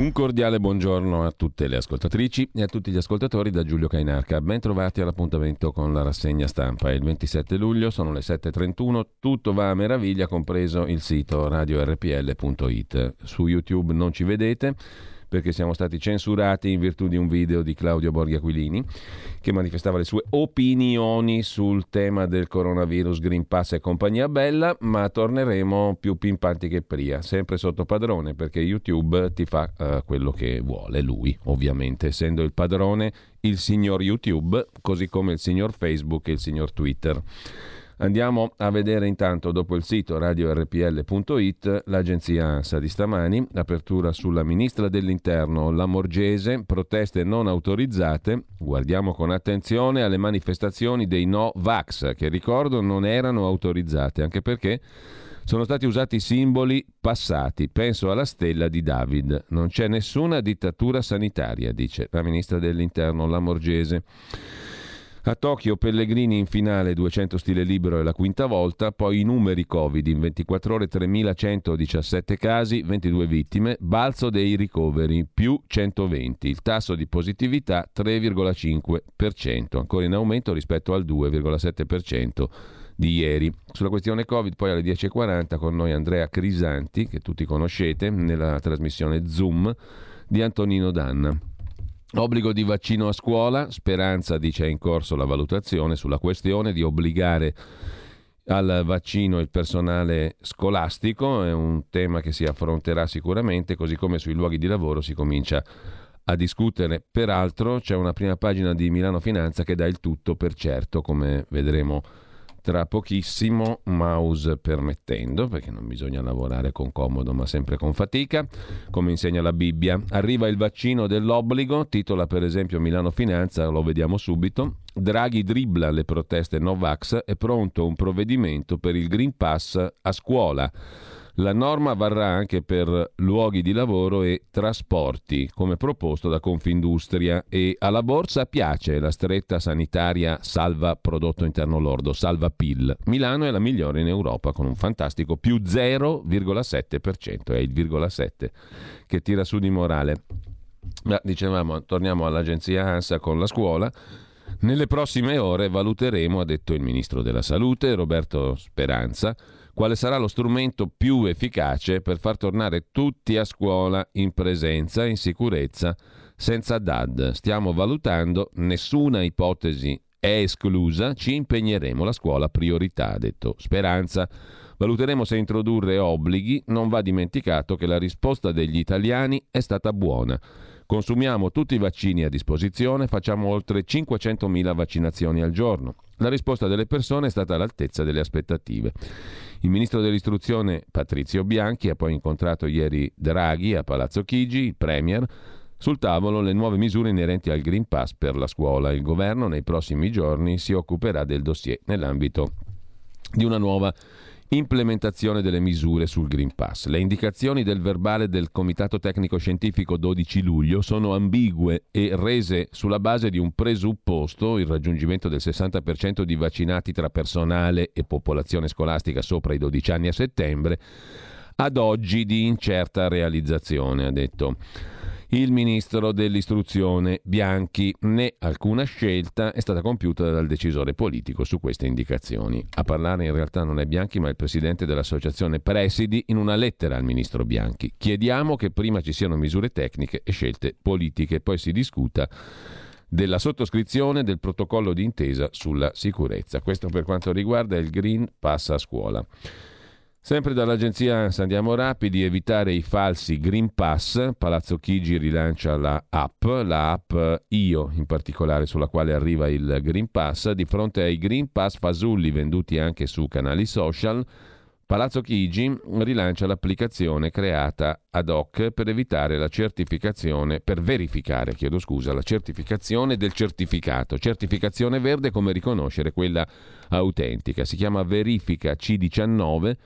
Un cordiale buongiorno a tutte le ascoltatrici e a tutti gli ascoltatori da Giulio Cainarca. Ben trovati all'appuntamento con la rassegna stampa. Il 27 luglio sono le 7.31, tutto va a meraviglia, compreso il sito radiorpl.it. Su YouTube non ci vedete perché siamo stati censurati in virtù di un video di Claudio Borghi Aquilini che manifestava le sue opinioni sul tema del coronavirus, Green Pass e compagnia bella, ma torneremo più pimpanti che pria, sempre sotto padrone, perché YouTube ti fa quello che vuole lui, ovviamente, essendo il padrone il signor YouTube, così come il signor Facebook e il signor Twitter. Andiamo a vedere intanto, dopo il sito radiorpl.it, l'agenzia ANSA di stamani, apertura sulla ministra dell'Interno Lamorgese, proteste non autorizzate, guardiamo con attenzione alle manifestazioni dei no vax, che ricordo non erano autorizzate, anche perché sono stati usati simboli passati, penso alla stella di David, non c'è nessuna dittatura sanitaria, dice la ministra dell'Interno Lamorgese. A Tokyo Pellegrini in finale 200 stile libero è la quinta volta, poi i numeri Covid in 24 ore 3.117 casi, 22 vittime, balzo dei ricoveri più 120, il tasso di positività 3,5%, ancora in aumento rispetto al 2,7% di ieri. Sulla questione Covid poi alle 10.40 con noi Andrea Crisanti, che tutti conoscete, nella trasmissione Zoom di Antonino Danna. Obbligo di vaccino a scuola, Speranza dice è in corso la valutazione sulla questione di obbligare al vaccino il personale scolastico, è un tema che si affronterà sicuramente, così come sui luoghi di lavoro si comincia a discutere. Peraltro c'è una prima pagina di Milano Finanza che dà il tutto per certo, come vedremo tra pochissimo, mouse permettendo, perché non bisogna lavorare con comodo ma sempre con fatica, come insegna la Bibbia. Arriva il vaccino dell'obbligo, titola per esempio Milano Finanza, lo vediamo subito. Draghi dribbla le proteste no vax, è pronto un provvedimento per il Green Pass a scuola. La norma varrà anche per luoghi di lavoro e trasporti, come proposto da Confindustria. E alla borsa piace la stretta sanitaria salva prodotto interno lordo, salva PIL. Milano è la migliore in Europa con un fantastico più 0,7%, è il 0,7 che tira su di morale. Ma dicevamo, torniamo all'agenzia ANSA con la scuola. Nelle prossime ore valuteremo, ha detto il ministro della Salute, Roberto Speranza, quale sarà lo strumento più efficace per far tornare tutti a scuola in presenza, in sicurezza, senza DAD. Stiamo valutando, nessuna ipotesi è esclusa, ci impegneremo, la scuola priorità, ha detto Speranza. Valuteremo se introdurre obblighi, non va dimenticato che la risposta degli italiani è stata buona. Consumiamo tutti i vaccini a disposizione, facciamo oltre 500.000 vaccinazioni al giorno. La risposta delle persone è stata all'altezza delle aspettative. Il ministro dell'Istruzione Patrizio Bianchi ha poi incontrato ieri Draghi a Palazzo Chigi, il Premier. Sul tavolo le nuove misure inerenti al Green Pass per la scuola. Il governo nei prossimi giorni si occuperà del dossier nell'ambito di una nuova implementazione delle misure sul Green Pass. Le indicazioni del verbale del Comitato Tecnico Scientifico 12 luglio sono ambigue e rese sulla base di un presupposto, il raggiungimento del 60% di vaccinati tra personale e popolazione scolastica sopra i 12 anni a settembre, ad oggi di incerta realizzazione, ha detto il ministro dell'Istruzione Bianchi, né alcuna scelta è stata compiuta dal decisore politico su queste indicazioni. A parlare in realtà non è Bianchi, ma il presidente dell'associazione Presidi, in una lettera al ministro Bianchi. Chiediamo che prima ci siano misure tecniche e scelte politiche, poi si discuta della sottoscrizione del protocollo di intesa sulla sicurezza. Questo per quanto riguarda il Green Pass a scuola. Sempre dall'agenzia ANSA andiamo rapidi, evitare i falsi Green Pass, Palazzo Chigi rilancia la app Io in particolare, sulla quale arriva il Green Pass. Di fronte ai Green Pass fasulli venduti anche su canali social, Palazzo Chigi rilancia l'applicazione creata ad hoc per evitare la certificazione, per verificare, la certificazione del certificato. Certificazione verde, come riconoscere quella autentica. Si chiama verifica C19.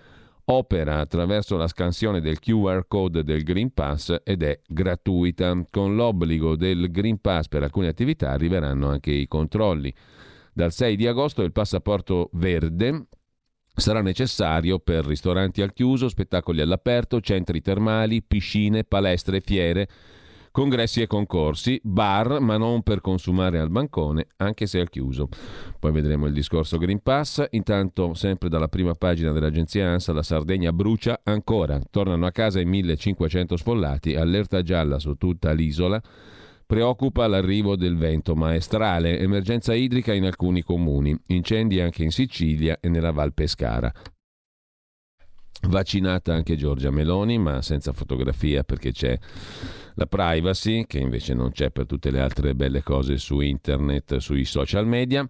Opera attraverso la scansione del QR code del Green Pass ed è gratuita. Con l'obbligo del Green Pass per alcune attività arriveranno anche i controlli. Dal 6 di agosto il passaporto verde sarà necessario per ristoranti al chiuso, spettacoli all'aperto, centri termali, piscine, palestre, fiere, congressi e concorsi, bar, ma non per consumare al bancone, anche se al chiuso. Poi vedremo il discorso Green Pass. Intanto, sempre dalla prima pagina dell'agenzia ANSA, la Sardegna brucia ancora. Tornano a casa i 1.500 sfollati, allerta gialla su tutta l'isola. Preoccupa l'arrivo del vento maestrale, emergenza idrica in alcuni comuni, incendi anche in Sicilia e nella Val Pescara. Vaccinata anche Giorgia Meloni, ma senza fotografia perché c'è la privacy, che invece non c'è per tutte le altre belle cose su internet, sui social media.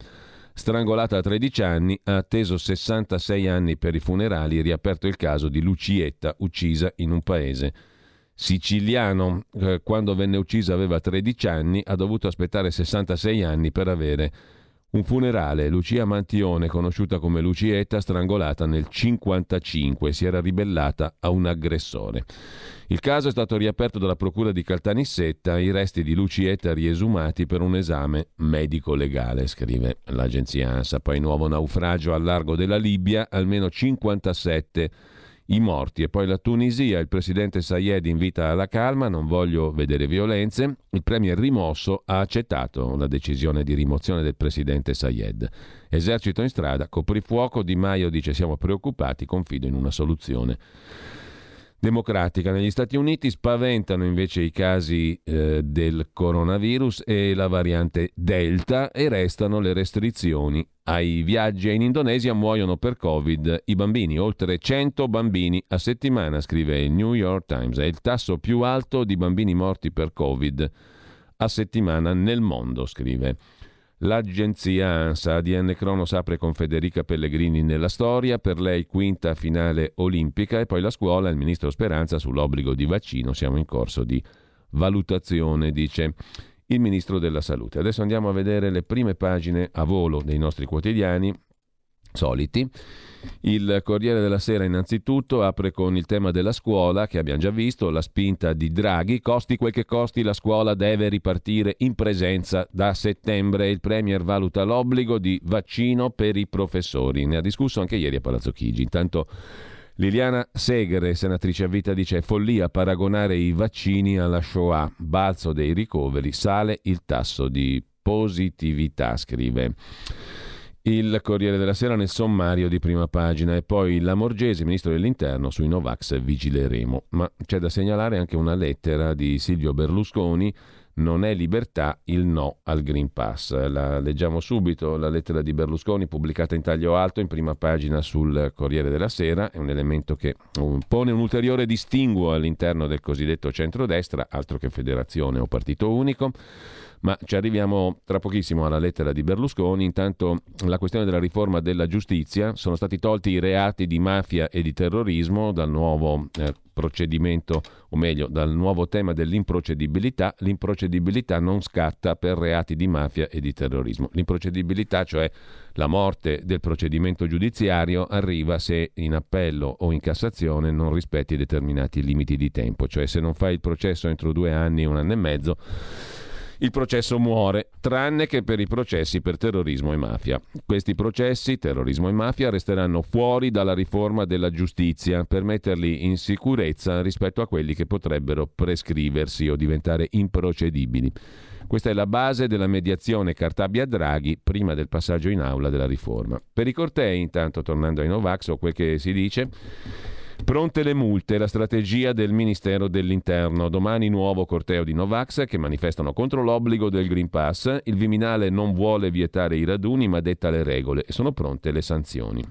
Strangolata a 13 anni, ha atteso 66 anni per i funerali e riaperto il caso di Lucietta, uccisa in un paese siciliano. Quando venne uccisa aveva 13 anni, ha dovuto aspettare 66 anni per avere un funerale. Lucia Mantione, conosciuta come Lucietta, strangolata nel 1955, si era ribellata a un aggressore. Il caso è stato riaperto dalla procura di Caltanissetta, i resti di Lucietta riesumati per un esame medico-legale, scrive l'agenzia ANSA. Poi nuovo naufragio al largo della Libia, almeno 57 i morti. E poi la Tunisia, il presidente Saied invita alla calma, non voglio vedere violenze. Il premier rimosso ha accettato la decisione di rimozione del presidente Saied. Esercito in strada, coprifuoco, Di Maio dice siamo preoccupati, confido in una soluzione democratica. Negli Stati Uniti spaventano invece i casi del coronavirus e la variante Delta, e restano le restrizioni ai viaggi. In Indonesia muoiono per Covid i bambini, oltre 100 bambini a settimana, scrive il New York Times. È il tasso più alto di bambini morti per Covid a settimana nel mondo, scrive l'agenzia ANSA. ADN Cronos apre con Federica Pellegrini nella storia, per lei quinta finale olimpica. E poi la scuola, il ministro Speranza sull'obbligo di vaccino, siamo in corso di valutazione, dice il ministro della salute. Adesso andiamo a vedere le prime pagine a volo dei nostri quotidiani soliti. Il Corriere della Sera innanzitutto apre con il tema della scuola, che abbiamo già visto, la spinta di Draghi, costi quel che costi la scuola deve ripartire in presenza da settembre. Il premier valuta l'obbligo di vaccino per i professori, ne ha discusso anche ieri a Palazzo Chigi. Intanto Liliana Segre, senatrice a vita, dice è follia paragonare i vaccini alla Shoah, balzo dei ricoveri, sale il tasso di positività, scrive il Corriere della Sera nel sommario di prima pagina. E poi Lamorgese, ministro dell'Interno, sui Novax vigileremo. Ma c'è da segnalare anche una lettera di Silvio Berlusconi, non è libertà il no al Green Pass. La leggiamo subito, la lettera di Berlusconi pubblicata in taglio alto in prima pagina sul Corriere della Sera. È un elemento che pone un ulteriore distinguo all'interno del cosiddetto centrodestra, altro che federazione o partito unico. Ma ci arriviamo tra pochissimo alla lettera di Berlusconi. Intanto la questione della riforma della giustizia: sono stati tolti i reati di mafia e di terrorismo dal nuovo procedimento, o meglio dal nuovo tema dell'improcedibilità. L'improcedibilità non scatta per reati di mafia e di terrorismo. L'improcedibilità, cioè la morte del procedimento giudiziario, arriva se in appello o in Cassazione non rispetti determinati limiti di tempo, cioè se non fai il processo entro 2 anni, 1 anno e mezzo, il processo muore, tranne che per i processi per terrorismo e mafia. Questi processi, terrorismo e mafia, resteranno fuori dalla riforma della giustizia per metterli in sicurezza rispetto a quelli che potrebbero prescriversi o diventare improcedibili. Questa è la base della mediazione Cartabia-Draghi prima del passaggio in aula della riforma. Per i cortei, intanto, tornando ai Novax, o quel che si dice, pronte le multe, la strategia del Ministero dell'Interno. Domani nuovo corteo di Novax che manifestano contro l'obbligo del Green Pass. Il Viminale non vuole vietare i raduni ma detta le regole, e sono pronte le sanzioni.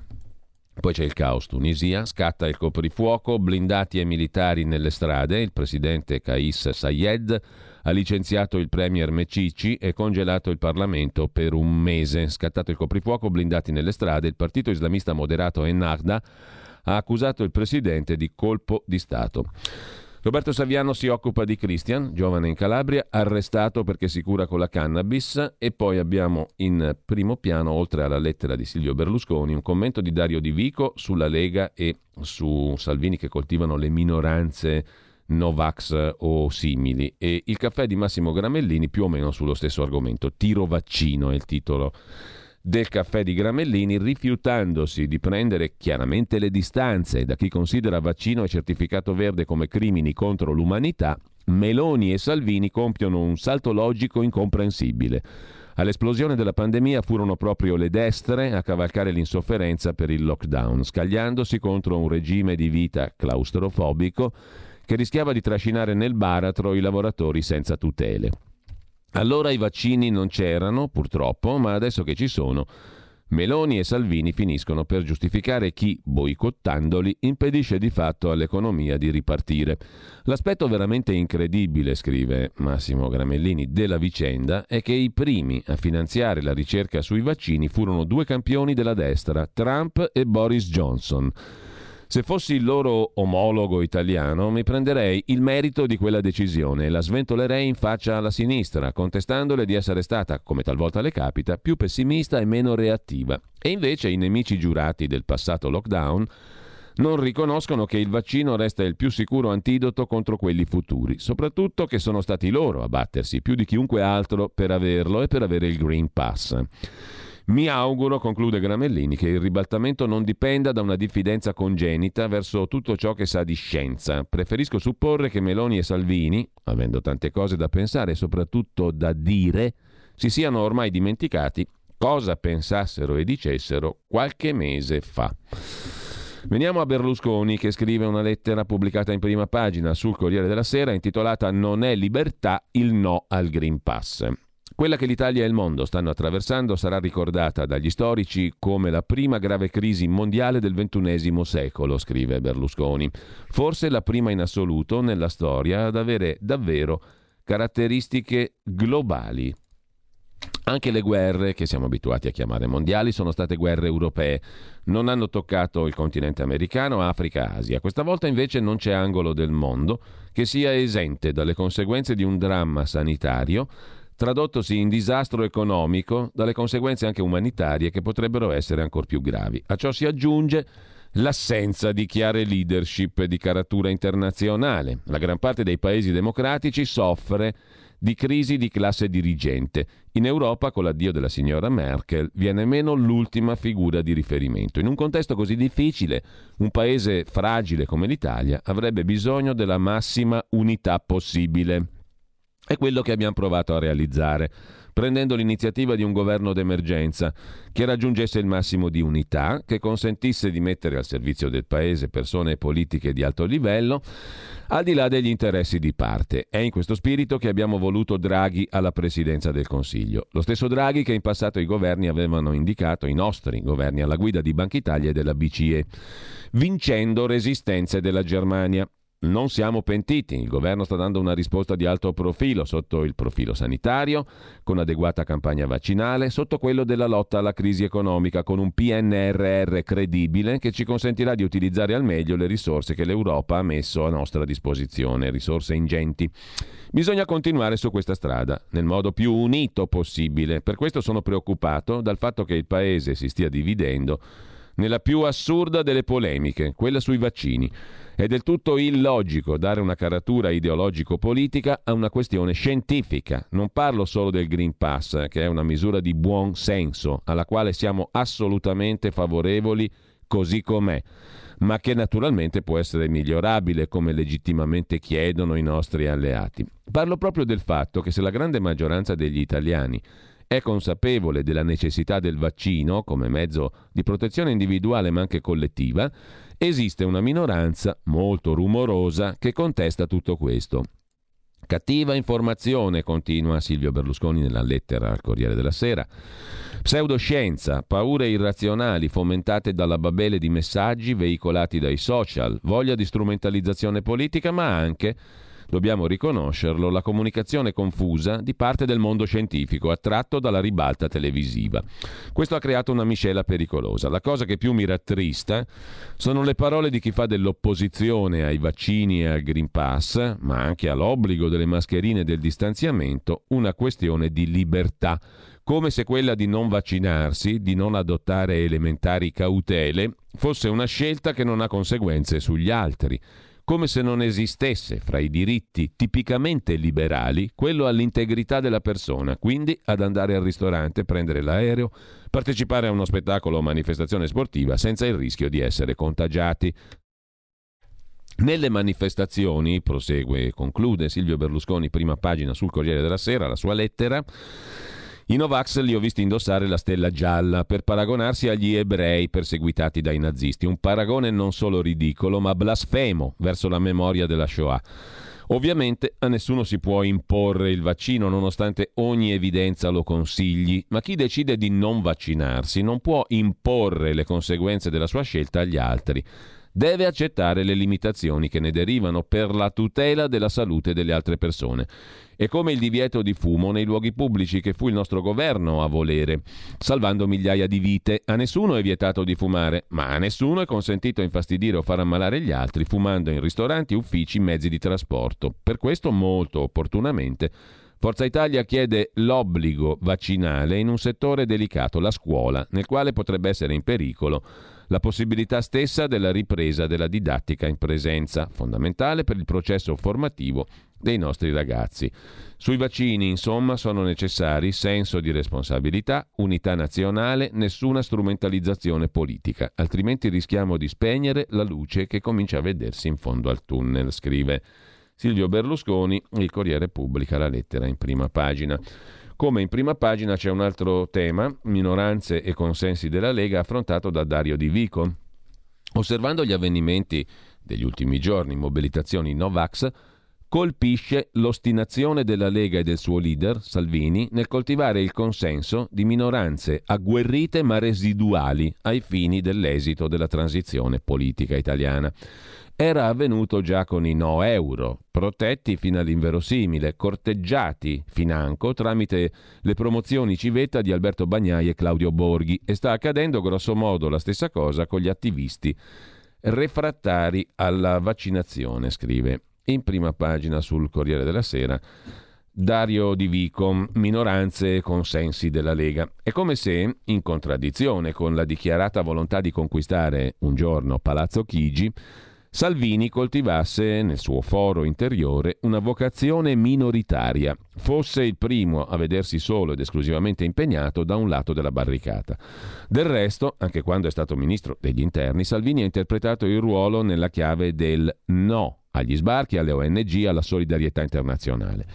Poi c'è il caos Tunisia, scatta il coprifuoco, blindati e militari nelle strade. Il presidente Kais Saied ha licenziato il premier Mecici e congelato il Parlamento per 1 mese. Scattato il coprifuoco, blindati nelle strade, il partito islamista moderato Ennahda ha accusato il presidente di colpo di Stato. Roberto Saviano si occupa di Christian, giovane in Calabria, arrestato perché si cura con la cannabis. E poi abbiamo in primo piano, oltre alla lettera di Silvio Berlusconi, un commento di Dario Di Vico sulla Lega e su Salvini che coltivano le minoranze Novax o simili, e il caffè di Massimo Gramellini più o meno sullo stesso argomento. Tiro vaccino è il titolo del caffè di Gramellini, rifiutandosi di prendere chiaramente le distanze da chi considera vaccino e certificato verde come crimini contro l'umanità, Meloni e Salvini compiono un salto logico incomprensibile. All'esplosione della pandemia furono proprio le destre a cavalcare l'insofferenza per il lockdown, scagliandosi contro un regime di vita claustrofobico che rischiava di trascinare nel baratro i lavoratori senza tutele. Allora i vaccini non c'erano, purtroppo, ma adesso che ci sono, Meloni e Salvini finiscono per giustificare chi, boicottandoli, impedisce di fatto all'economia di ripartire. L'aspetto veramente incredibile, scrive Massimo Gramellini, della vicenda è che i primi a finanziare la ricerca sui vaccini furono due campioni della destra, Trump e Boris Johnson. Se fossi il loro omologo italiano, mi prenderei il merito di quella decisione e la sventolerei in faccia alla sinistra, contestandole di essere stata, come talvolta le capita, più pessimista e meno reattiva. E invece i nemici giurati del passato lockdown non riconoscono che il vaccino resta il più sicuro antidoto contro quelli futuri, soprattutto che sono stati loro a battersi più di chiunque altro per averlo e per avere il Green Pass. Mi auguro, conclude Gramellini, che il ribaltamento non dipenda da una diffidenza congenita verso tutto ciò che sa di scienza. Preferisco supporre che Meloni e Salvini, avendo tante cose da pensare e soprattutto da dire, si siano ormai dimenticati cosa pensassero e dicessero qualche mese fa. Veniamo a Berlusconi, che scrive una lettera pubblicata in prima pagina sul Corriere della Sera intitolata «Non è libertà, il no al Green Pass». Quella che l'Italia e il mondo stanno attraversando sarà ricordata dagli storici come la prima grave crisi mondiale del XXI secolo, scrive Berlusconi. Forse la prima in assoluto nella storia ad avere davvero caratteristiche globali. Anche le guerre, che siamo abituati a chiamare mondiali, sono state guerre europee. Non hanno toccato il continente americano, Africa, Asia. Questa volta invece non c'è angolo del mondo che sia esente dalle conseguenze di un dramma sanitario tradottosi in disastro economico, dalle conseguenze anche umanitarie che potrebbero essere ancor più gravi. A ciò si aggiunge l'assenza di chiare leadership di caratura internazionale. La gran parte dei paesi democratici soffre di crisi di classe dirigente. In Europa, con l'addio della signora Merkel, viene meno l'ultima figura di riferimento. In un contesto così difficile, un paese fragile come l'Italia avrebbe bisogno della massima unità possibile. È quello che abbiamo provato a realizzare, prendendo l'iniziativa di un governo d'emergenza che raggiungesse il massimo di unità, che consentisse di mettere al servizio del Paese persone e politiche di alto livello, al di là degli interessi di parte. È in questo spirito che abbiamo voluto Draghi alla presidenza del Consiglio. Lo stesso Draghi che in passato i governi avevano indicato, i nostri governi, alla guida di Banca Italia e della BCE, vincendo resistenze della Germania. Non siamo pentiti, il governo sta dando una risposta di alto profilo sotto il profilo sanitario, con adeguata campagna vaccinale, sotto quello della lotta alla crisi economica, con un PNRR credibile che ci consentirà di utilizzare al meglio le risorse che l'Europa ha messo a nostra disposizione, risorse ingenti. Bisogna continuare su questa strada, nel modo più unito possibile. Per questo sono preoccupato dal fatto che il Paese si stia dividendo nella più assurda delle polemiche, quella sui vaccini. È del tutto illogico dare una caratura ideologico-politica a una questione scientifica. Non parlo solo del Green Pass, che è una misura di buon senso, alla quale siamo assolutamente favorevoli così com'è, ma che naturalmente può essere migliorabile, come legittimamente chiedono i nostri alleati. Parlo proprio del fatto che se la grande maggioranza degli italiani è consapevole della necessità del vaccino come mezzo di protezione individuale ma anche collettiva, esiste una minoranza molto rumorosa che contesta tutto questo. Cattiva informazione, continua Silvio Berlusconi nella lettera al Corriere della Sera. Pseudoscienza, paure irrazionali fomentate dalla babele di messaggi veicolati dai social, voglia di strumentalizzazione politica ma anche, dobbiamo riconoscerlo, la comunicazione confusa di parte del mondo scientifico attratto dalla ribalta televisiva. Questo ha creato una miscela pericolosa. La cosa che più mi rattrista sono le parole di chi fa dell'opposizione ai vaccini e al Green Pass, ma anche all'obbligo delle mascherine e del distanziamento, una questione di libertà, come se quella di non vaccinarsi, di non adottare elementari cautele, fosse una scelta che non ha conseguenze sugli altri. come se non esistesse fra i diritti tipicamente liberali quello all'integrità della persona, quindi ad andare al ristorante, prendere l'aereo, partecipare a uno spettacolo o manifestazione sportiva senza il rischio di essere contagiati. Nelle manifestazioni, prosegue e conclude Silvio Berlusconi, prima pagina sul Corriere della Sera, la sua lettera, i Novax li ho visti indossare la stella gialla per paragonarsi agli ebrei perseguitati dai nazisti, un paragone non solo ridicolo ma blasfemo verso la memoria della Shoah. Ovviamente a nessuno si può imporre il vaccino nonostante ogni evidenza lo consigli, ma chi decide di non vaccinarsi non può imporre le conseguenze della sua scelta agli altri. Deve accettare le limitazioni che ne derivano per la tutela della salute delle altre persone. È come il divieto di fumo nei luoghi pubblici che fu il nostro governo a volere, salvando migliaia di vite. A nessuno è vietato di fumare, ma a nessuno è consentito infastidire o far ammalare gli altri fumando in ristoranti, uffici, mezzi di trasporto. Per questo, molto opportunamente, Forza Italia chiede l'obbligo vaccinale in un settore delicato, la scuola, nel quale potrebbe essere in pericolo la possibilità stessa della ripresa della didattica in presenza, fondamentale per il processo formativo dei nostri ragazzi. Sui vaccini, insomma, sono necessari senso di responsabilità, unità nazionale, nessuna strumentalizzazione politica, altrimenti rischiamo di spegnere la luce che comincia a vedersi in fondo al tunnel, scrive Silvio Berlusconi. Il Corriere pubblica la lettera in prima pagina. Come in prima pagina c'è un altro tema, minoranze e consensi della Lega, affrontato da Dario Di Vico. Osservando gli avvenimenti degli ultimi giorni, mobilitazioni Novax, colpisce l'ostinazione della Lega e del suo leader, Salvini, nel coltivare il consenso di minoranze agguerrite ma residuali ai fini dell'esito della transizione politica italiana. Era avvenuto già con i no euro, protetti fino all'inverosimile, corteggiati financo tramite le promozioni civetta di Alberto Bagnai e Claudio Borghi, e sta accadendo grosso modo la stessa cosa con gli attivisti refrattari alla vaccinazione, scrive in prima pagina sul Corriere della Sera Dario Di Vico, minoranze e consensi della Lega. È come se, in contraddizione con la dichiarata volontà di conquistare un giorno Palazzo Chigi, Salvini coltivasse nel suo foro interiore una vocazione minoritaria, fosse il primo a vedersi solo ed esclusivamente impegnato da un lato della barricata. Del resto, anche quando è stato ministro degli interni, Salvini ha interpretato il ruolo nella chiave del no agli sbarchi, alle ONG, alla solidarietà internazionale.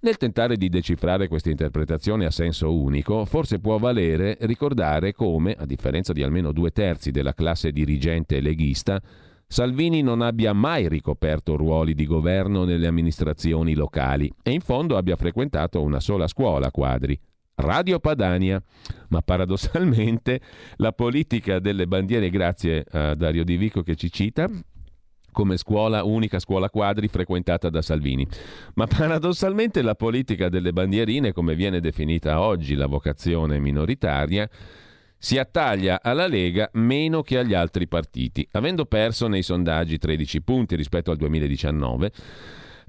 Nel tentare di decifrare questa interpretazione a senso unico, forse può valere ricordare come, a differenza di almeno 2/3 della classe dirigente leghista, Salvini non abbia mai ricoperto ruoli di governo nelle amministrazioni locali e in fondo abbia frequentato una sola scuola quadri, Radio Padania. Ma paradossalmente la politica delle bandiere, grazie a Dario Di Vico che ci cita, come scuola unica, scuola quadri frequentata da Salvini. Ma paradossalmente la politica delle bandierine, come viene definita oggi la vocazione minoritaria, si attaglia alla Lega meno che agli altri partiti. Avendo perso nei sondaggi 13 punti rispetto al 2019,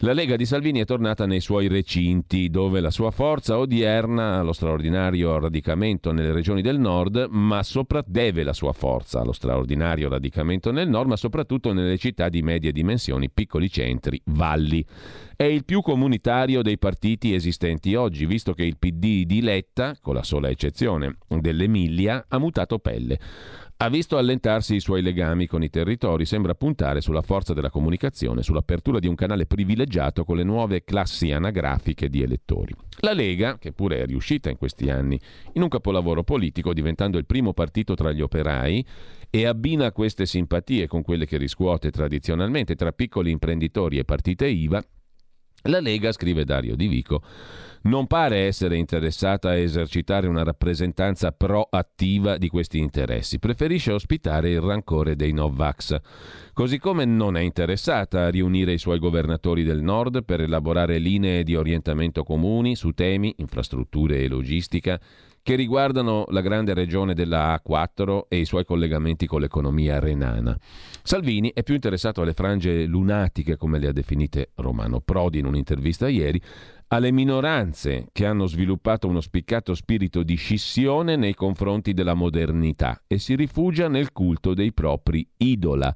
la Lega di Salvini è tornata nei suoi recinti, dove la sua forza odierna allo straordinario radicamento nelle regioni del nord, ma deve la sua forza allo straordinario radicamento nel nord, ma soprattutto nelle città di medie dimensioni, piccoli centri, valli. È il più comunitario dei partiti esistenti oggi, visto che il PD di Letta, con la sola eccezione dell'Emilia, ha mutato pelle. Ha visto allentarsi i suoi legami con i territori, sembra puntare sulla forza della comunicazione, sull'apertura di un canale privilegiato con le nuove classi anagrafiche di elettori. La Lega, che pure è riuscita in questi anni in un capolavoro politico, diventando il primo partito tra gli operai, e abbina queste simpatie con quelle che riscuote tradizionalmente tra piccoli imprenditori e partite IVA, la Lega, scrive Dario Di Vico, non pare essere interessata a esercitare una rappresentanza proattiva di questi interessi. Preferisce ospitare il rancore dei Novax, così come non è interessata a riunire i suoi governatori del nord per elaborare linee di orientamento comuni su temi, infrastrutture e logistica, che riguardano la grande regione della A4 e i suoi collegamenti con l'economia renana. Salvini è più interessato alle frange lunatiche, come le ha definite Romano Prodi in un'intervista ieri, alle minoranze che hanno sviluppato uno spiccato spirito di scissione nei confronti della modernità e si rifugia nel culto dei propri idola.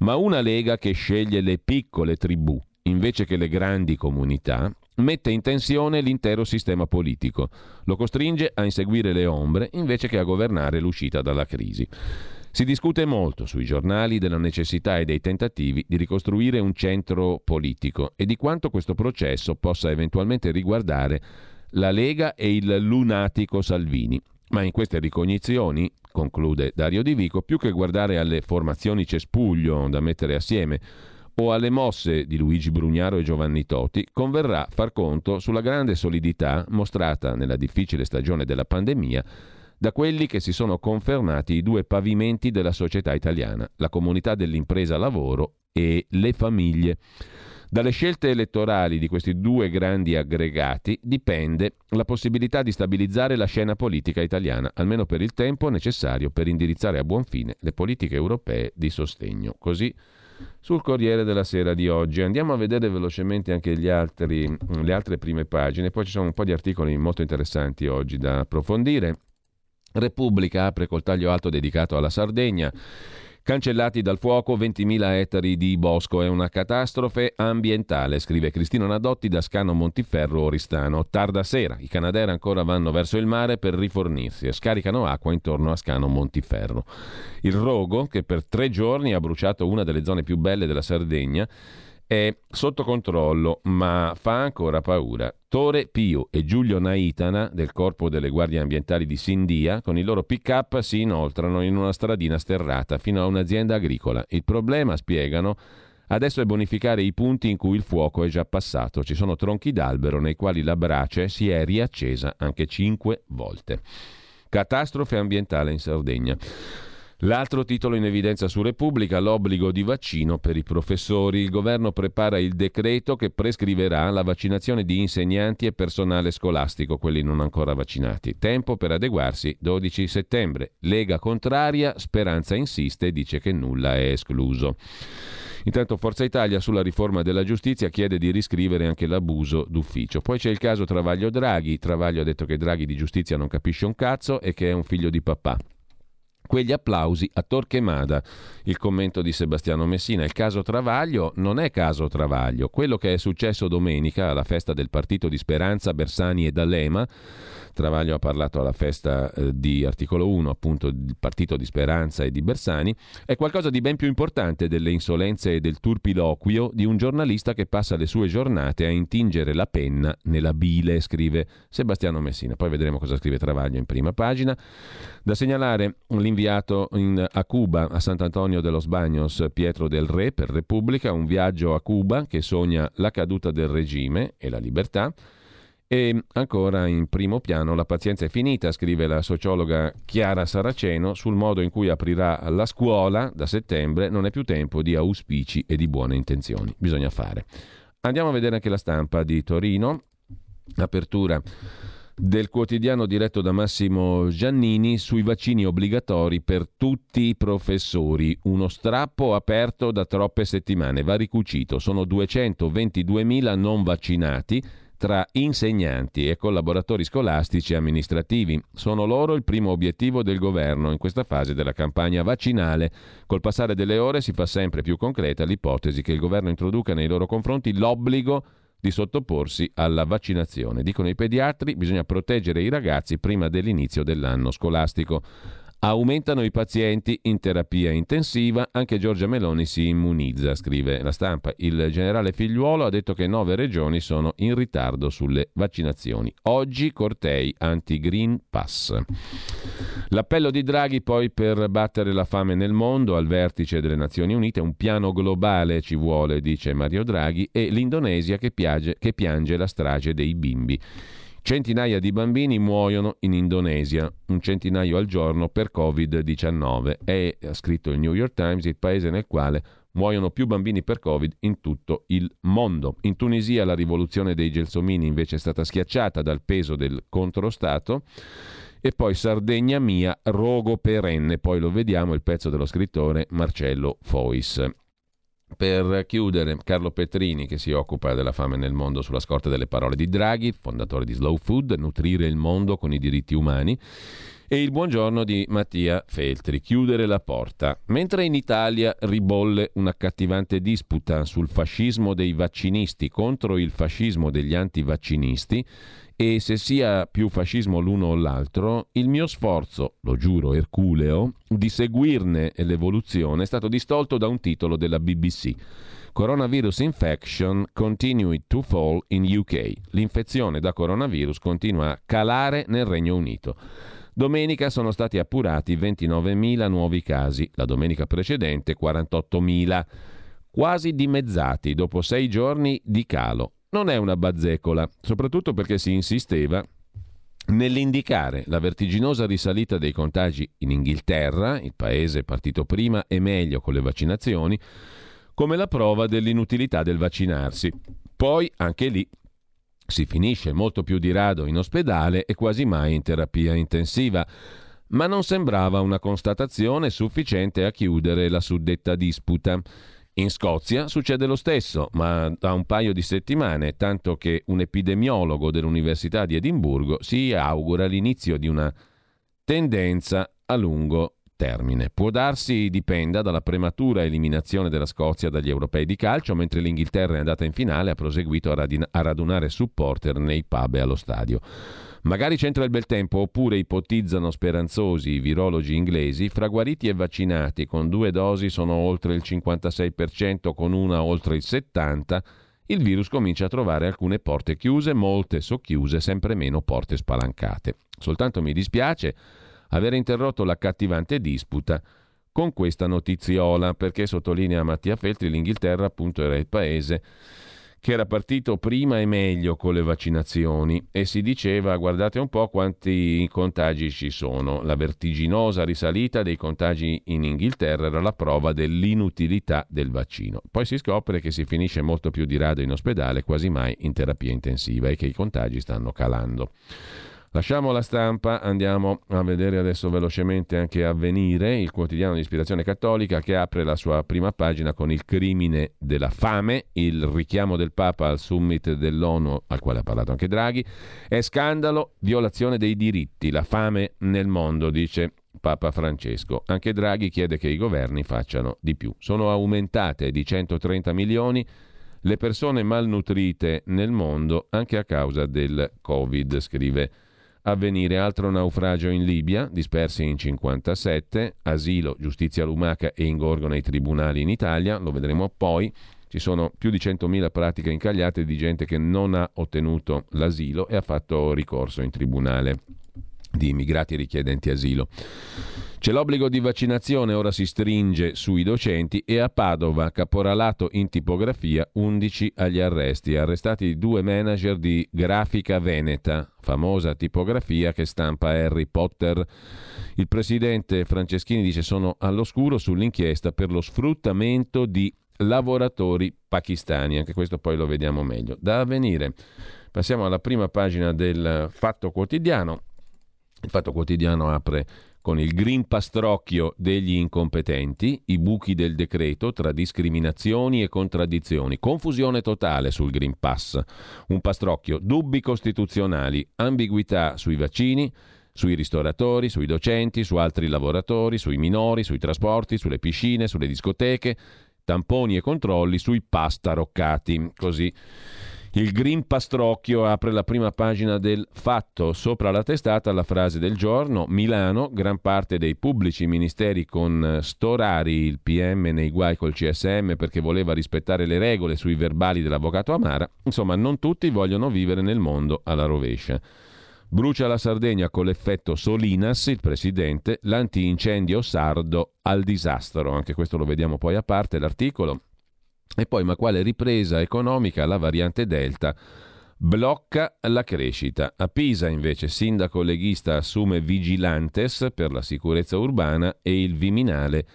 Ma una Lega che sceglie le piccole tribù invece che le grandi comunità mette in tensione l'intero sistema politico, lo costringe a inseguire le ombre invece che a governare l'uscita dalla crisi. Si discute molto sui giornali della necessità e dei tentativi di ricostruire un centro politico e di quanto questo processo possa eventualmente riguardare la Lega e il lunatico Salvini. Ma in queste ricognizioni, conclude Dario Di Vico, più che guardare alle formazioni cespuglio da mettere assieme o alle mosse di Luigi Brugnaro e Giovanni Toti, converrà far conto sulla grande solidità mostrata nella difficile stagione della pandemia da quelli che si sono confermati i due pavimenti della società italiana, la comunità dell'impresa lavoro e le famiglie. Dalle scelte elettorali di questi due grandi aggregati dipende la possibilità di stabilizzare la scena politica italiana, almeno per il tempo necessario per indirizzare a buon fine le politiche europee di sostegno. Così sul Corriere della Sera di oggi. Andiamo a vedere velocemente anche le altre prime pagine, poi ci sono un po' di articoli molto interessanti oggi da approfondire. Repubblica apre col taglio alto dedicato alla Sardegna. Cancellati dal fuoco 20.000 ettari di bosco, è una catastrofe ambientale, scrive Cristina Nadotti da Scano Montiferro Oristano. Tarda sera, i Canadair ancora vanno verso il mare per rifornirsi e scaricano acqua intorno a Scano Montiferro. Il rogo, che per 3 giorni ha bruciato una delle zone più belle della Sardegna, è sotto controllo, ma fa ancora paura. Tore Pio e Giulio Naitana del Corpo delle Guardie Ambientali di Sindia con il loro pick-up si inoltrano in una stradina sterrata fino a un'azienda agricola. Il problema, spiegano, adesso è bonificare i punti in cui il fuoco è già passato. Ci sono tronchi d'albero nei quali la brace si è riaccesa anche 5 volte. Catastrofe ambientale in Sardegna. L'altro titolo in evidenza su Repubblica, l'obbligo di vaccino per i professori. Il governo prepara il decreto che prescriverà la vaccinazione di insegnanti e personale scolastico, quelli non ancora vaccinati. Tempo per adeguarsi, 12 settembre. Lega contraria, Speranza insiste e dice che nulla è escluso. Intanto Forza Italia sulla riforma della giustizia chiede di riscrivere anche l'abuso d'ufficio. Poi c'è il caso Travaglio Draghi. Travaglio ha detto che Draghi di giustizia non capisce un cazzo e che è un figlio di papà. Quegli applausi a Torquemada, il commento di Sebastiano Messina. Il caso Travaglio non è caso Travaglio. Quello che è successo domenica alla festa del partito di Speranza, Bersani e D'Alema, Travaglio ha parlato alla festa di Articolo 1, appunto, del partito di Speranza e di Bersani, è qualcosa di ben più importante delle insolenze e del turpiloquio di un giornalista che passa le sue giornate a intingere la penna nella bile, scrive Sebastiano Messina. Poi vedremo cosa scrive Travaglio in prima pagina. Da segnalare inviato a Cuba, a Sant'Antonio de los Baños, Pietro del Re per Repubblica, un viaggio a Cuba che sogna la caduta del regime e la libertà. E ancora in primo piano la pazienza è finita, scrive la sociologa Chiara Saraceno sul modo in cui aprirà la scuola da settembre. Non è più tempo di auspici e di buone intenzioni, bisogna fare. Andiamo a vedere anche La Stampa di Torino, apertura del quotidiano diretto da Massimo Giannini sui vaccini obbligatori per tutti i professori. Uno strappo aperto da troppe settimane, va ricucito. Sono 222.000 non vaccinati tra insegnanti e collaboratori scolastici e amministrativi. Sono loro il primo obiettivo del governo in questa fase della campagna vaccinale. Col passare delle ore si fa sempre più concreta l'ipotesi che il governo introduca nei loro confronti l'obbligo di sottoporsi alla vaccinazione. Dicono i pediatri, bisogna proteggere i ragazzi prima dell'inizio dell'anno scolastico. Aumentano i pazienti in terapia intensiva, anche Giorgia Meloni si immunizza, scrive La Stampa. Il generale Figliuolo ha detto che 9 regioni sono in ritardo sulle vaccinazioni. Oggi cortei anti-Green Pass. L'appello di Draghi poi per battere la fame nel mondo al vertice delle Nazioni Unite. Un piano globale ci vuole, dice Mario Draghi, e l'Indonesia che piange la strage dei bimbi. Centinaia di bambini muoiono in Indonesia, 100 al giorno per Covid-19. È, ha scritto il New York Times, il paese nel quale muoiono più bambini per Covid in tutto il mondo. In Tunisia la rivoluzione dei Gelsomini invece è stata schiacciata dal peso del controstato e poi Sardegna mia, rogo perenne, poi lo vediamo il pezzo dello scrittore Marcello Fois. Per chiudere, Carlo Petrini, che si occupa della fame nel mondo sulla scorta delle parole di Draghi, fondatore di Slow Food, nutrire il mondo con i diritti umani, e il buongiorno di Mattia Feltri, chiudere la porta. Mentre in Italia ribolle un'accattivante disputa sul fascismo dei vaccinisti contro il fascismo degli antivaccinisti, e se sia più fascismo l'uno o l'altro, il mio sforzo, lo giuro erculeo, di seguirne l'evoluzione è stato distolto da un titolo della BBC. Coronavirus infection continued to fall in UK. L'infezione da coronavirus continua a calare nel Regno Unito. Domenica sono stati appurati 29.000 nuovi casi, la domenica precedente 48.000, quasi dimezzati dopo 6 giorni di calo. Non è una bazzecola, soprattutto perché si insisteva nell'indicare la vertiginosa risalita dei contagi in Inghilterra, il paese partito prima e meglio con le vaccinazioni, come la prova dell'inutilità del vaccinarsi. Poi, anche lì, si finisce molto più di rado in ospedale e quasi mai in terapia intensiva, ma non sembrava una constatazione sufficiente a chiudere la suddetta disputa. In Scozia succede lo stesso, ma da un paio di settimane, tanto che un epidemiologo dell'Università di Edimburgo si augura l'inizio di una tendenza a lungo termine. Può darsi dipenda dalla prematura eliminazione della Scozia dagli europei di calcio, mentre l'Inghilterra è andata in finale e ha proseguito a radunare supporter nei pub e allo stadio. Magari c'entra il bel tempo, oppure ipotizzano speranzosi i virologi inglesi, fra guariti e vaccinati con 2 dosi sono oltre il 56%, con una oltre il 70%, il virus comincia a trovare alcune porte chiuse, molte socchiuse, sempre meno porte spalancate. Soltanto mi dispiace aver interrotto l'accattivante disputa con questa notiziola, perché, sottolinea Mattia Feltri, l'Inghilterra appunto era il paese che era partito prima e meglio con le vaccinazioni e si diceva guardate un po' quanti contagi ci sono. La vertiginosa risalita dei contagi in Inghilterra era la prova dell'inutilità del vaccino. Poi si scopre che si finisce molto più di rado in ospedale, quasi mai in terapia intensiva, e che i contagi stanno calando. Lasciamo la stampa, andiamo a vedere adesso velocemente anche Avvenire, il quotidiano di ispirazione cattolica, che apre la sua prima pagina con il crimine della fame, il richiamo del Papa al summit dell'ONU, al quale ha parlato anche Draghi. È scandalo, violazione dei diritti, la fame nel mondo, dice Papa Francesco. Anche Draghi chiede che i governi facciano di più. Sono aumentate di 130 milioni le persone malnutrite nel mondo anche a causa del Covid, scrive Avvenire. Altro naufragio in Libia, dispersi in 57, asilo, giustizia lumaca e ingorgo nei tribunali in Italia, lo vedremo poi. Ci sono più di 100.000 pratiche incagliate di gente che non ha ottenuto l'asilo e ha fatto ricorso in tribunale di immigrati richiedenti asilo. C'è l'obbligo di vaccinazione, ora si stringe sui docenti, e a Padova, caporalato in tipografia, 11 agli arresti. Arrestati 2 manager di Grafica Veneta, famosa tipografia che stampa Harry Potter. Il presidente Franceschini dice sono all'oscuro sull'inchiesta per lo sfruttamento di lavoratori pakistani. Anche questo poi lo vediamo meglio. Da Avvenire passiamo alla prima pagina del Fatto Quotidiano. Il Fatto Quotidiano apre con il green pastrocchio degli incompetenti, i buchi del decreto tra discriminazioni e contraddizioni, confusione totale sul Green Pass, un pastrocchio, dubbi costituzionali, ambiguità sui vaccini, sui ristoratori, sui docenti, su altri lavoratori, sui minori, sui trasporti, sulle piscine, sulle discoteche, tamponi e controlli, sui pass taroccati, così. Il Green Pastrocchio apre la prima pagina del Fatto, sopra la testata la frase del giorno, Milano, gran parte dei pubblici ministeri con Storari, il PM nei guai col CSM perché voleva rispettare le regole sui verbali dell'avvocato Amara, insomma non tutti vogliono vivere nel mondo alla rovescia. Brucia la Sardegna con l'effetto Solinas, il presidente, l'antincendio sardo al disastro, anche questo lo vediamo poi a parte l'articolo. E poi, ma quale ripresa economica, la variante Delta blocca la crescita. A Pisa, invece, sindaco leghista assume vigilantes per la sicurezza urbana e il Viminale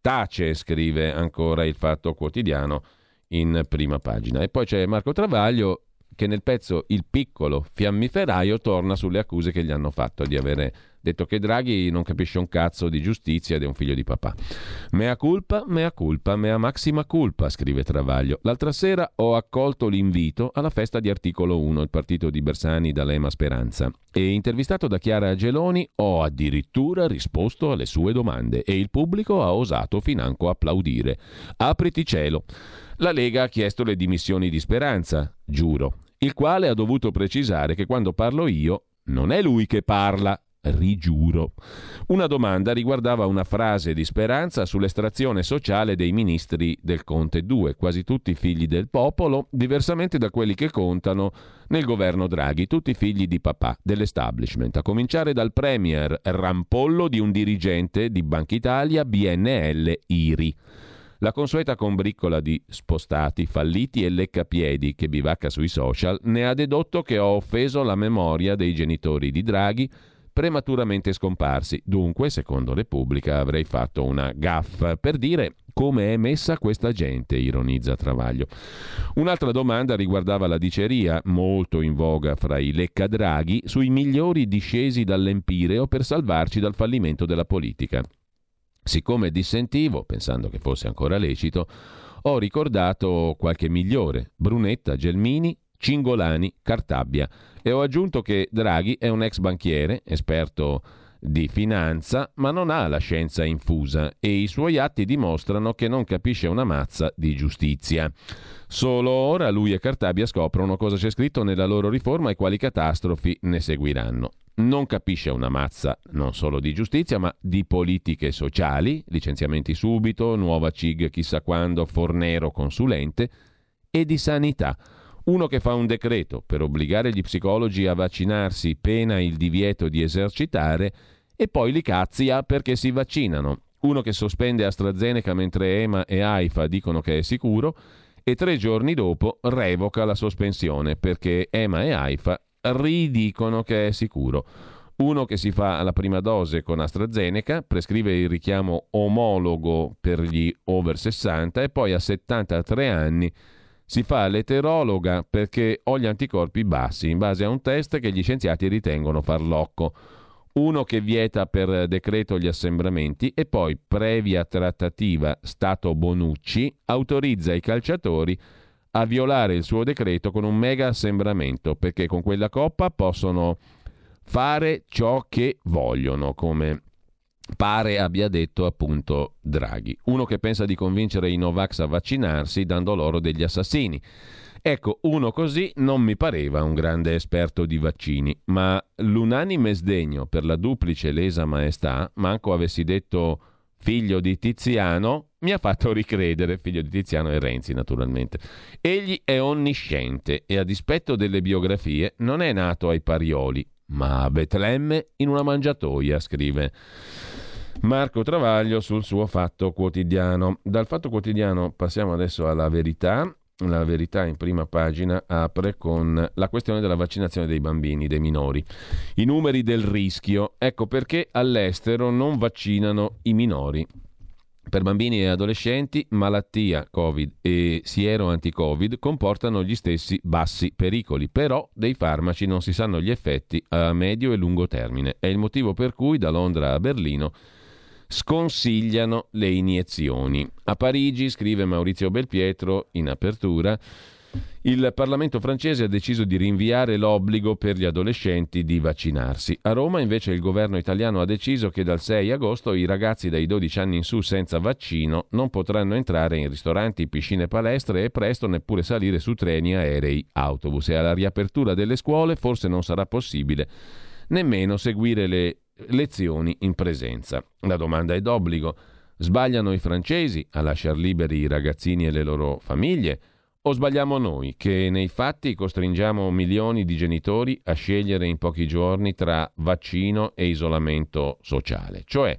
tace, scrive ancora il Fatto Quotidiano in prima pagina. E poi c'è Marco Travaglio che nel pezzo il piccolo fiammiferaio torna sulle accuse che gli hanno fatto di avere detto che Draghi non capisce un cazzo di giustizia ed è un figlio di papà. Mea culpa, mea maxima culpa, scrive Travaglio. L'altra sera ho accolto l'invito alla festa di Articolo 1, il partito di Bersani, D'Alema, Speranza, e intervistato da Chiara Geloni ho addirittura risposto alle sue domande e il pubblico ha osato financo applaudire. Apriti cielo. La Lega ha chiesto le dimissioni di Speranza, giuro, il quale ha dovuto precisare che quando parlo io non è lui che parla. Rigiuro. Una domanda riguardava una frase di Speranza sull'estrazione sociale dei ministri del Conte 2, quasi tutti figli del popolo, diversamente da quelli che contano nel governo Draghi, tutti figli di papà, dell'establishment, a cominciare dal premier rampollo di un dirigente di Banca Italia, BNL, IRI. La consueta combriccola di spostati, falliti e leccapiedi che bivacca sui social ne ha dedotto che ho offeso la memoria dei genitori di Draghi, prematuramente scomparsi. Dunque, secondo Repubblica, avrei fatto una gaffa per dire come è messa questa gente, ironizza Travaglio. Un'altra domanda riguardava la diceria, molto in voga fra i leccadraghi, sui migliori discesi dall'empireo per salvarci dal fallimento della politica. Siccome dissentivo, pensando che fosse ancora lecito, ho ricordato qualche migliore, Brunetta, Gelmini, Cingolani, Cartabia, e ho aggiunto che Draghi è un ex banchiere, esperto di finanza, ma non ha la scienza infusa e i suoi atti dimostrano che non capisce una mazza di giustizia. Solo ora lui e Cartabia scoprono cosa c'è scritto nella loro riforma e quali catastrofi ne seguiranno. Non capisce una mazza non solo di giustizia, ma di politiche sociali, licenziamenti subito, nuova CIG chissà quando, Fornero consulente, e di sanità. Uno che fa un decreto per obbligare gli psicologi a vaccinarsi, pena il divieto di esercitare, e poi li cazzia perché si vaccinano. Uno che sospende AstraZeneca mentre EMA e AIFA dicono che è sicuro e 3 giorni dopo revoca la sospensione perché EMA e AIFA ridicono che è sicuro. Uno che si fa la prima dose con AstraZeneca, prescrive il richiamo omologo per gli over 60 e poi a 73 anni si fa l'eterologa perché ho gli anticorpi bassi in base a un test che gli scienziati ritengono farlocco. Uno che vieta per decreto gli assembramenti e poi, previa trattativa Stato Bonucci, autorizza i calciatori a violare il suo decreto con un mega assembramento perché con quella coppa possono fare ciò che vogliono, come pare abbia detto appunto Draghi. Uno che pensa di convincere i Novax a vaccinarsi dando loro degli assassini. Ecco, uno così non mi pareva un grande esperto di vaccini, ma l'unanime sdegno per la duplice lesa maestà, manco avessi detto figlio di Tiziano, mi ha fatto ricredere, figlio di Tiziano e Renzi naturalmente. Egli è onnisciente e a dispetto delle biografie non è nato ai Parioli, ma a Betlemme in una mangiatoia, scrive Marco Travaglio sul suo Fatto Quotidiano. Dal Fatto Quotidiano passiamo adesso alla Verità. La Verità in prima pagina apre con la questione della vaccinazione dei bambini, dei minori. I numeri del rischio, ecco perché all'estero non vaccinano i minori. Per bambini e adolescenti, malattia Covid e siero anti-Covid comportano gli stessi bassi pericoli, però dei farmaci non si sanno gli effetti a medio e lungo termine. È il motivo per cui da Londra a Berlino sconsigliano le iniezioni. A Parigi, scrive Maurizio Belpietro in apertura, il Parlamento francese ha deciso di rinviare l'obbligo per gli adolescenti di vaccinarsi. A Roma invece il governo italiano ha deciso che dal 6 agosto i ragazzi dai 12 anni in su senza vaccino non potranno entrare in ristoranti, piscine, palestre e presto neppure salire su treni, aerei, autobus. E alla riapertura delle scuole forse non sarà possibile nemmeno seguire le lezioni in presenza. La domanda è d'obbligo. Sbagliano i francesi a lasciar liberi i ragazzini e le loro famiglie? O sbagliamo noi, che nei fatti costringiamo milioni di genitori a scegliere in pochi giorni tra vaccino e isolamento sociale? Cioè,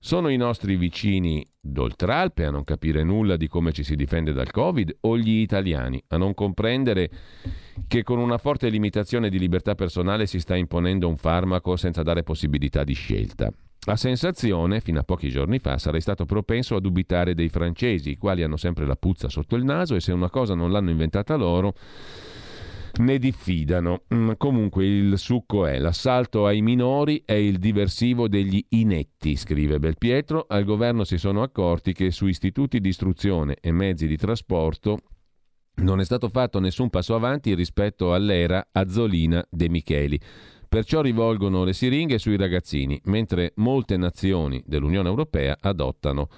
sono i nostri vicini d'Oltralpe a non capire nulla di come ci si difende dal Covid o gli italiani a non comprendere che con una forte limitazione di libertà personale si sta imponendo un farmaco senza dare possibilità di scelta? La sensazione, fino a pochi giorni fa, sarei stato propenso a dubitare dei francesi, i quali hanno sempre la puzza sotto il naso e se una cosa non l'hanno inventata loro, ne diffidano. Comunque il succo è: l'assalto ai minori è il diversivo degli inetti, scrive Belpietro. Al governo si sono accorti che su istituti di istruzione e mezzi di trasporto non è stato fatto nessun passo avanti rispetto all'era Azzolina De Micheli. Perciò rivolgono le siringhe sui ragazzini, mentre molte nazioni dell'Unione Europea adottano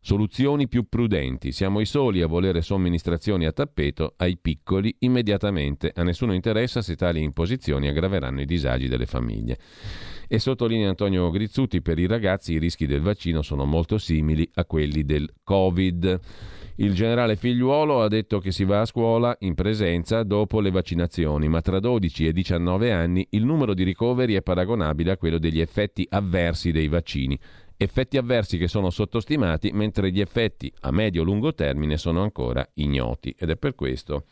soluzioni più prudenti. Siamo i soli a volere somministrazioni a tappeto ai piccoli immediatamente. A nessuno interessa se tali imposizioni aggraveranno i disagi delle famiglie. E sottolinea Antonio Grizzuti, per i ragazzi i rischi del vaccino sono molto simili a quelli del Covid. Il generale Figliuolo ha detto che si va a scuola in presenza dopo le vaccinazioni, ma tra 12 e 19 anni il numero di ricoveri è paragonabile a quello degli effetti avversi dei vaccini. Effetti avversi che sono sottostimati, mentre gli effetti a medio-lungo termine sono ancora ignoti. Ed è per questo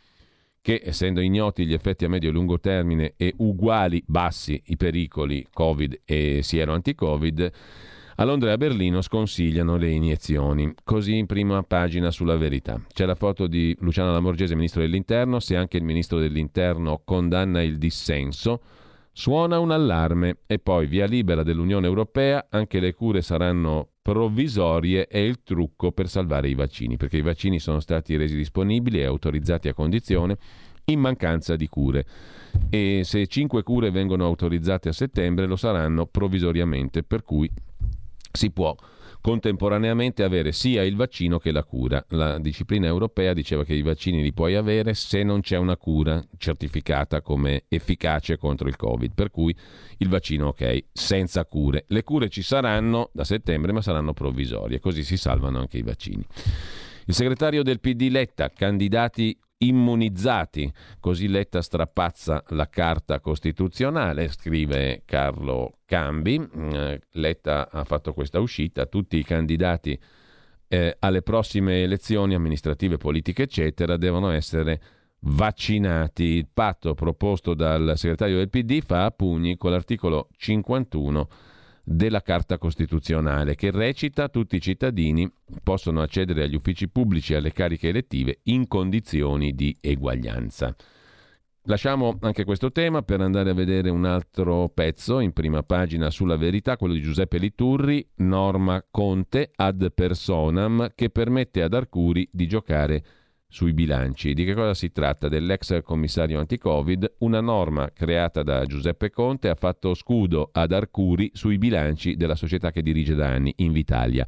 che, essendo ignoti gli effetti a medio-lungo termine e uguali bassi i pericoli Covid e siero-anti-Covid, a Londra e a Berlino sconsigliano le iniezioni. Così in prima pagina sulla Verità. C'è la foto di Luciana Lamorgese, ministro dell'Interno. Se anche il ministro dell'Interno condanna il dissenso, suona un allarme. E poi via libera dell'Unione Europea, anche le cure saranno provvisorie e il trucco per salvare i vaccini, perché i vaccini sono stati resi disponibili e autorizzati a condizione in mancanza di cure, e se 5 cure vengono autorizzate a settembre lo saranno provvisoriamente, per cui si può contemporaneamente avere sia il vaccino che la cura. La disciplina europea diceva che i vaccini li puoi avere se non c'è una cura certificata come efficace contro il Covid, per cui il vaccino ok, senza cure. Le cure ci saranno da settembre, ma saranno provvisorie, così si salvano anche i vaccini. Il segretario del PD Letta: candidati immunizzati, così Letta strapazza la carta costituzionale, scrive Carlo Cambi. Letta ha fatto questa uscita: tutti i candidati alle prossime elezioni amministrative, politiche eccetera devono essere vaccinati. Il patto proposto dal segretario del PD fa a pugni con l'articolo 51 della Carta Costituzionale, che recita: tutti i cittadini possono accedere agli uffici pubblici e alle cariche elettive in condizioni di eguaglianza. Lasciamo anche questo tema per andare a vedere un altro pezzo in prima pagina sulla Verità, quello di Giuseppe Liturri: norma Conte ad personam che permette ad Arcuri di giocare sui bilanci. Di che cosa si tratta? Dell'ex commissario anti-Covid. Una norma creata da Giuseppe Conte ha fatto scudo ad Arcuri sui bilanci della società che dirige da anni, Invitalia.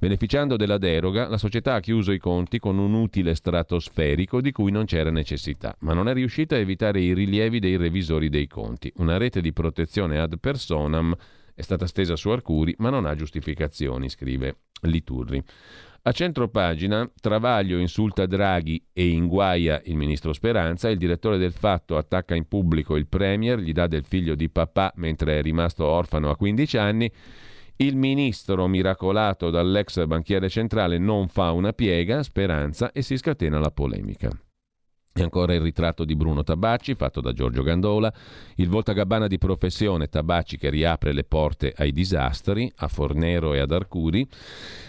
Beneficiando della deroga, la società ha chiuso i conti con un utile stratosferico di cui non c'era necessità, ma non è riuscita a evitare i rilievi dei revisori dei conti. Una rete di protezione ad personam è stata stesa su Arcuri, ma non ha giustificazioni, scrive Liturri. A centro pagina, Travaglio insulta Draghi e inguaia il ministro Speranza, il direttore del Fatto attacca in pubblico il premier, gli dà del figlio di papà mentre è rimasto orfano a 15 anni, il ministro miracolato dall'ex banchiere centrale non fa una piega, Speranza, e si scatena la polemica. E ancora il ritratto di Bruno Tabacci fatto da Giorgio Gandola, il voltagabbana di professione Tabacci che riapre le porte ai disastri, a Fornero e ad Arcuri,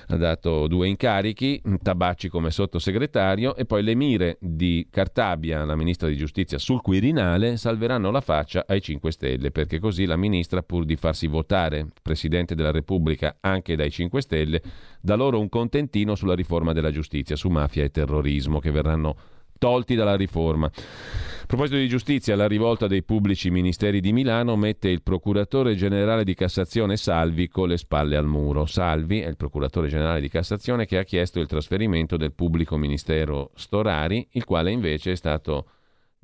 ha dato 2 incarichi, Tabacci come sottosegretario, e poi le mire di Cartabia, la ministra di giustizia, sul Quirinale salveranno la faccia ai 5 Stelle, perché così la ministra, pur di farsi votare Presidente della Repubblica anche dai 5 Stelle, dà loro un contentino sulla riforma della giustizia, su mafia e terrorismo, che verranno tolti dalla riforma. A proposito di giustizia, la rivolta dei pubblici ministeri di Milano mette il procuratore generale di Cassazione Salvi con le spalle al muro. Salvi è il procuratore generale di Cassazione che ha chiesto il trasferimento del pubblico ministero Storari, il quale invece è stato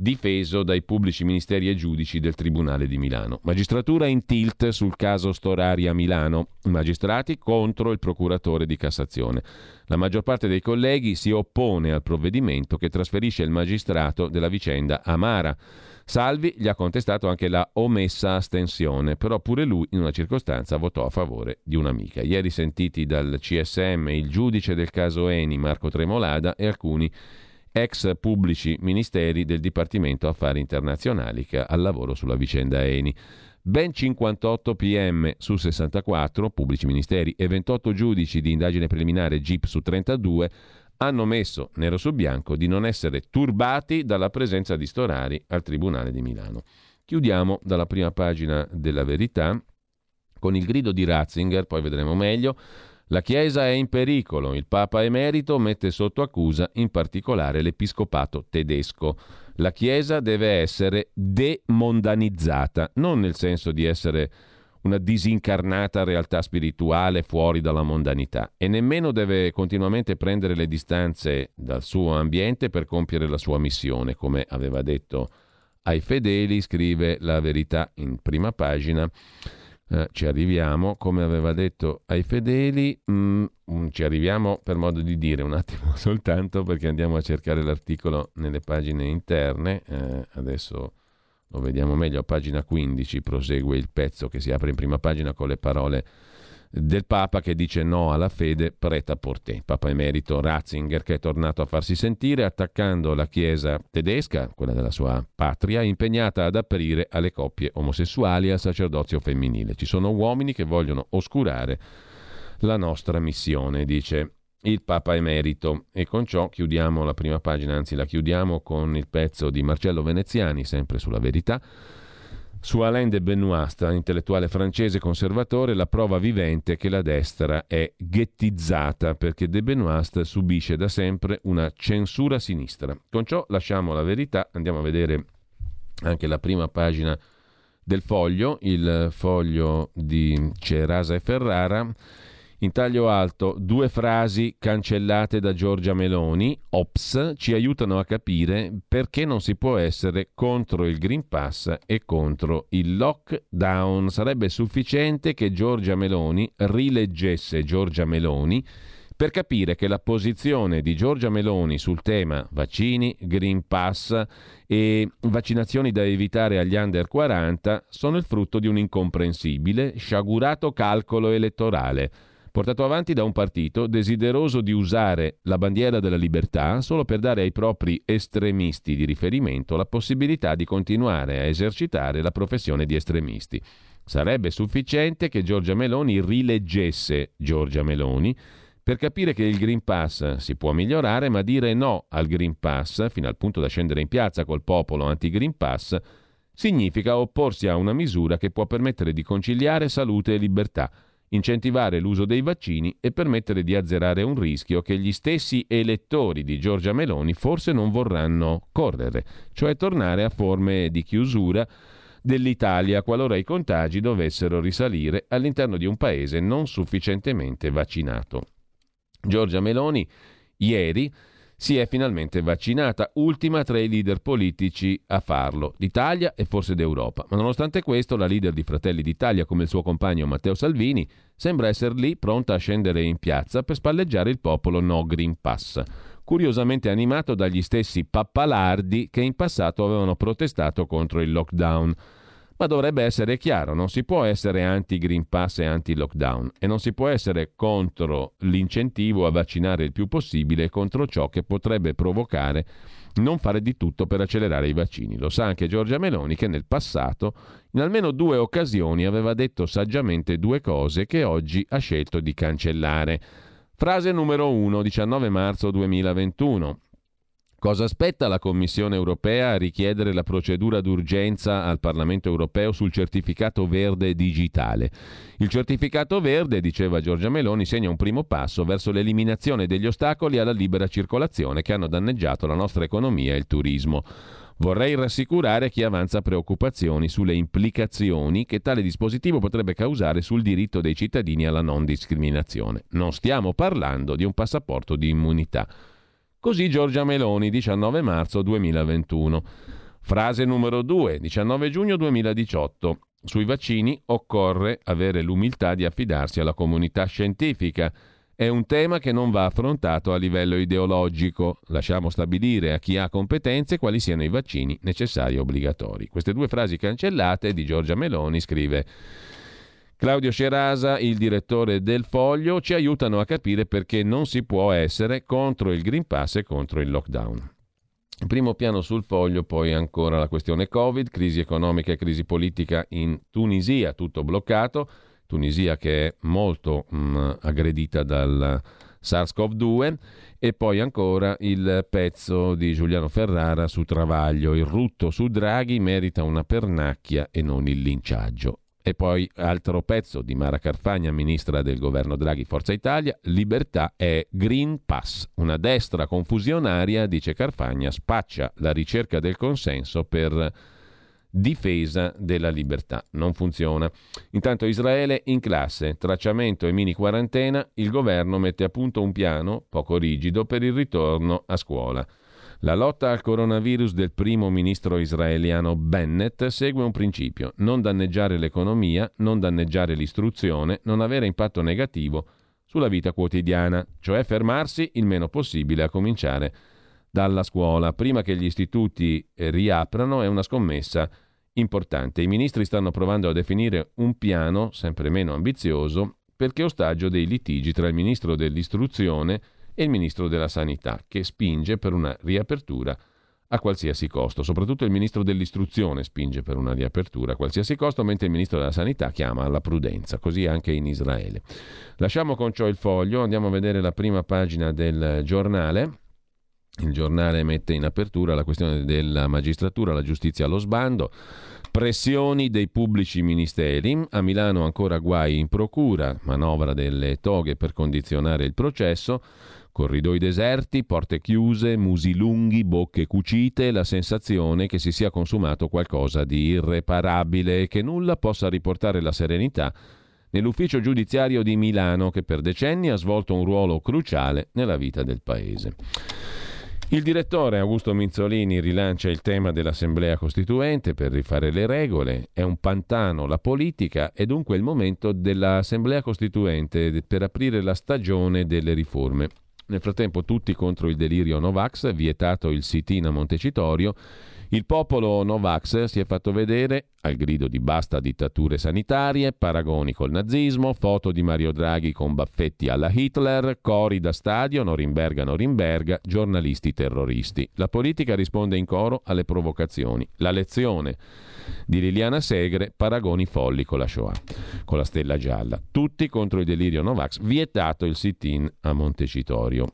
difeso dai pubblici ministeri e giudici del Tribunale di Milano. Magistratura in tilt sul caso Storari a Milano, magistrati contro il procuratore di Cassazione. La maggior parte dei colleghi si oppone al provvedimento che trasferisce il magistrato della vicenda a Mara. Salvi gli ha contestato anche la omessa astensione, però pure lui in una circostanza votò a favore di un'amica. Ieri sentiti dal CSM il giudice del caso Eni, Marco Tremolada, e alcuni ex pubblici ministeri del Dipartimento Affari Internazionali che al lavoro sulla vicenda Eni. Ben 58 PM su 64 pubblici ministeri e 28 giudici di indagine preliminare GIP su 32 hanno messo nero su bianco di non essere turbati dalla presenza di Storari al Tribunale di Milano. Chiudiamo dalla prima pagina della Verità con il grido di Ratzinger, poi vedremo meglio. La Chiesa è in pericolo, il Papa emerito mette sotto accusa in particolare l'Episcopato tedesco. La Chiesa deve essere demondanizzata, non nel senso di essere una disincarnata realtà spirituale fuori dalla mondanità, e nemmeno deve continuamente prendere le distanze dal suo ambiente per compiere la sua missione, come aveva detto ai fedeli, scrive la Verità in prima pagina. Ci arriviamo, come aveva detto ai fedeli, ci arriviamo per modo di dire, un attimo soltanto, perché andiamo a cercare l'articolo nelle pagine interne, adesso lo vediamo meglio. A pagina 15 prosegue il pezzo che si apre in prima pagina con le parole del Papa che dice no alla fede preta portè. Papa emerito Ratzinger, che è tornato a farsi sentire attaccando la Chiesa tedesca, quella della sua patria, impegnata ad aprire alle coppie omosessuali e al sacerdozio femminile. Ci sono uomini che vogliono oscurare la nostra missione, dice il Papa emerito. E con ciò chiudiamo la prima pagina, anzi la chiudiamo con il pezzo di Marcello Veneziani, sempre sulla Verità. Su Alain de Benoist, intellettuale francese conservatore, la prova vivente che la destra è ghettizzata, perché de Benoist subisce da sempre una censura sinistra. Con ciò lasciamo la Verità, andiamo a vedere anche la prima pagina del Foglio, il Foglio di Cerasa e Ferrara. In taglio alto, due frasi cancellate da Giorgia Meloni, ops, ci aiutano a capire perché non si può essere contro il Green Pass e contro il lockdown. Sarebbe sufficiente che Giorgia Meloni rileggesse Giorgia Meloni per capire che la posizione di Giorgia Meloni sul tema vaccini, Green Pass e vaccinazioni da evitare agli under 40 sono il frutto di un incomprensibile, sciagurato calcolo elettorale portato avanti da un partito desideroso di usare la bandiera della libertà solo per dare ai propri estremisti di riferimento la possibilità di continuare a esercitare la professione di estremisti. Sarebbe sufficiente che Giorgia Meloni rileggesse Giorgia Meloni per capire che il Green Pass si può migliorare, ma dire no al Green Pass, fino al punto da scendere in piazza col popolo anti-Green Pass, significa opporsi a una misura che può permettere di conciliare salute e libertà, incentivare l'uso dei vaccini e permettere di azzerare un rischio che gli stessi elettori di Giorgia Meloni forse non vorranno correre, cioè tornare a forme di chiusura dell'Italia qualora i contagi dovessero risalire all'interno di un paese non sufficientemente vaccinato. Giorgia Meloni ieri si è finalmente vaccinata, ultima tra i leader politici a farlo, d'Italia e forse d'Europa. Ma nonostante questo, la leader di Fratelli d'Italia, come il suo compagno Matteo Salvini, sembra essere lì pronta a scendere in piazza per spalleggiare il popolo no Green Pass, curiosamente animato dagli stessi pappalardi che in passato avevano protestato contro il lockdown. Ma dovrebbe essere chiaro, non si può essere anti-Green Pass e anti-lockdown, e non si può essere contro l'incentivo a vaccinare il più possibile e contro ciò che potrebbe provocare non fare di tutto per accelerare i vaccini. Lo sa anche Giorgia Meloni, che nel passato in almeno due occasioni aveva detto saggiamente due cose che oggi ha scelto di cancellare. Frase numero 1, 19 marzo 2021. Cosa aspetta la Commissione europea a richiedere la procedura d'urgenza al Parlamento europeo sul certificato verde digitale? Il certificato verde, diceva Giorgia Meloni, segna un primo passo verso l'eliminazione degli ostacoli alla libera circolazione che hanno danneggiato la nostra economia e il turismo. Vorrei rassicurare chi avanza preoccupazioni sulle implicazioni che tale dispositivo potrebbe causare sul diritto dei cittadini alla non discriminazione. Non stiamo parlando di un passaporto di immunità. Così Giorgia Meloni, 19 marzo 2021. Frase numero 2, 19 giugno 2018. Sui vaccini occorre avere l'umiltà di affidarsi alla comunità scientifica. È un tema che non va affrontato a livello ideologico. Lasciamo stabilire a chi ha competenze quali siano i vaccini necessari e obbligatori. Queste due frasi cancellate di Giorgia Meloni, scrive Claudio Cerasa, il direttore del Foglio, ci aiutano a capire perché non si può essere contro il Green Pass e contro il lockdown. In primo piano sul Foglio poi ancora la questione Covid, crisi economica e crisi politica in Tunisia, tutto bloccato. Tunisia che è molto aggredita dal SARS-CoV-2, e poi ancora il pezzo di Giuliano Ferrara su Travaglio, il rutto su Draghi merita una pernacchia e non il linciaggio. E poi altro pezzo di Mara Carfagna, ministra del governo Draghi, Forza Italia, libertà è Green Pass, una destra confusionaria, dice Carfagna, spaccia la ricerca del consenso per difesa della libertà. Non funziona. Intanto Israele in classe, tracciamento e mini quarantena, il governo mette a punto un piano poco rigido per il ritorno a scuola. La lotta al coronavirus del primo ministro israeliano Bennett segue un principio: non danneggiare l'economia, non danneggiare l'istruzione, non avere impatto negativo sulla vita quotidiana, cioè fermarsi il meno possibile a cominciare dalla scuola. Prima che gli istituti riaprano è una scommessa importante. I ministri stanno provando a definire un piano sempre meno ambizioso perché ostaggio dei litigi tra il ministro dell'istruzione e il ministro della Sanità, che spinge per una riapertura a qualsiasi costo. Soprattutto il ministro dell'istruzione spinge per una riapertura a qualsiasi costo, mentre il ministro della Sanità chiama alla prudenza, così anche in Israele. Lasciamo con ciò il Foglio, andiamo a vedere la prima pagina del giornale. Il giornale mette in apertura la questione della magistratura, la giustizia allo sbando, pressioni dei pubblici ministeri, a Milano ancora guai in procura, manovra delle toghe per condizionare il processo, corridoi deserti, porte chiuse, musi lunghi, bocche cucite, la sensazione che si sia consumato qualcosa di irreparabile e che nulla possa riportare la serenità nell'ufficio giudiziario di Milano, che per decenni ha svolto un ruolo cruciale nella vita del paese. Il direttore Augusto Minzolini rilancia il tema dell'Assemblea Costituente per rifare le regole. È un pantano la politica, e dunque il momento dell'Assemblea Costituente per aprire la stagione delle riforme. Nel frattempo tutti contro il delirio Novax, vietato il sit-in a Montecitorio. Il popolo Novax si è fatto vedere al grido di basta dittature sanitarie, paragoni col nazismo, foto di Mario Draghi con baffetti alla Hitler, cori da stadio, Norimberga, Norimberga, giornalisti terroristi. La politica risponde in coro alle provocazioni. La lezione di Liliana Segre, paragoni folli con la Shoah, con la stella gialla. Tutti contro il delirio Novax, vietato il sit-in a Montecitorio.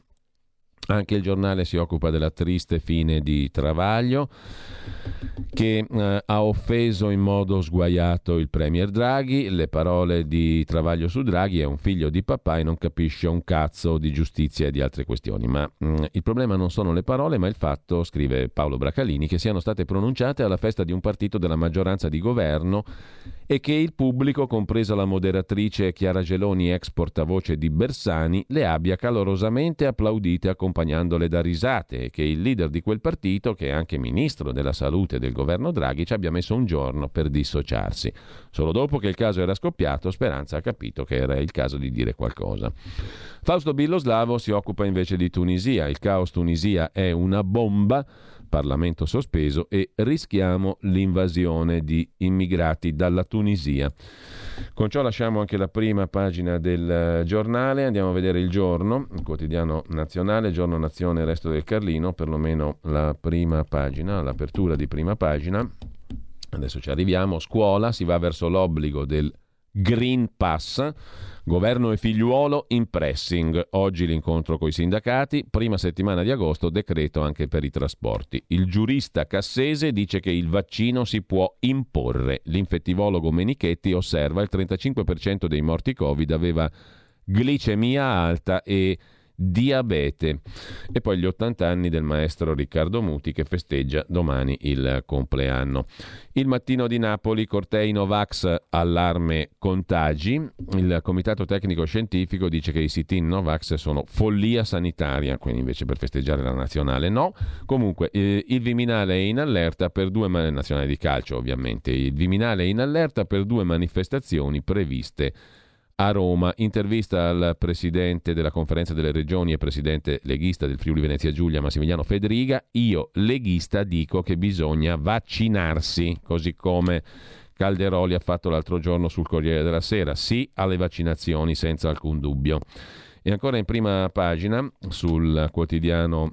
Anche il giornale si occupa della triste fine di Travaglio, che ha offeso in modo sguaiato il premier Draghi. Le parole di Travaglio su Draghi: è un figlio di papà e non capisce un cazzo di giustizia e di altre questioni. Ma il problema non sono le parole, ma il fatto, scrive Paolo Bracalini, che siano state pronunciate alla festa di un partito della maggioranza di governo e che il pubblico, compresa la moderatrice Chiara Geloni, ex portavoce di Bersani, le abbia calorosamente applaudite accompagnandole da risate, e che il leader di quel partito, che è anche ministro della salute del governo Draghi, ci abbia messo un giorno per dissociarsi. Solo dopo che il caso era scoppiato, Speranza ha capito che era il caso di dire qualcosa. Fausto Billoslavo si occupa invece di Tunisia. Il caos Tunisia è una bomba, Parlamento sospeso e rischiamo l'invasione di immigrati dalla Tunisia. Con ciò lasciamo anche la prima pagina del giornale, andiamo a vedere Il Giorno, il quotidiano nazionale, Giorno, Nazione, Resto del Carlino, perlomeno la prima pagina, l'apertura di prima pagina. Adesso ci arriviamo. Scuola, si va verso l'obbligo del Green Pass, governo e figliuolo in pressing, oggi l'incontro coi sindacati, prima settimana di agosto decreto anche per i trasporti. Il giurista Cassese dice che il vaccino si può imporre, l'infettivologo Menichetti osserva il 35% dei morti Covid aveva glicemia alta e diabete. E poi gli 80 anni del maestro Riccardo Muti, che festeggia domani il compleanno. Il Mattino di Napoli, cortei Novax, allarme contagi. Il comitato tecnico scientifico dice che i sit-in Novax sono follia sanitaria, quindi invece per festeggiare la nazionale no. Comunque il Viminale è in allerta per due nazionali di calcio, ovviamente. Il Viminale è in allerta per due manifestazioni previste a Roma. Intervista al presidente della Conferenza delle Regioni e presidente leghista del Friuli Venezia Giulia, Massimiliano Fedriga: io leghista dico che bisogna vaccinarsi, così come Calderoli ha fatto l'altro giorno sul Corriere della Sera, sì alle vaccinazioni senza alcun dubbio. E ancora in prima pagina sul quotidiano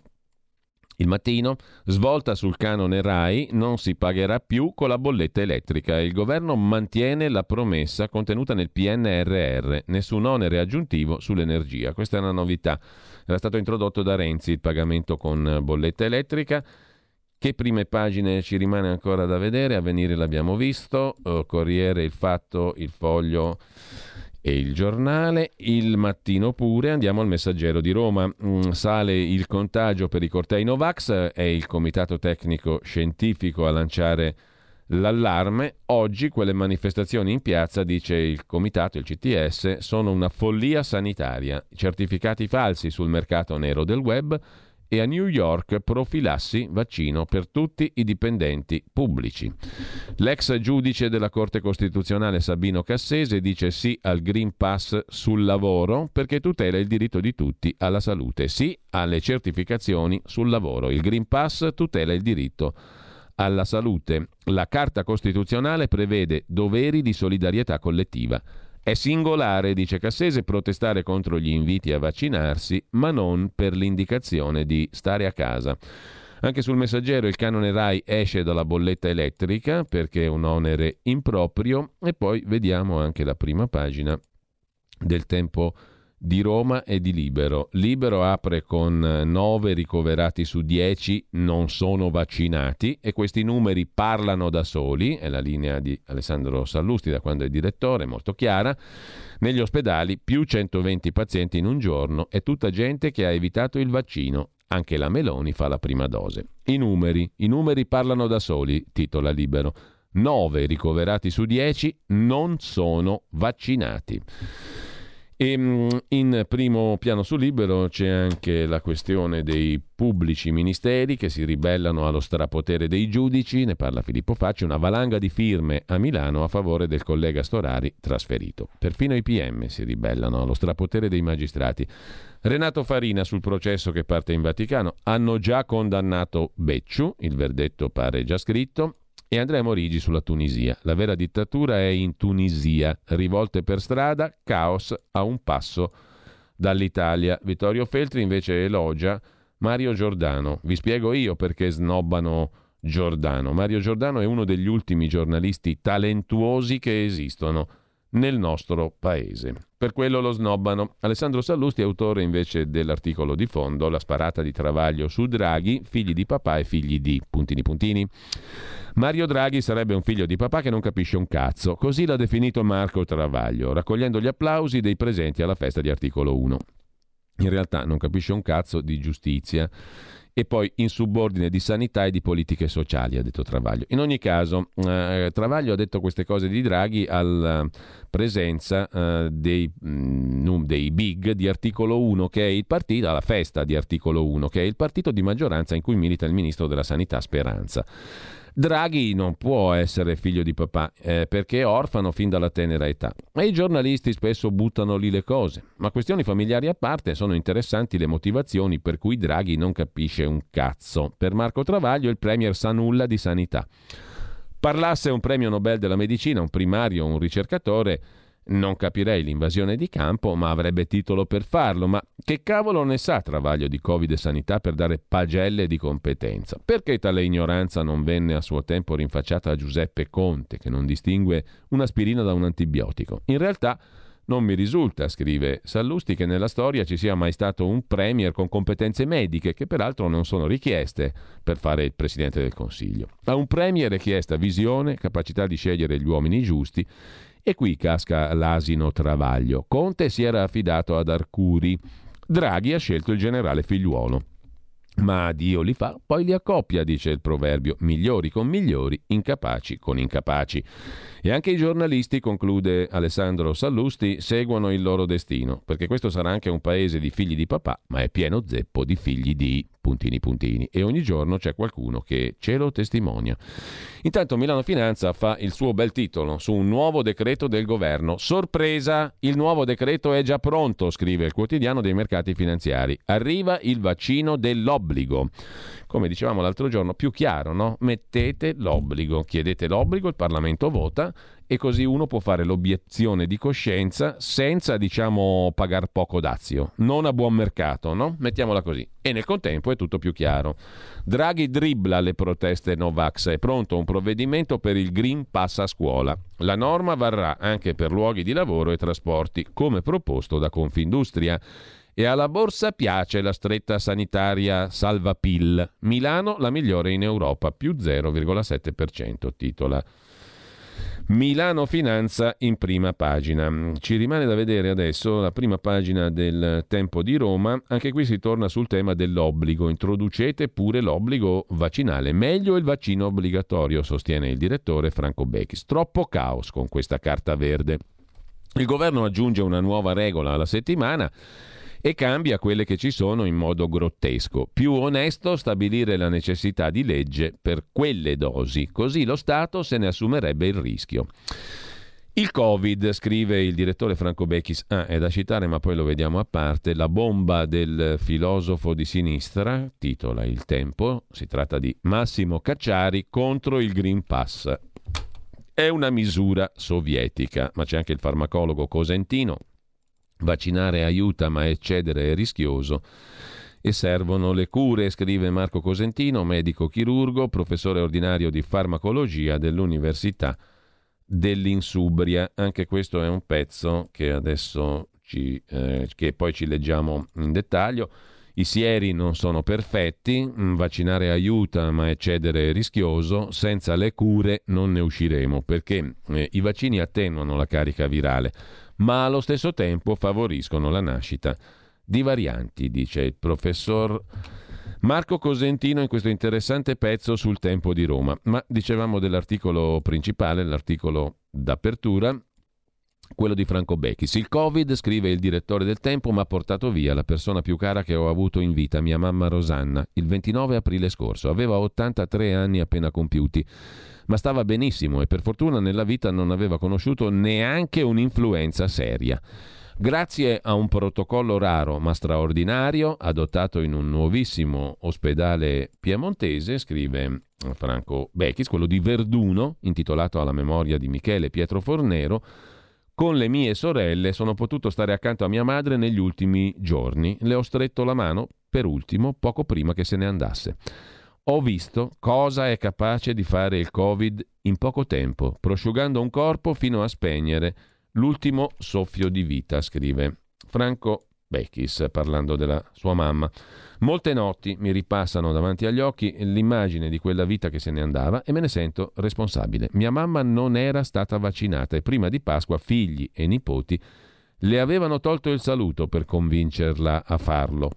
Il Mattino, svolta sul canone Rai, non si pagherà più con la bolletta elettrica. Il governo mantiene la promessa contenuta nel PNRR, nessun onere aggiuntivo sull'energia. Questa è una novità. Era stato introdotto da Renzi il pagamento con bolletta elettrica. Che prime pagine ci rimane ancora da vedere? Avvenire l'abbiamo visto, Corriere, Il Fatto, Il Foglio e Il Giornale, Il Mattino pure. Andiamo al Messaggero di Roma. Sale il contagio per i cortei Novax, è il comitato tecnico scientifico a lanciare l'allarme. Oggi quelle manifestazioni in piazza, dice il comitato, il CTS, sono una follia sanitaria, certificati falsi sul mercato nero del web. E a New York profilassi vaccino per tutti i dipendenti pubblici. L'ex giudice della Corte Costituzionale Sabino Cassese dice sì al Green Pass sul lavoro perché tutela il diritto di tutti alla salute, sì alle certificazioni sul lavoro. Il Green Pass tutela il diritto alla salute. La Carta Costituzionale prevede doveri di solidarietà collettiva. È singolare, dice Cassese, protestare contro gli inviti a vaccinarsi, ma non per l'indicazione di stare a casa. Anche sul Messaggero il canone Rai esce dalla bolletta elettrica perché è un onere improprio. E poi vediamo anche la prima pagina del Tempo di Roma e di Libero. Libero apre con 9 ricoverati su 10 non sono vaccinati e questi numeri parlano da soli, è la linea di Alessandro Sallusti da quando è direttore, molto chiara. Negli ospedali più 120 pazienti in un giorno e tutta gente che ha evitato il vaccino. Anche la Meloni fa la prima dose. I numeri parlano da soli, titola Libero. 9 ricoverati su 10 non sono vaccinati. E in primo piano su Libero c'è anche la questione dei pubblici ministeri che si ribellano allo strapotere dei giudici, ne parla Filippo Facci, una valanga di firme a Milano a favore del collega Storari trasferito. Perfino i PM si ribellano allo strapotere dei magistrati. Renato Farina sul processo che parte in Vaticano, hanno già condannato Becciu, il verdetto pare già scritto. E Andrea Morigi sulla Tunisia. La vera dittatura è in Tunisia. Rivolte per strada, caos a un passo dall'Italia. Vittorio Feltri invece elogia Mario Giordano. Vi spiego io perché snobbano Giordano. Mario Giordano è uno degli ultimi giornalisti talentuosi che esistono nel nostro paese. Per quello lo snobbano. Alessandro Sallusti è autore invece dell'articolo di fondo La sparata di Travaglio su Draghi, figli di papà e figli di... .. Mario Draghi sarebbe un figlio di papà che non capisce un cazzo, così l'ha definito Marco Travaglio, raccogliendo gli applausi dei presenti alla festa di Articolo 1. In realtà non capisce un cazzo di giustizia e poi in subordine di sanità e di politiche sociali, ha detto Travaglio. In ogni caso, Travaglio ha detto queste cose di Draghi alla presenza dei big di Articolo 1, che è il partito, alla festa di Articolo 1, che è il partito di maggioranza in cui milita il ministro della Sanità Speranza. Draghi non può essere figlio di papà perché è orfano fin dalla tenera età e i giornalisti spesso buttano lì le cose, ma questioni familiari a parte sono interessanti le motivazioni per cui Draghi non capisce un cazzo. Per Marco Travaglio il premier sa nulla di sanità. Parlasse un premio Nobel della medicina, un primario, un ricercatore, non capirei l'invasione di campo, ma avrebbe titolo per farlo. Ma che cavolo ne sa Travaglio di Covid e sanità per dare pagelle di competenza? Perché tale ignoranza non venne a suo tempo rinfacciata a Giuseppe Conte, che non distingue un'aspirina da un antibiotico? In realtà non mi risulta, scrive Sallusti, che nella storia ci sia mai stato un premier con competenze mediche, che peraltro non sono richieste per fare il Presidente del Consiglio. A un premier è chiesta visione, capacità di scegliere gli uomini giusti. E qui casca l'asino Travaglio. Conte si era affidato ad Arcuri. Draghi ha scelto il generale Figliuolo. Ma Dio li fa, poi li accoppia, dice il proverbio. Migliori con migliori, incapaci con incapaci. E anche i giornalisti, conclude Alessandro Sallusti, seguono il loro destino. Perché questo sarà anche un paese di figli di papà, ma è pieno zeppo di figli di... .. E ogni giorno c'è qualcuno che ce lo testimonia. Intanto Milano Finanza fa il suo bel titolo su un nuovo decreto del governo. Sorpresa, il nuovo decreto è già pronto, scrive il quotidiano dei mercati finanziari. Arriva il vaccino dell'obbligo. Come dicevamo l'altro giorno, più chiaro, no? Mettete l'obbligo, chiedete l'obbligo, il Parlamento vota e così uno può fare l'obiezione di coscienza senza, diciamo, pagar poco dazio, non a buon mercato, no? Mettiamola così. E nel contempo è tutto più chiaro. Draghi dribbla le proteste Novax, è pronto un provvedimento per il Green Pass a scuola. La norma varrà anche per luoghi di lavoro e trasporti, come proposto da Confindustria. E alla borsa piace la stretta sanitaria salva PIL. Milano la migliore in Europa, più 0,7%, titola Milano Finanza in prima pagina. Ci rimane da vedere adesso la prima pagina del Tempo di Roma. Anche qui si torna sul tema dell'obbligo. Introducete pure l'obbligo vaccinale. Meglio il vaccino obbligatorio, sostiene il direttore Franco Bechis. Troppo caos con questa carta verde. Il governo aggiunge una nuova regola alla settimana e cambia quelle che ci sono in modo grottesco. Più onesto stabilire la necessità di legge per quelle dosi, così lo Stato se ne assumerebbe il rischio. Il Covid, scrive il direttore Franco Bechis, è da citare ma poi lo vediamo a parte, la bomba del filosofo di sinistra, titola Il Tempo, si tratta di Massimo Cacciari contro il Green Pass. È una misura sovietica, ma c'è anche il farmacologo Cosentino. Vaccinare aiuta, ma eccedere è rischioso e servono le cure, scrive Marco Cosentino, medico chirurgo, professore ordinario di farmacologia dell'Università dell'Insubria. Anche questo è un pezzo che adesso che poi ci leggiamo in dettaglio. I sieri non sono perfetti, vaccinare aiuta, ma eccedere è rischioso, senza le cure non ne usciremo, perché i vaccini attenuano la carica virale, ma allo stesso tempo favoriscono la nascita di varianti, dice il professor Marco Cosentino in questo interessante pezzo sul Tempo di Roma. Ma dicevamo dell'articolo principale, l'articolo d'apertura, quello di Franco Bechis. Il Covid, scrive il direttore del Tempo, mi ha portato via la persona più cara che ho avuto in vita, mia mamma Rosanna, il 29 aprile scorso. Aveva 83 anni appena compiuti, ma stava benissimo e per fortuna nella vita non aveva conosciuto neanche un'influenza seria. Grazie a un protocollo raro ma straordinario adottato in un nuovissimo ospedale piemontese, scrive Franco Bechis, quello di Verduno, intitolato alla memoria di Michele Pietro Fornero, con le mie sorelle sono potuto stare accanto a mia madre negli ultimi giorni. Le ho stretto la mano per ultimo poco prima che se ne andasse. Ho visto cosa è capace di fare il Covid in poco tempo, prosciugando un corpo fino a spegnere l'ultimo soffio di vita, scrive Franco Bechis parlando della sua mamma. Molte notti mi ripassano davanti agli occhi l'immagine di quella vita che se ne andava e me ne sento responsabile. Mia mamma non era stata vaccinata e prima di Pasqua figli e nipoti le avevano tolto il saluto per convincerla a farlo.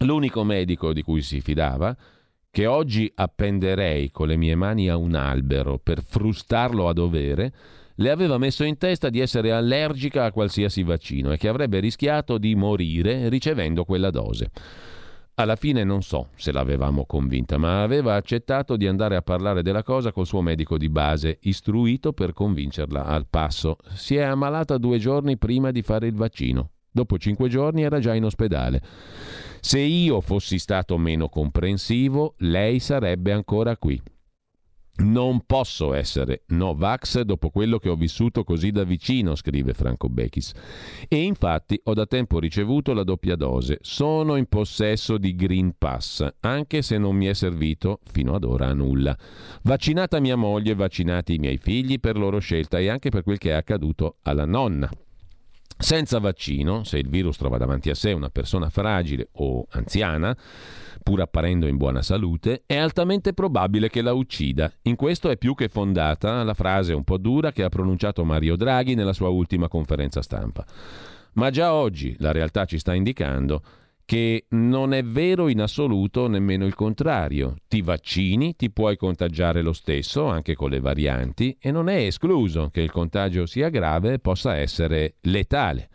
L'unico medico di cui si fidava, che oggi appenderei con le mie mani a un albero per frustarlo a dovere, le aveva messo in testa di essere allergica a qualsiasi vaccino e che avrebbe rischiato di morire ricevendo quella dose. Alla fine non so se l'avevamo convinta, ma aveva accettato di andare a parlare della cosa col suo medico di base, istruito per convincerla al passo. Si è ammalata 2 giorni prima di fare il vaccino. Dopo 5 giorni era già in ospedale. Se io fossi stato meno comprensivo, lei sarebbe ancora qui. Non posso essere Novax dopo quello che ho vissuto così da vicino, scrive Franco Bechis. E infatti ho da tempo ricevuto la doppia dose. Sono in possesso di Green Pass, anche se non mi è servito fino ad ora a nulla. Vaccinata mia moglie, vaccinati i miei figli per loro scelta e anche per quel che è accaduto alla nonna. Senza vaccino, se il virus trova davanti a sé una persona fragile o anziana, pur apparendo in buona salute, è altamente probabile che la uccida. In questo è più che fondata la frase un po' dura che ha pronunciato Mario Draghi nella sua ultima conferenza stampa. Ma già oggi la realtà ci sta indicando che non è vero in assoluto nemmeno il contrario. Ti vaccini, ti puoi contagiare lo stesso, anche con le varianti, e non è escluso che il contagio sia grave e possa essere letale.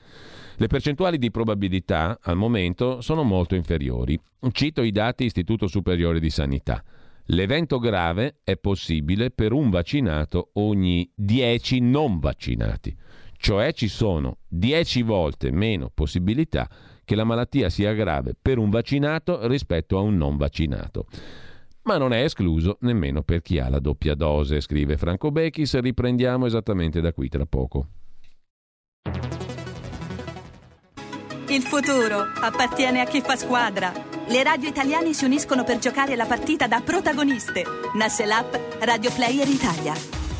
Le percentuali di probabilità al momento sono molto inferiori. Cito i dati Istituto Superiore di Sanità. L'evento grave è possibile per un vaccinato ogni 10 non vaccinati, cioè ci sono 10 volte meno possibilità che la malattia sia grave per un vaccinato rispetto a un non vaccinato. ma non è escluso nemmeno per chi ha la doppia dose, scrive Franco Bechis. Riprendiamo esattamente da qui tra poco. Il futuro appartiene a chi fa squadra. Le radio italiane si uniscono per giocare la partita da protagoniste. Nasce l'app Radio Player Italia.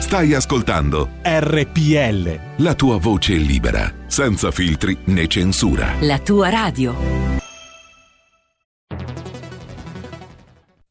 Stai ascoltando RPL, la tua voce libera, senza filtri né censura. La tua radio.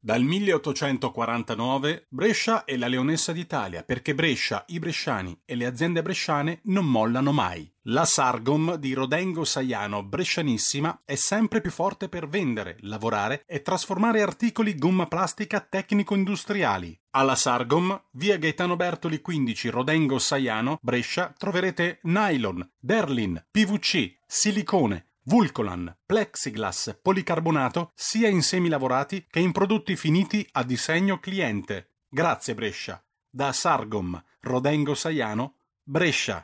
Dal 1849 Brescia è la leonessa d'Italia, perché Brescia, i bresciani e le aziende bresciane non mollano mai. La Sargom di Rodengo Saiano, brescianissima, è sempre più forte per vendere, lavorare e trasformare articoli gomma plastica tecnico-industriali. Alla Sargom, via Gaetano Bertoli 15, Rodengo Saiano, Brescia, troverete nylon, derlin, PVC, silicone, Vulcolan, plexiglass, policarbonato, sia in semi lavorati che in prodotti finiti a disegno cliente. Grazie Brescia. Da Sargom, Rodengo Saiano, Brescia.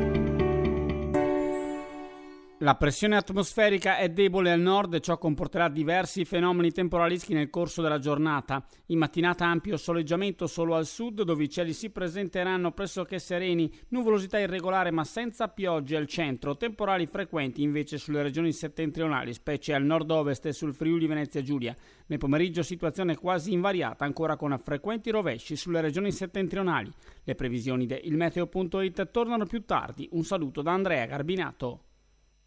La pressione atmosferica è debole al nord e ciò comporterà diversi fenomeni temporaleschi nel corso della giornata. In mattinata ampio soleggiamento solo al sud, dove i cieli si presenteranno pressoché sereni, nuvolosità irregolare ma senza piogge al centro, temporali frequenti invece sulle regioni settentrionali, specie al nord-ovest e sul Friuli Venezia Giulia. Nel pomeriggio situazione quasi invariata, ancora con frequenti rovesci sulle regioni settentrionali. Le previsioni del Meteo.it tornano più tardi. Un saluto da Andrea Garbinato.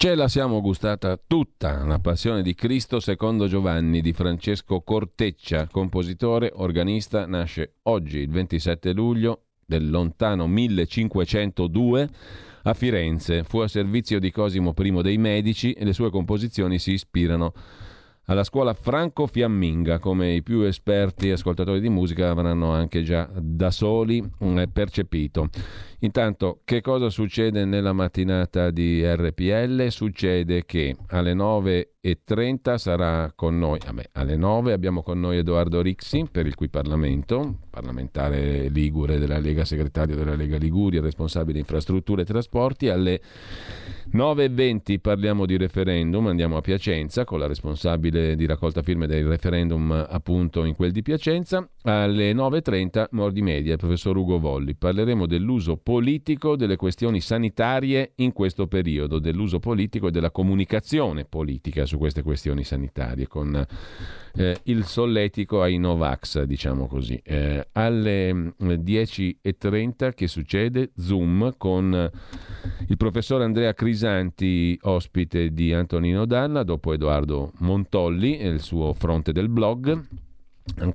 Ce la siamo gustata tutta, la Passione di Cristo secondo Giovanni di Francesco Corteccia, compositore, organista, nasce oggi, il 27 luglio del lontano 1502, a Firenze. Fu a servizio di Cosimo I dei Medici e le sue composizioni si ispirano alla scuola franco-fiamminga, come i più esperti ascoltatori di musica avranno anche già da soli percepito. Intanto, che cosa succede nella mattinata di RPL? Succede che alle 9:30 sarà con noi, alle 9 abbiamo con noi Edoardo Rixi, per il Qui Parlamento, parlamentare ligure della Lega, segretario della Lega Liguria, responsabile infrastrutture e trasporti. Alle 9:20 parliamo di referendum, andiamo a Piacenza con la responsabile di raccolta firme del referendum appunto in quel di Piacenza. Alle 9:30 Mordi Media, il professor Ugo Volli, parleremo dell'uso politico delle questioni sanitarie in questo periodo, dell'uso politico e della comunicazione politica su queste questioni sanitarie, con il solletico ai Novax, diciamo così. Alle 10:30 che succede? Zoom con il professor Andrea Crisanti, ospite di Antonino Danna, dopo Edoardo Montolli e il suo Fronte del Blog.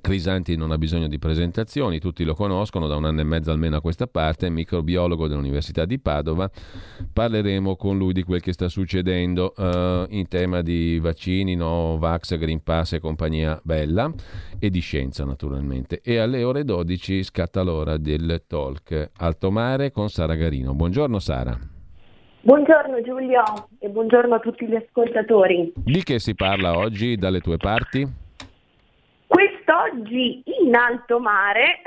Crisanti non ha bisogno di presentazioni, tutti lo conoscono da 1 anno e mezzo almeno a questa parte, microbiologo dell'Università di Padova. Parleremo con lui di quel che sta succedendo in tema di vaccini, no vax, green pass e compagnia bella, e di scienza naturalmente. E alle ore 12 scatta l'ora del talk Alto Mare con Sara Garino. Buongiorno Sara. Buongiorno Giulio e buongiorno a tutti gli ascoltatori. Di che si parla oggi dalle tue parti? Oggi in Alto Mare,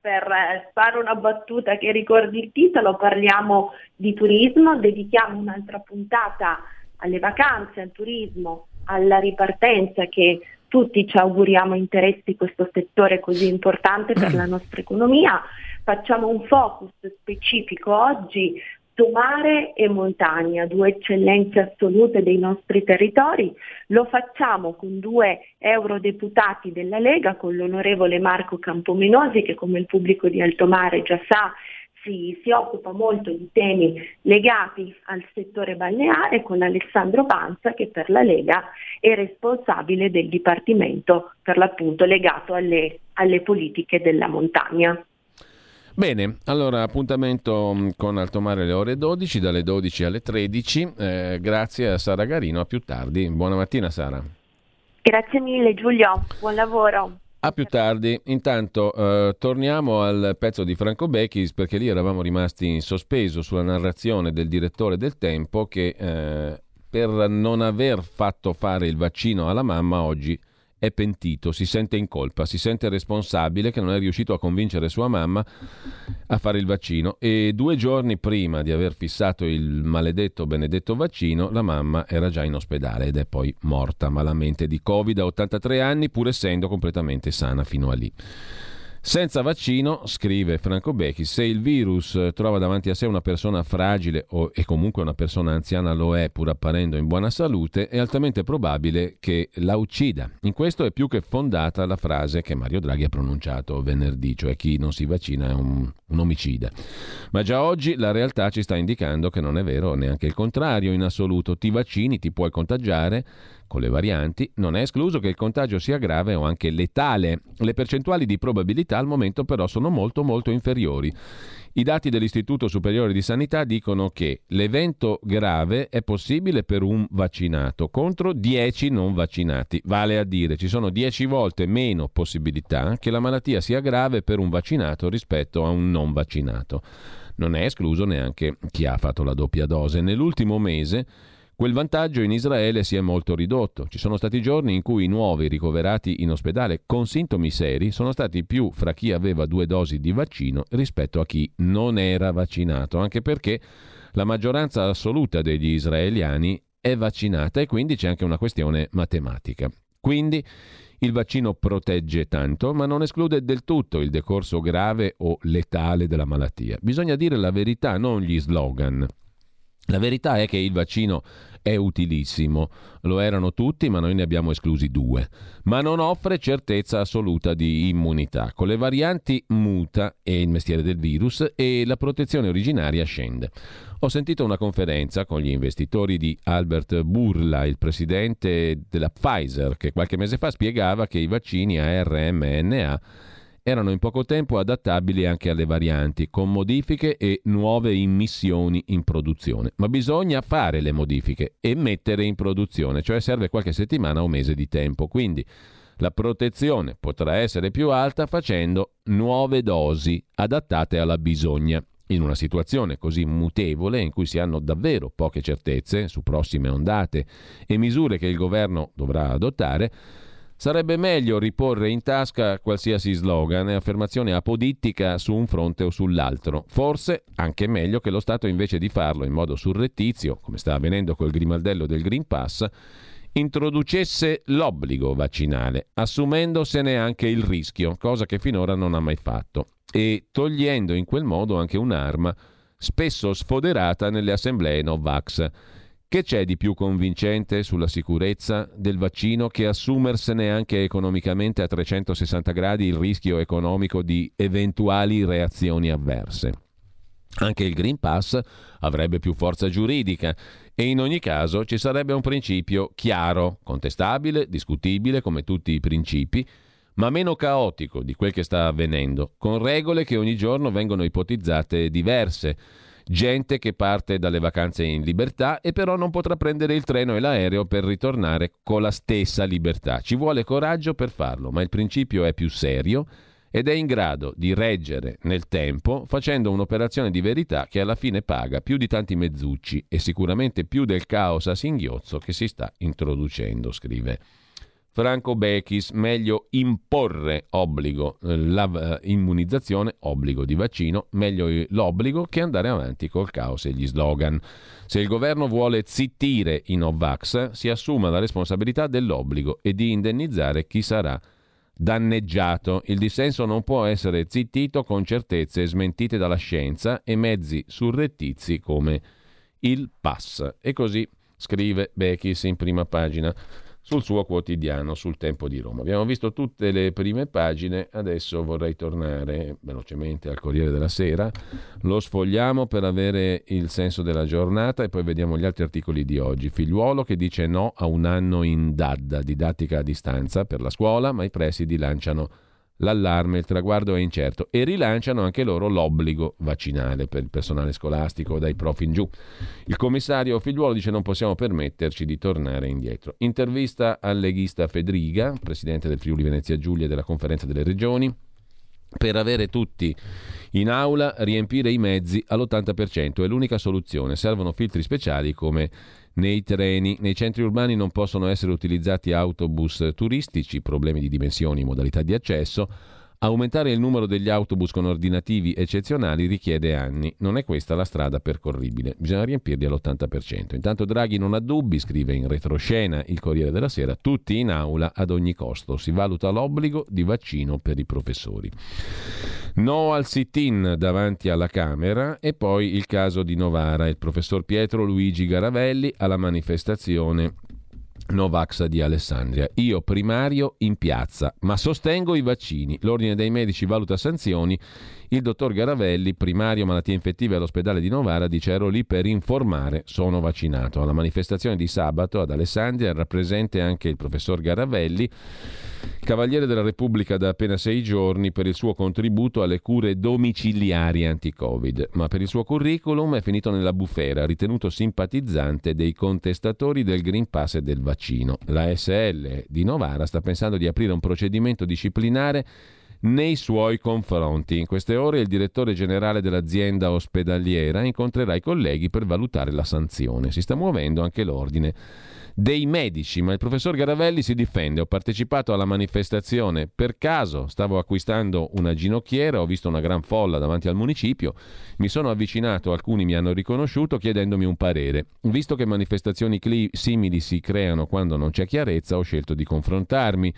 per fare una battuta che ricordi il titolo, parliamo di turismo, dedichiamo un'altra puntata alle vacanze, al turismo, alla ripartenza che tutti ci auguriamo interessi questo settore così importante per la nostra economia. Facciamo un focus specifico oggi su mare e montagna, due eccellenze assolute dei nostri territori. Lo facciamo con 2 eurodeputati della Lega, con l'onorevole Marco Campomenosi, che come il pubblico di Alto Mare già sa si occupa molto di temi legati al settore balneare, con Alessandro Panza, che per la Lega è responsabile del dipartimento per l'appunto legato alle politiche della montagna. Bene, allora appuntamento con Alto Mare alle ore 12, dalle 12 alle 13. Grazie a Sara Garino, a più tardi. Buona mattina Sara. Grazie mille Giulio, buon lavoro. A più tardi. Intanto torniamo al pezzo di Franco Bechis, perché lì eravamo rimasti in sospeso sulla narrazione del direttore del Tempo che per non aver fatto fare il vaccino alla mamma oggi è pentito, si sente in colpa, si sente responsabile che non è riuscito a convincere sua mamma a fare il vaccino, e 2 giorni prima di aver fissato il maledetto benedetto vaccino la mamma era già in ospedale ed è poi morta malamente di Covid a 83 anni, pur essendo completamente sana fino a lì. Senza vaccino, scrive Franco Bechis, se il virus trova davanti a sé una persona fragile e comunque una persona anziana lo è pur apparendo in buona salute, è altamente probabile che la uccida. In questo è più che fondata la frase che Mario Draghi ha pronunciato venerdì, cioè chi non si vaccina è un omicida. Ma già oggi la realtà ci sta indicando che non è vero neanche il contrario in assoluto. Ti vaccini, ti puoi contagiare con le varianti, non è escluso che il contagio sia grave o anche letale. Le percentuali di probabilità al momento però sono molto molto inferiori. I dati dell'Istituto Superiore di Sanità dicono che l'evento grave è possibile per 1 vaccinato contro 10 non vaccinati, vale a dire ci sono 10 volte meno possibilità che la malattia sia grave per 1 vaccinato rispetto a 1 non vaccinato. Non è escluso neanche chi ha fatto la doppia dose. Nell'ultimo mese quel vantaggio in Israele si è molto ridotto. Ci sono stati giorni in cui i nuovi ricoverati in ospedale con sintomi seri sono stati più fra chi aveva 2 dosi di vaccino rispetto a chi non era vaccinato, anche perché la maggioranza assoluta degli israeliani è vaccinata e quindi c'è anche una questione matematica. Quindi il vaccino protegge tanto, ma non esclude del tutto il decorso grave o letale della malattia. Bisogna dire la verità, non gli slogan. La verità è che il vaccino è utilissimo, lo erano tutti, ma noi ne abbiamo esclusi due, ma non offre certezza assoluta di immunità. Con le varianti muta e il mestiere del virus e la protezione originaria scende. Ho sentito una conferenza con gli investitori di Albert Bourla, il presidente della Pfizer, che qualche mese fa spiegava che i vaccini a RMNA erano in poco tempo adattabili anche alle varianti, con modifiche e nuove immissioni in produzione. Ma bisogna fare le modifiche e mettere in produzione, cioè serve qualche settimana o mese di tempo. Quindi la protezione potrà essere più alta facendo nuove dosi adattate alla bisogna. In una situazione così mutevole, in cui si hanno davvero poche certezze su prossime ondate e misure che il governo dovrà adottare, sarebbe meglio riporre in tasca qualsiasi slogan e affermazione apodittica su un fronte o sull'altro. Forse anche meglio che lo Stato, invece di farlo in modo surrettizio, come sta avvenendo col grimaldello del Green Pass, introducesse l'obbligo vaccinale, assumendosene anche il rischio, cosa che finora non ha mai fatto, e togliendo in quel modo anche un'arma spesso sfoderata nelle assemblee Novax. Che c'è di più convincente sulla sicurezza del vaccino che assumersene anche economicamente a 360 gradi il rischio economico di eventuali reazioni avverse? Anche il Green Pass avrebbe più forza giuridica e in ogni caso ci sarebbe un principio chiaro, contestabile, discutibile come tutti i principi, ma meno caotico di quel che sta avvenendo, con regole che ogni giorno vengono ipotizzate diverse. Gente che parte dalle vacanze in libertà e però non potrà prendere il treno e l'aereo per ritornare con la stessa libertà. Ci vuole coraggio per farlo, ma il principio è più serio ed è in grado di reggere nel tempo facendo un'operazione di verità che alla fine paga più di tanti mezzucci e sicuramente più del caos a singhiozzo che si sta introducendo, scrive Franco Bechis. Meglio imporre obbligo l'immunizzazione, obbligo di vaccino, meglio l'obbligo che andare avanti col caos e gli slogan. Se il governo vuole zittire i Novax, si assuma la responsabilità dell'obbligo e di indennizzare chi sarà danneggiato. Il dissenso non può essere zittito con certezze smentite dalla scienza e mezzi surrettizi come il pass. E così scrive Bechis in prima pagina sul suo quotidiano, sul Tempo di Roma. Abbiamo visto tutte le prime pagine, adesso vorrei tornare velocemente al Corriere della Sera, lo sfogliamo per avere il senso della giornata e poi vediamo gli altri articoli di oggi. Figliuolo che dice no a un anno in DAD, didattica a distanza per la scuola, ma i presidi lanciano l'allarme, il traguardo è incerto, e rilanciano anche loro l'obbligo vaccinale per il personale scolastico dai prof in giù. Il commissario Figliuolo dice non possiamo permetterci di tornare indietro. Intervista al leghista Fedriga, presidente del Friuli Venezia Giulia e della Conferenza delle Regioni, per avere tutti in aula riempire i mezzi all'80% è l'unica soluzione, servono filtri speciali come nei treni, nei centri urbani non possono essere utilizzati autobus turistici, problemi di dimensioni, modalità di accesso. Aumentare il numero degli autobus con ordinativi eccezionali richiede anni, non è questa la strada percorribile, bisogna riempirli all'80%. Intanto Draghi non ha dubbi, scrive in retroscena il Corriere della Sera, tutti in aula ad ogni costo, si valuta l'obbligo di vaccino per i professori. No al sit-in davanti alla Camera e poi il caso di Novara, il professor Pietro Luigi Garavelli alla manifestazione Novax di Alessandria. Io primario in piazza, ma sostengo i vaccini. L'ordine dei medici valuta sanzioni. Il dottor Garavelli, primario malattie infettive all'ospedale di Novara, dice ero lì per informare, sono vaccinato. Alla manifestazione di sabato ad Alessandria era presente anche il professor Garavelli, Cavaliere della Repubblica da appena 6 giorni per il suo contributo alle cure domiciliari anti-Covid, ma per il suo curriculum è finito nella bufera, ritenuto simpatizzante dei contestatori del Green Pass e del vaccino. La SL di Novara sta pensando di aprire un procedimento disciplinare nei suoi confronti. In queste ore il direttore generale dell'azienda ospedaliera incontrerà i colleghi per valutare la sanzione. Si sta muovendo anche l'ordine dei medici, ma il professor Garavelli si difende. Ho partecipato alla manifestazione per caso, stavo acquistando una ginocchiera, ho visto una gran folla davanti al municipio, mi sono avvicinato, alcuni mi hanno riconosciuto chiedendomi un parere. Visto che manifestazioni simili si creano quando non c'è chiarezza, ho scelto di confrontarmi.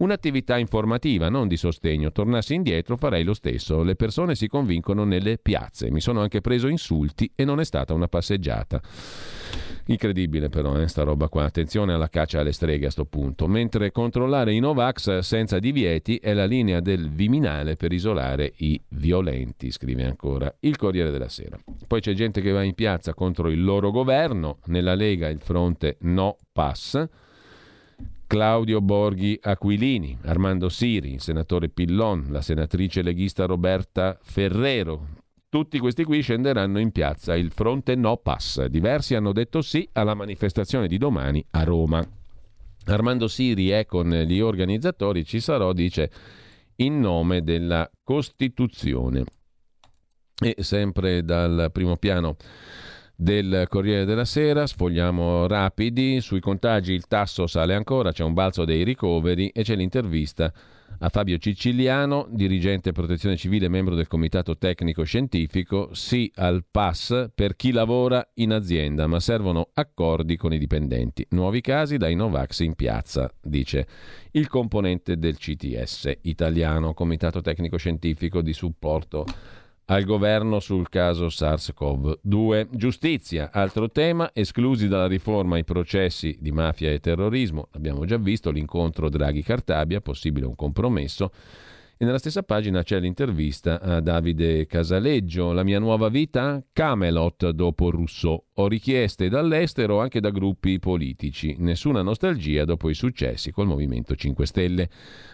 Un'attività informativa, non di sostegno. Tornassi indietro farei lo stesso. Le persone si convincono nelle piazze. Mi sono anche preso insulti e non è stata una passeggiata. Incredibile però, sta roba qua. Attenzione alla caccia alle streghe a sto punto. Mentre controllare i Novax senza divieti è la linea del Viminale per isolare i violenti, scrive ancora il Corriere della Sera. Poi c'è gente che va in piazza contro il loro governo. Nella Lega il fronte no pass. Claudio Borghi Aquilini, Armando Siri, il senatore Pillon, la senatrice leghista Roberta Ferrero. Tutti questi qui scenderanno in piazza, il fronte no pass. Diversi hanno detto sì alla manifestazione di domani a Roma. Armando Siri è con gli organizzatori, ci sarò, dice, in nome della Costituzione. E sempre dal primo piano del Corriere della Sera, sfogliamo rapidi, sui contagi il tasso sale ancora, c'è un balzo dei ricoveri e c'è l'intervista a Fabio Ciciliano, dirigente protezione civile, membro del comitato tecnico scientifico, sì al pass per chi lavora in azienda, ma servono accordi con i dipendenti. Nuovi casi dai Novax in piazza, dice il componente del CTS italiano, comitato tecnico scientifico di supporto al governo sul caso SARS-CoV-2. Giustizia, altro tema, esclusi dalla riforma i processi di mafia e terrorismo. Abbiamo già visto l'incontro Draghi-Cartabia, possibile un compromesso. E nella stessa pagina c'è l'intervista a Davide Casaleggio. La mia nuova vita? Camelot dopo Rousseau. Ho richieste dall'estero anche da gruppi politici. Nessuna nostalgia dopo i successi col Movimento 5 Stelle.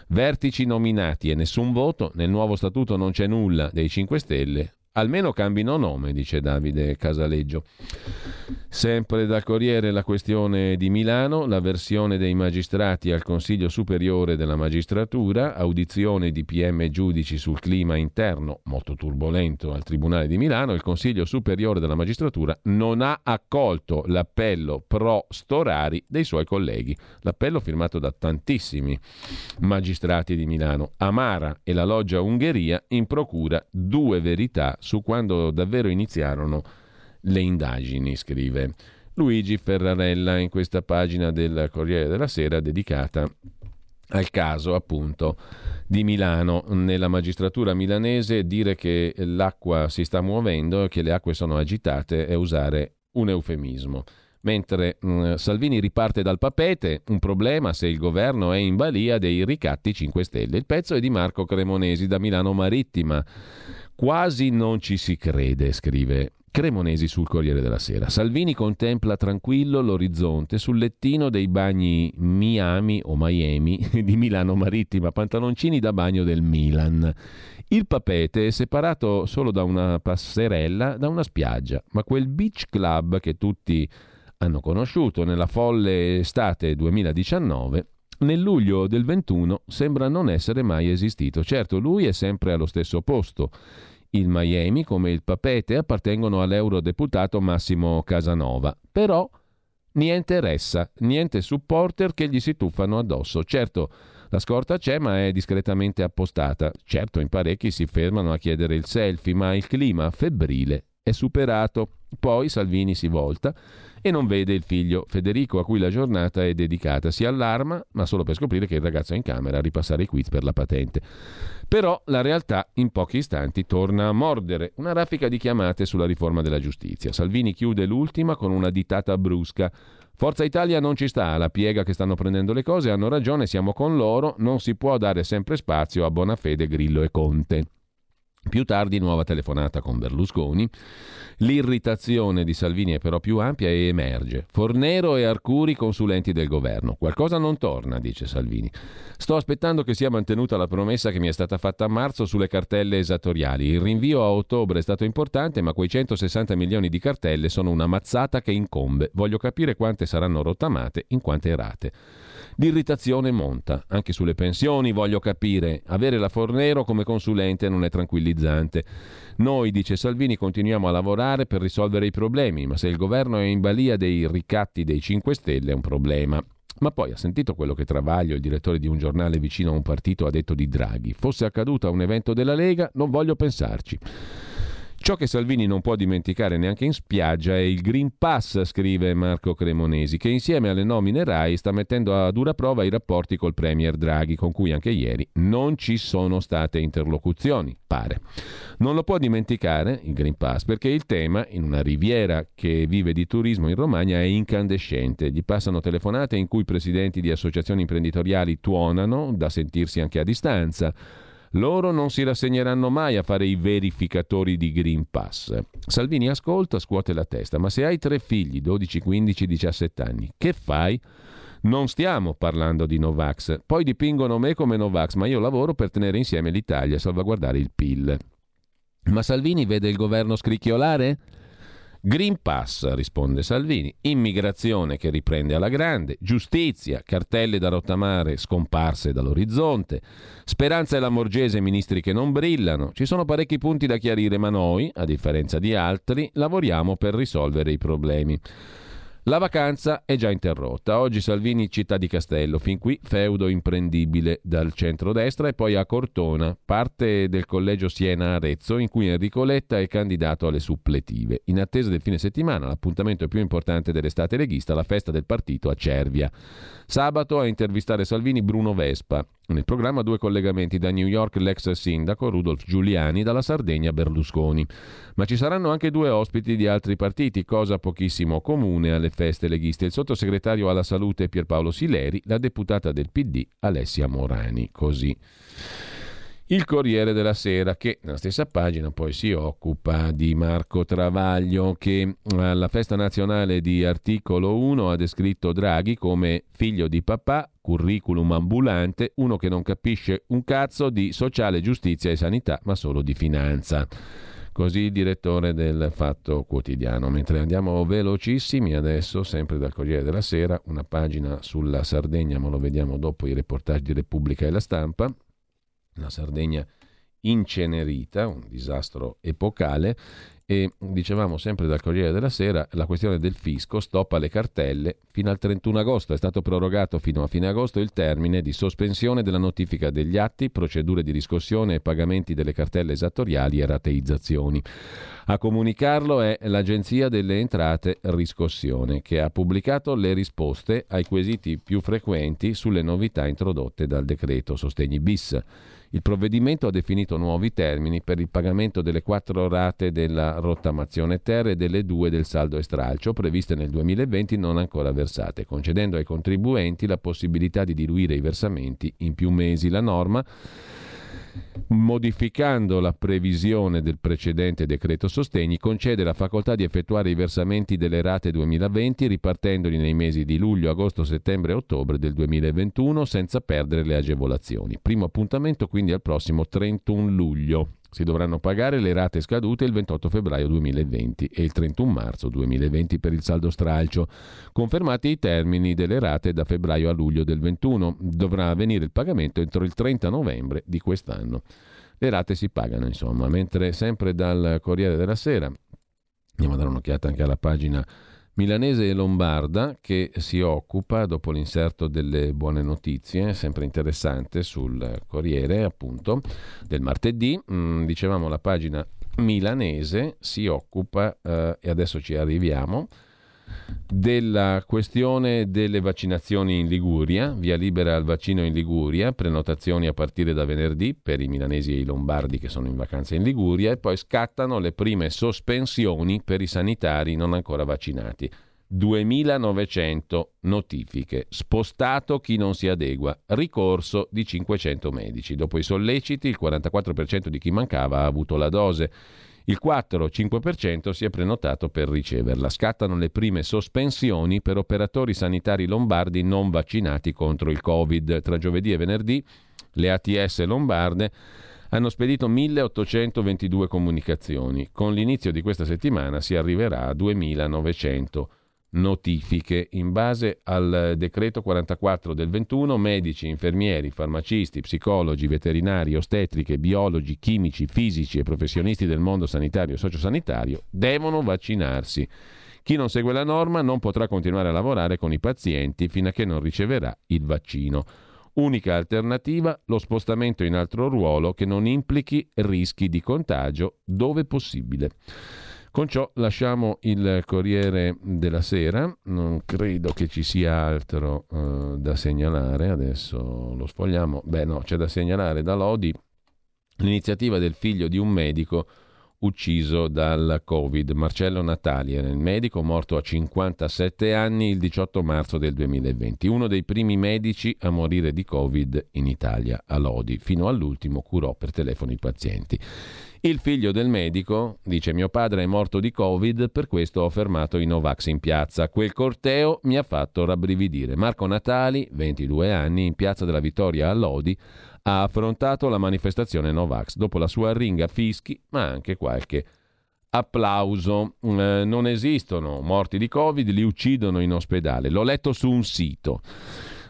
Vertici nominati e nessun voto, nel nuovo statuto non c'è nulla dei 5 Stelle, almeno cambino nome, dice Davide Casaleggio. Sempre dal Corriere la questione di Milano, la versione dei magistrati al Consiglio Superiore della Magistratura, audizione di PM e giudici sul clima interno, molto turbolento al Tribunale di Milano, il Consiglio Superiore della Magistratura non ha accolto l'appello pro Storari dei suoi colleghi, l'appello firmato da tantissimi magistrati di Milano. Amara e la loggia Ungheria in procura, due verità su quando davvero iniziarono le indagini, scrive Luigi Ferrarella in questa pagina del Corriere della Sera dedicata al caso appunto di Milano. Nella magistratura milanese dire che l'acqua si sta muovendo e che le acque sono agitate è usare un eufemismo. Mentre Salvini riparte dal papete, un problema se il governo è in balia dei ricatti 5 Stelle. Il pezzo è di Marco Cremonesi da Milano Marittima. Quasi non ci si crede, scrive Cremonesi sul Corriere della Sera. Salvini contempla tranquillo l'orizzonte sul lettino dei bagni Miami o Miami di Milano Marittima, pantaloncini da bagno del Milan. Il papete è separato solo da una passerella da una spiaggia, ma quel beach club che tutti hanno conosciuto nella folle estate 2019 nel luglio del 21 sembra non essere mai esistito. Certo, lui è sempre allo stesso posto. Il Miami, come il papete, appartengono all'eurodeputato Massimo Casanova. Però niente ressa, niente supporter che gli si tuffano addosso. Certo, la scorta c'è, ma è discretamente appostata. Certo, in parecchi si fermano a chiedere il selfie, ma il clima febbrile è superato. Poi Salvini si volta e non vede il figlio Federico, a cui la giornata è dedicata. Si allarma, ma solo per scoprire che il ragazzo è in camera a ripassare i quiz per la patente. Però la realtà in pochi istanti torna a mordere. Una raffica di chiamate sulla riforma della giustizia. Salvini chiude l'ultima con una ditata brusca. Forza Italia non ci sta, la piega che stanno prendendo le cose, hanno ragione, siamo con loro, non si può dare sempre spazio a Bonafede, Grillo e Conte. Più tardi nuova telefonata con Berlusconi. L'irritazione di Salvini è però più ampia e emerge. Fornero e Arcuri consulenti del governo. Qualcosa non torna, dice Salvini. Sto aspettando che sia mantenuta la promessa che mi è stata fatta a marzo sulle cartelle esattoriali. Il rinvio a ottobre è stato importante, ma quei 160 milioni di cartelle sono una mazzata che incombe. Voglio capire quante saranno rottamate, in quante rate. L'irritazione monta. Anche sulle pensioni voglio capire. Avere la Fornero come consulente non è tranquillizzante. Noi, dice Salvini, continuiamo a lavorare per risolvere i problemi, ma se il governo è in balia dei ricatti dei 5 Stelle è un problema. Ma poi ha sentito quello che Travaglio, il direttore di un giornale vicino a un partito, ha detto di Draghi. Fosse accaduto a un evento della Lega, non voglio pensarci. Ciò che Salvini non può dimenticare neanche in spiaggia è il Green Pass, scrive Marco Cremonesi, che insieme alle nomine Rai sta mettendo a dura prova i rapporti col Premier Draghi, con cui anche ieri non ci sono state interlocuzioni, pare. Non lo può dimenticare il Green Pass perché il tema, in una riviera che vive di turismo in Romagna, è incandescente. Gli passano telefonate in cui presidenti di associazioni imprenditoriali tuonano, da sentirsi anche a distanza. Loro non si rassegneranno mai a fare i verificatori di Green Pass. Salvini ascolta, scuote la testa. Ma se hai 3 figli, 12, 15, 17 anni, che fai? Non stiamo parlando di Novax. Poi dipingono me come Novax, ma io lavoro per tenere insieme l'Italia e salvaguardare il PIL. Ma Salvini vede il governo scricchiolare? Green Pass, risponde Salvini, immigrazione che riprende alla grande, giustizia, cartelle da rottamare scomparse dall'orizzonte, Speranza e Lamorgese, ministri che non brillano. Ci sono parecchi punti da chiarire, ma noi, a differenza di altri, lavoriamo per risolvere i problemi. La vacanza è già interrotta. Oggi Salvini città di Castello, fin qui feudo imprendibile dal centrodestra, e poi a Cortona, parte del collegio Siena-Arezzo, in cui Enrico Letta è candidato alle suppletive. In attesa del fine settimana, l'appuntamento più importante dell'estate leghista, la festa del partito a Cervia. Sabato a intervistare Salvini Bruno Vespa. Nel programma 2 collegamenti, da New York l'ex sindaco Rudolf Giuliani, dalla Sardegna Berlusconi. Ma ci saranno anche 2 ospiti di altri partiti, cosa pochissimo comune alle feste leghiste: il sottosegretario alla salute Pierpaolo Sileri, la deputata del PD Alessia Morani. Così il Corriere della Sera, che nella stessa pagina poi si occupa di Marco Travaglio, che alla festa nazionale di Articolo 1 ha descritto Draghi come figlio di papà, curriculum ambulante, uno che non capisce un cazzo di sociale, giustizia e sanità, ma solo di finanza. Così il direttore del Fatto Quotidiano. Mentre andiamo velocissimi adesso, sempre dal Corriere della Sera, una pagina sulla Sardegna, ma lo vediamo dopo i reportage di Repubblica e La Stampa. La Sardegna incenerita, un disastro epocale, e dicevamo sempre dal Corriere della Sera, la questione del fisco, stop alle cartelle fino al 31 agosto, è stato prorogato fino a fine agosto il termine di sospensione della notifica degli atti, procedure di riscossione e pagamenti delle cartelle esattoriali e rateizzazioni. A comunicarlo è l'Agenzia delle Entrate Riscossione, che ha pubblicato le risposte ai quesiti più frequenti sulle novità introdotte dal decreto Sostegni bis. Il provvedimento ha definito nuovi termini per il pagamento delle 4 rate della rottamazione ter e delle 2 del saldo e stralcio, previste nel 2020 non ancora versate, concedendo ai contribuenti la possibilità di diluire i versamenti in più mesi. La norma, modificando la previsione del precedente decreto sostegni, concede la facoltà di effettuare i versamenti delle rate 2020 ripartendoli nei mesi di luglio, agosto, settembre e ottobre del 2021 senza perdere le agevolazioni. Primo appuntamento quindi al prossimo 31 luglio. Si dovranno pagare le rate scadute il 28 febbraio 2020 e il 31 marzo 2020 per il saldo stralcio. Confermati i termini delle rate da febbraio a luglio del 21, dovrà avvenire il pagamento entro il 30 novembre di quest'anno. Le rate si pagano, insomma. Mentre sempre dal Corriere della Sera andiamo a dare un'occhiata anche alla pagina milanese e lombarda, che si occupa, dopo l'inserto delle buone notizie, sempre interessante sul Corriere appunto del martedì, dicevamo la pagina milanese si occupa, e adesso ci arriviamo, della questione delle vaccinazioni in Liguria, via libera al vaccino in Liguria, prenotazioni a partire da venerdì per i milanesi e i lombardi che sono in vacanza in Liguria, e poi scattano le prime sospensioni per i sanitari non ancora vaccinati. 2.900 notifiche, spostato chi non si adegua, ricorso di 500 medici. Dopo i solleciti, il 44% di chi mancava ha avuto la dose. Il 4-5% si è prenotato per riceverla. Scattano le prime sospensioni per operatori sanitari lombardi non vaccinati contro il Covid. Tra giovedì e venerdì le ATS lombarde hanno spedito 1.822 comunicazioni. Con l'inizio di questa settimana si arriverà a 2.900 notifiche. In base al decreto 44 del 21, medici, infermieri, farmacisti, psicologi, veterinari, ostetriche, biologi, chimici, fisici e professionisti del mondo sanitario e sociosanitario devono vaccinarsi. Chi non segue la norma non potrà continuare a lavorare con i pazienti fino a che non riceverà il vaccino. Unica alternativa, lo spostamento in altro ruolo che non implichi rischi di contagio dove possibile. Con ciò lasciamo il Corriere della Sera, non credo che ci sia altro da segnalare, adesso lo sfogliamo. Beh no, c'è da segnalare da Lodi l'iniziativa del figlio di un medico ucciso dal Covid. Marcello Natali era il medico morto a 57 anni il 18 marzo del 2020, uno dei primi medici a morire di Covid in Italia. A Lodi fino all'ultimo curò per telefono i pazienti. Il figlio del medico dice: mio padre è morto di Covid, per questo ho fermato i Novax in piazza, quel corteo mi ha fatto rabbrividire. Marco Natali, 22 anni, in Piazza della Vittoria a Lodi ha affrontato la manifestazione Novax, dopo la sua arringa fischi ma anche qualche applauso. Non esistono morti di Covid, li uccidono in ospedale, l'ho letto su un sito.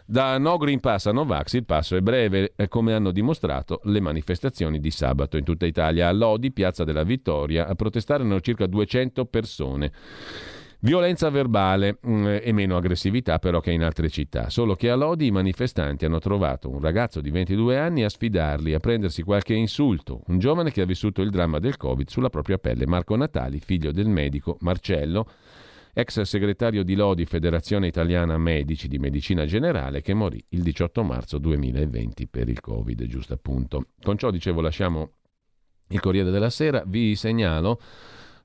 Da No Green Pass a Novax il passo è breve, come hanno dimostrato le manifestazioni di sabato in tutta Italia. A Lodi, Piazza della Vittoria, a protestarono circa 200 persone. Violenza verbale e meno aggressività però che in altre città, solo che a Lodi i manifestanti hanno trovato un ragazzo di 22 anni a sfidarli, a prendersi qualche insulto, un giovane che ha vissuto il dramma del Covid sulla propria pelle. Marco Natali, figlio del medico Marcello, ex segretario di Lodi, Federazione Italiana Medici di Medicina Generale, che morì il 18 marzo 2020 per il Covid, giusto appunto. Con ciò, dicevo, lasciamo il Corriere della Sera. Vi segnalo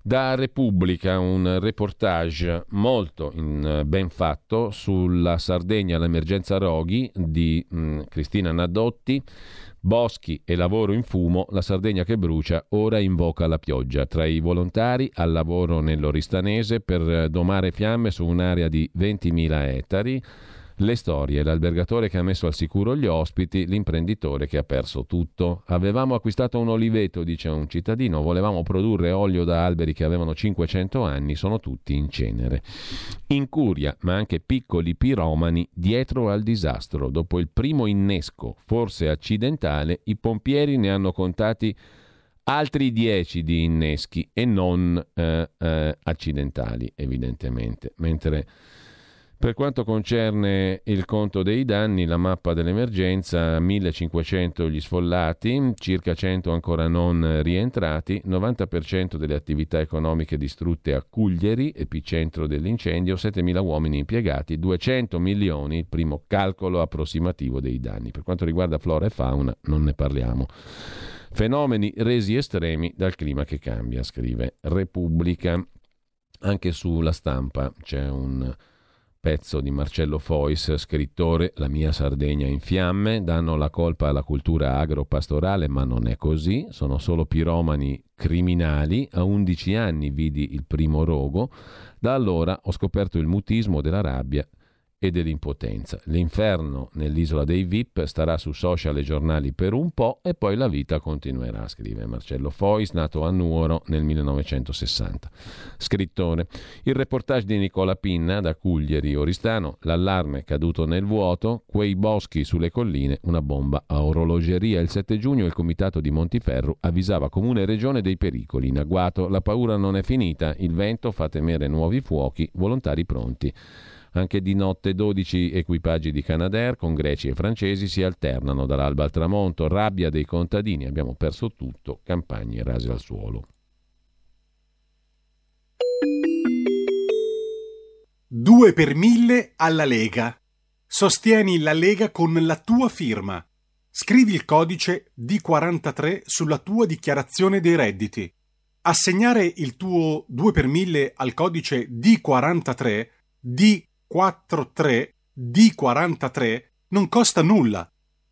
da Repubblica un reportage molto ben fatto sulla Sardegna, l'emergenza roghi di Cristina Nadotti. Boschi e lavoro in fumo, la Sardegna che brucia, ora invoca la pioggia. Tra i volontari al lavoro nell'Oristanese per domare fiamme su un'area di 20.000 ettari. Le storie, l'albergatore che ha messo al sicuro gli ospiti, l'imprenditore che ha perso tutto. Avevamo acquistato un oliveto, dice un cittadino, volevamo produrre olio da alberi che avevano 500 anni, sono tutti in cenere. Incuria, ma anche piccoli piromani dietro al disastro. Dopo il primo innesco, forse accidentale, i pompieri ne hanno contati altri 10 di inneschi e non accidentali, evidentemente. Mentre per quanto concerne il conto dei danni, la mappa dell'emergenza, 1.500 gli sfollati, circa 100 ancora non rientrati, 90% delle attività economiche distrutte a Cuglieri, epicentro dell'incendio, 7.000 uomini impiegati, 200 milioni, il primo calcolo approssimativo dei danni. Per quanto riguarda flora e fauna non ne parliamo. Fenomeni resi estremi dal clima che cambia, scrive Repubblica. Anche sulla Stampa c'è un pezzo di Marcello Fois, scrittore, La mia Sardegna in fiamme, danno la colpa alla cultura agropastorale, ma non è così, sono solo piromani criminali. A 11 anni vidi il primo rogo, da allora ho scoperto il mutismo della rabbia e dell'impotenza. L'inferno nell'isola dei VIP starà su social e giornali per un po' e poi la vita continuerà, scrive Marcello Fois, nato a Nuoro nel 1960. Scrittore. Il reportage di Nicola Pinna da Cuglieri, Oristano, l'allarme caduto nel vuoto, quei boschi sulle colline, una bomba a orologeria. Il 7 giugno il comitato di Montiferro avvisava Comune e Regione dei pericoli. In agguato, la paura non è finita, il vento fa temere nuovi fuochi, volontari pronti. Anche di notte 12 equipaggi di Canadair con greci e francesi si alternano dall'alba al tramonto. Rabbia dei contadini, abbiamo perso tutto, campagne rase al suolo. Due per mille alla Lega. Sostieni la Lega con la tua firma. Scrivi il codice D43 sulla tua dichiarazione dei redditi. Assegnare il tuo 2 per mille al codice D43, D43, D43 non costa nulla.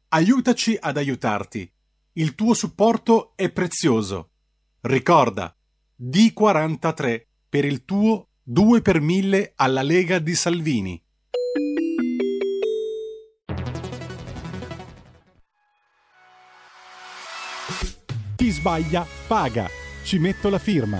Aiutaci ad aiutarti. Il tuo supporto è prezioso. Ricorda, D43 per il tuo 2 per 1000 alla Lega di Salvini. Chi sbaglia paga. Ci metto la firma.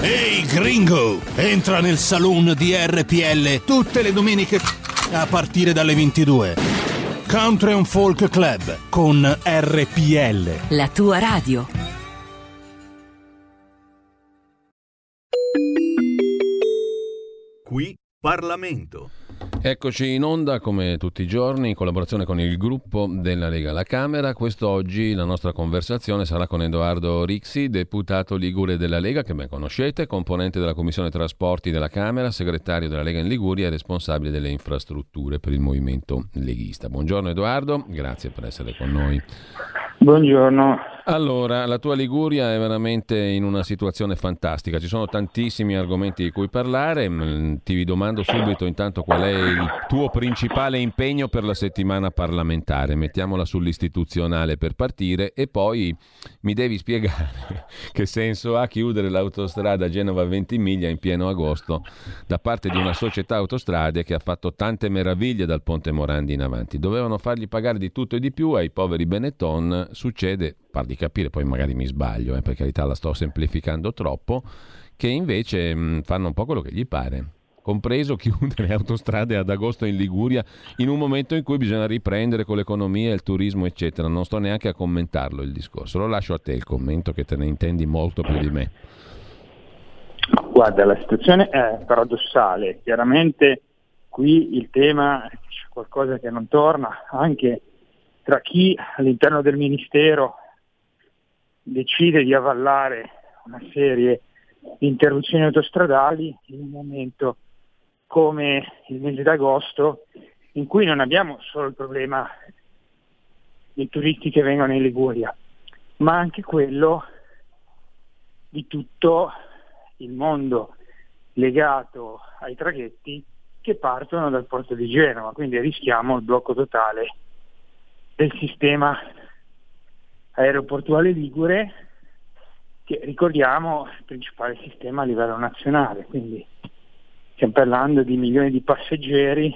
Ehi, hey gringo! Entra nel saloon di RPL tutte le domeniche a partire dalle 22. Country and Folk Club con RPL. La tua radio. Qui Parlamento. Eccoci in onda come tutti i giorni in collaborazione con il gruppo della Lega alla Camera. Quest'oggi la nostra conversazione sarà con Edoardo Rixi, deputato ligure della Lega, che ben conoscete, componente della Commissione Trasporti della Camera, segretario della Lega in Liguria e responsabile delle infrastrutture per il movimento leghista. Buongiorno Edoardo, grazie per essere con noi. Buongiorno. Allora, la tua Liguria è veramente in una situazione fantastica, ci sono tantissimi argomenti di cui parlare, ti domando subito intanto qual è il tuo principale impegno per la settimana parlamentare, mettiamola sull'istituzionale per partire, e poi mi devi spiegare che senso ha chiudere l'autostrada Genova-Ventimiglia in pieno agosto da parte di una società autostrade che ha fatto tante meraviglie dal Ponte Morandi in avanti. Dovevano fargli pagare di tutto e di più ai poveri Benetton, succede, par di capire, poi magari mi sbaglio, per carità la sto semplificando troppo, che invece fanno un po' quello che gli pare, compreso chiudere autostrade ad agosto in Liguria in un momento in cui bisogna riprendere con l'economia, il turismo eccetera. Non sto neanche a commentarlo il discorso, lo lascio a te il commento che te ne intendi molto più di me. Guarda, la situazione è paradossale, chiaramente qui il tema c'è qualcosa che non torna, anche tra chi all'interno del Ministero decide di avallare una serie di interruzioni autostradali in un momento come il mese d'agosto, in cui non abbiamo solo il problema dei turisti che vengono in Liguria, ma anche quello di tutto il mondo legato ai traghetti che partono dal porto di Genova, quindi rischiamo il blocco totale del sistema aeroportuale ligure, che ricordiamo è il principale sistema a livello nazionale, quindi stiamo parlando di milioni di passeggeri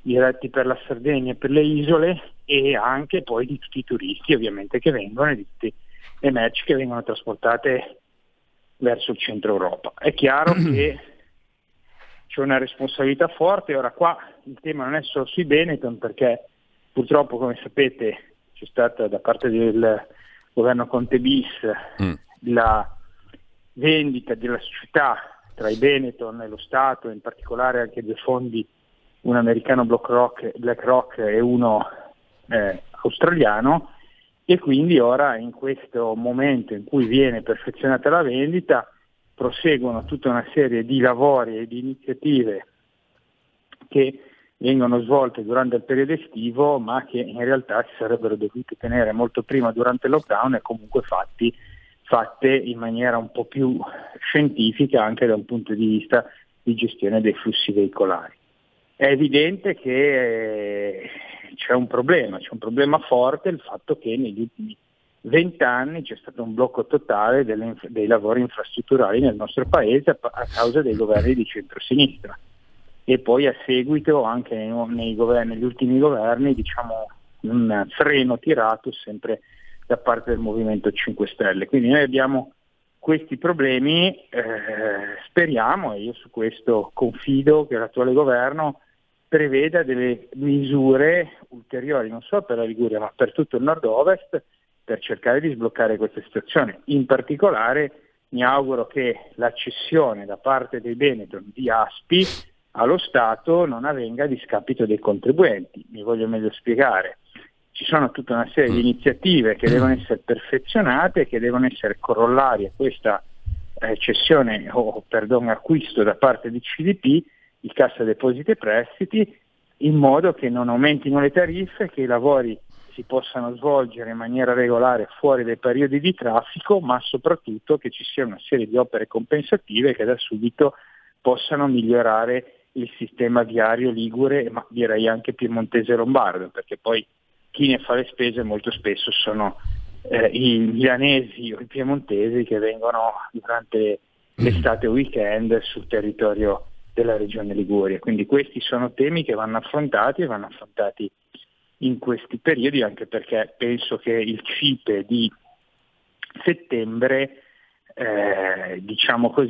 diretti per la Sardegna e per le isole, e anche poi di tutti i turisti ovviamente che vengono e di tutte le merci che vengono trasportate verso il centro Europa. È chiaro che c'è una responsabilità forte. Ora qua il tema non è solo sui Benetton, perché purtroppo, come sapete, c'è stata da parte del governo Conte bis la vendita della società tra i Benetton e lo Stato, in particolare anche due fondi, un americano BlackRock e uno australiano, e quindi ora in questo momento in cui viene perfezionata la vendita proseguono tutta una serie di lavori e di iniziative che vengono svolte durante il periodo estivo, ma che in realtà si sarebbero dovute tenere molto prima durante il lockdown, e comunque fatte in maniera un po' più scientifica anche da un punto di vista di gestione dei flussi veicolari. È evidente che c'è un problema forte, il fatto che negli ultimi 20 anni c'è stato un blocco totale dei lavori infrastrutturali nel nostro paese a causa dei governi di centrosinistra. E poi a seguito anche negli ultimi governi, diciamo, un freno tirato sempre da parte del Movimento 5 Stelle. Quindi noi abbiamo questi problemi, speriamo, e io su questo confido, che l'attuale governo preveda delle misure ulteriori, non solo per la Liguria ma per tutto il nord-ovest, per cercare di sbloccare questa situazione. In particolare mi auguro che la cessione da parte dei Benetton di Aspi allo Stato non avvenga a discapito dei contribuenti. Mi voglio meglio spiegare. Ci sono tutta una serie di iniziative che devono essere perfezionate, che devono essere corollarie a questa cessione o acquisto da parte di CDP, di Cassa Depositi e Prestiti, in modo che non aumentino le tariffe, che i lavori si possano svolgere in maniera regolare fuori dai periodi di traffico, ma soprattutto che ci sia una serie di opere compensative che da subito possano migliorare il sistema viario ligure, ma direi anche piemontese e lombardo, perché poi chi ne fa le spese molto spesso sono i milanesi o i piemontesi che vengono durante l'estate o weekend sul territorio della regione Liguria. Quindi questi sono temi che vanno affrontati e vanno affrontati in questi periodi, anche perché penso che il CIPE di settembre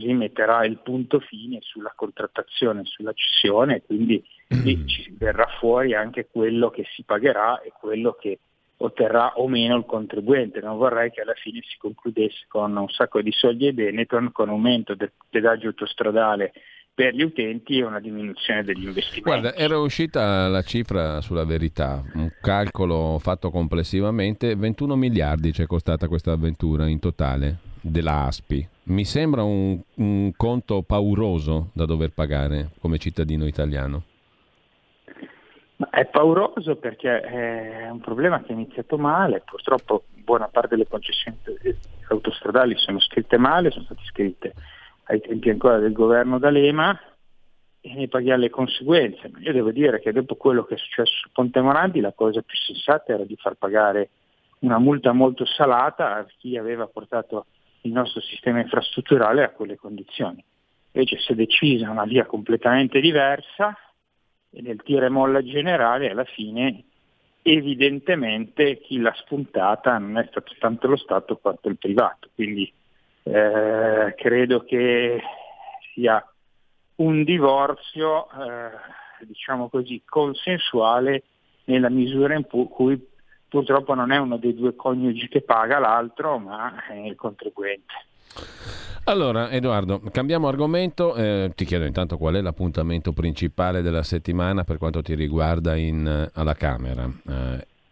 metterà il punto fine sulla contrattazione, sulla cessione, quindi lì ci verrà fuori anche quello che si pagherà e quello che otterrà o meno il contribuente. Non vorrei che alla fine si concludesse con un sacco di soldi ai Benetton, con aumento del pedaggio autostradale per gli utenti e una diminuzione degli investimenti. Guarda, era uscita la cifra sulla Verità, un calcolo fatto complessivamente, 21 miliardi ci è costata questa avventura in totale della ASPI. Mi sembra un conto pauroso da dover pagare come cittadino italiano. È pauroso perché è un problema che è iniziato male, purtroppo buona parte delle concessioni autostradali sono scritte male, sono state scritte ai tempi ancora del governo D'Alema e ne paghiamo le conseguenze. Ma io devo dire che dopo quello che è successo su Ponte Morandi la cosa più sensata era di far pagare una multa molto salata a chi aveva portato il nostro sistema infrastrutturale a quelle condizioni. Invece si è decisa una via completamente diversa e nel tira e molla generale alla fine evidentemente chi l'ha spuntata non è stato tanto lo Stato quanto il privato, quindi credo che sia un divorzio consensuale, nella misura in cui purtroppo non è uno dei due coniugi che paga l'altro, ma è il contribuente. Allora Edoardo, cambiamo argomento, ti chiedo intanto qual è l'appuntamento principale della settimana per quanto ti riguarda alla Camera.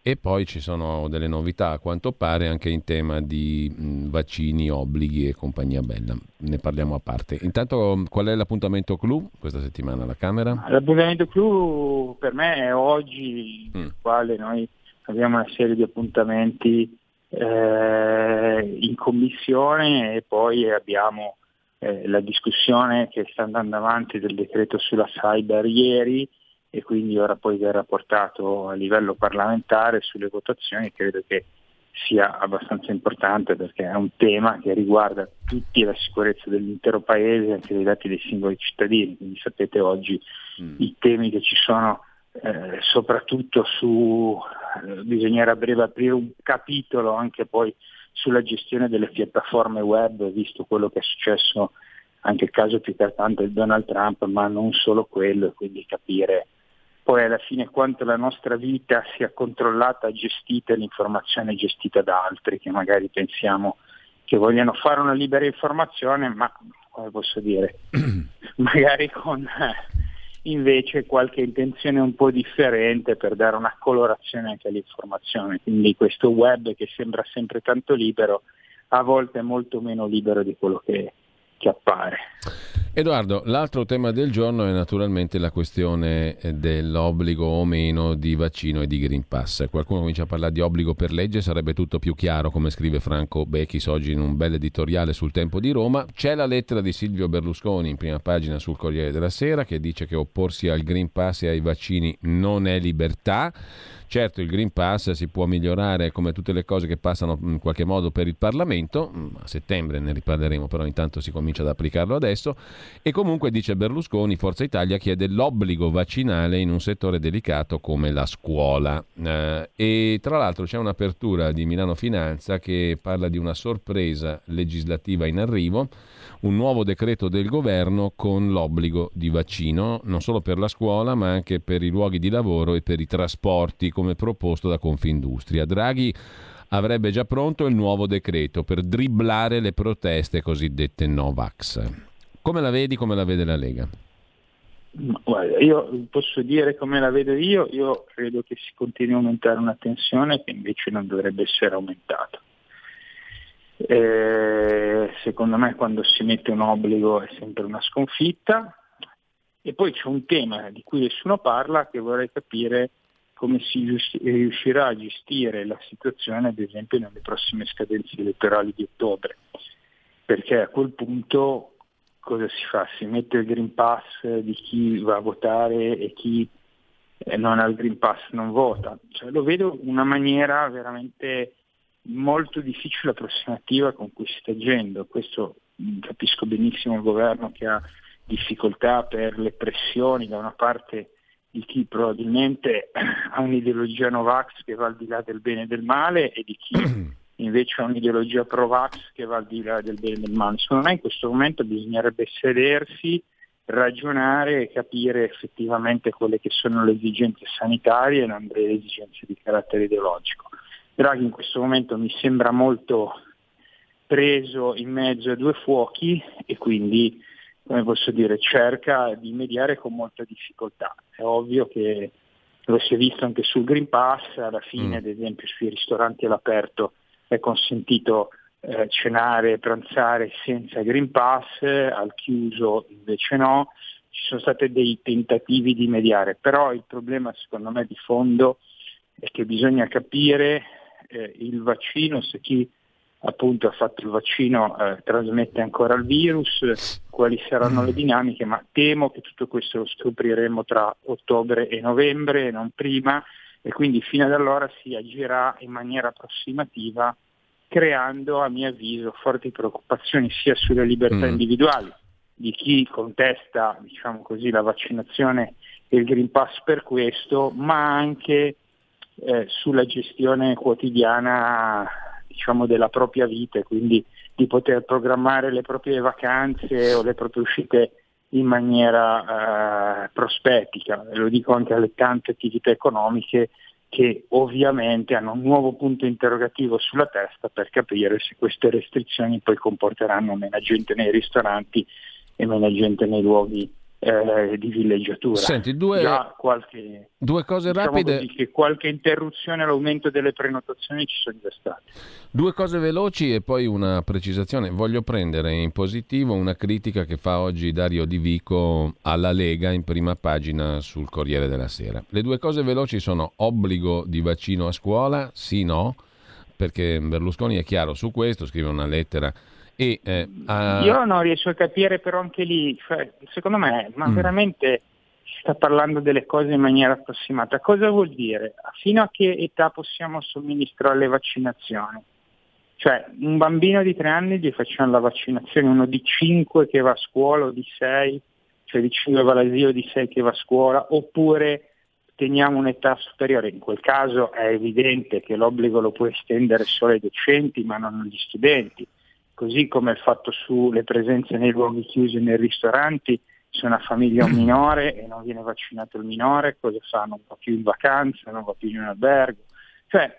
E poi ci sono delle novità a quanto pare anche in tema di vaccini, obblighi e compagnia bella, ne parliamo a parte. Intanto qual è l'appuntamento clou questa settimana alla Camera? L'appuntamento clou per me è oggi, nel quale noi abbiamo una serie di appuntamenti in commissione e poi abbiamo la discussione che sta andando avanti del decreto sulla cyber ieri, e quindi ora poi verrà portato a livello parlamentare sulle votazioni. Credo che sia abbastanza importante perché è un tema che riguarda tutti, la sicurezza dell'intero paese, anche dei dati dei singoli cittadini. Quindi sapete oggi i temi che ci sono, soprattutto su bisognerà a breve aprire un capitolo anche poi sulla gestione delle piattaforme web, visto quello che è successo, anche il caso più importante del Donald Trump, ma non solo quello, quindi capire poi alla fine quanto la nostra vita sia controllata, gestita, l'informazione gestita da altri che magari pensiamo che vogliano fare una libera informazione, ma come posso dire, magari con invece qualche intenzione un po' differente per dare una colorazione anche all'informazione. Quindi questo web che sembra sempre tanto libero, a volte è molto meno libero di quello che appare. Edoardo, l'altro tema del giorno è naturalmente la questione dell'obbligo o meno di vaccino e di Green Pass. Qualcuno comincia a parlare di obbligo per legge, sarebbe tutto più chiaro, come scrive Franco Bechis oggi in un bel editoriale sul Tempo di Roma. C'è la lettera di Silvio Berlusconi in prima pagina sul Corriere della Sera che dice che opporsi al Green Pass e ai vaccini non è libertà. Certo, il Green Pass si può migliorare come tutte le cose che passano in qualche modo per il Parlamento, a settembre ne riparleremo, però intanto si comincia ad applicarlo adesso. E comunque, dice Berlusconi, Forza Italia chiede l'obbligo vaccinale in un settore delicato come la scuola. E tra l'altro c'è un'apertura di Milano Finanza che parla di una sorpresa legislativa in arrivo, un nuovo decreto del governo con l'obbligo di vaccino non solo per la scuola ma anche per i luoghi di lavoro e per i trasporti, come proposto da Confindustria. Draghi avrebbe già pronto il nuovo decreto per dribblare le proteste cosiddette Novax. Come la vedi, come la vede la Lega? Io posso dire come la vedo io credo che si continui a aumentare una tensione che invece non dovrebbe essere aumentata. Secondo me quando si mette un obbligo è sempre una sconfitta, e poi c'è un tema di cui nessuno parla, che vorrei capire come si riuscirà a gestire la situazione, ad esempio nelle prossime scadenze elettorali di ottobre, perché a quel punto cosa si fa? Si mette il Green Pass di chi va a votare e chi non ha il Green Pass non vota. Cioè, lo vedo una maniera veramente molto difficile, approssimativa, con cui si sta agendo. Questo capisco benissimo il governo, che ha difficoltà per le pressioni da una parte di chi probabilmente ha un'ideologia Novax che va al di là del bene e del male, e di chi invece ha un'ideologia pro-vax che va al di là del bene e del male. Secondo me in questo momento bisognerebbe sedersi, ragionare e capire effettivamente quelle che sono le esigenze sanitarie e non le esigenze di carattere ideologico. Draghi in questo momento mi sembra molto preso in mezzo a due fuochi, e quindi, come posso dire, cerca di mediare con molta difficoltà. È ovvio che lo si è visto anche sul Green Pass, alla fine ad esempio sui ristoranti all'aperto è consentito cenare, pranzare senza Green Pass, al chiuso invece no. Ci sono stati dei tentativi di mediare, però il problema secondo me di fondo è che bisogna capire il vaccino, se chi appunto ha fatto il vaccino trasmette ancora il virus, quali saranno le dinamiche, ma temo che tutto questo lo scopriremo tra ottobre e novembre, non prima, e quindi fino ad allora si agirà in maniera approssimativa, creando a mio avviso forti preoccupazioni sia sulle libertà individuali di chi contesta, diciamo così, la vaccinazione e il Green Pass per questo, ma anche sulla gestione quotidiana, diciamo, della propria vita, e quindi di poter programmare le proprie vacanze o le proprie uscite in maniera prospetica. Lo dico anche alle tante attività economiche che ovviamente hanno un nuovo punto interrogativo sulla testa per capire se queste restrizioni poi comporteranno meno gente nei ristoranti e meno gente nei luoghi di villeggiatura. Senti, due cose, diciamo, rapide, così, che qualche interruzione all'aumento delle prenotazioni ci sono già state. Due cose veloci e poi una precisazione. Voglio prendere in positivo una critica che fa oggi Dario Di Vico alla Lega in prima pagina sul Corriere della Sera. Le due cose veloci sono: obbligo di vaccino a scuola, sì, no, perché Berlusconi è chiaro su questo, scrive una lettera. Io non riesco a capire, però anche lì, cioè, secondo me, ma veramente si sta parlando delle cose in maniera approssimata. Cosa vuol dire? Fino a che età possiamo somministrare le vaccinazioni? Cioè, un bambino di 3 anni gli facciamo la vaccinazione, uno di 5 che va a scuola, o di 6, cioè di 5 va all'asilo, di 6 che va a scuola, oppure teniamo un'età superiore? In quel caso è evidente che l'obbligo lo può estendere solo ai docenti, ma non agli studenti. Così come il fatto sulle presenze nei luoghi chiusi e nei ristoranti: se una famiglia è un minore e non viene vaccinato il minore, cosa fa? Non va più in vacanza, non va più in un albergo. Cioè,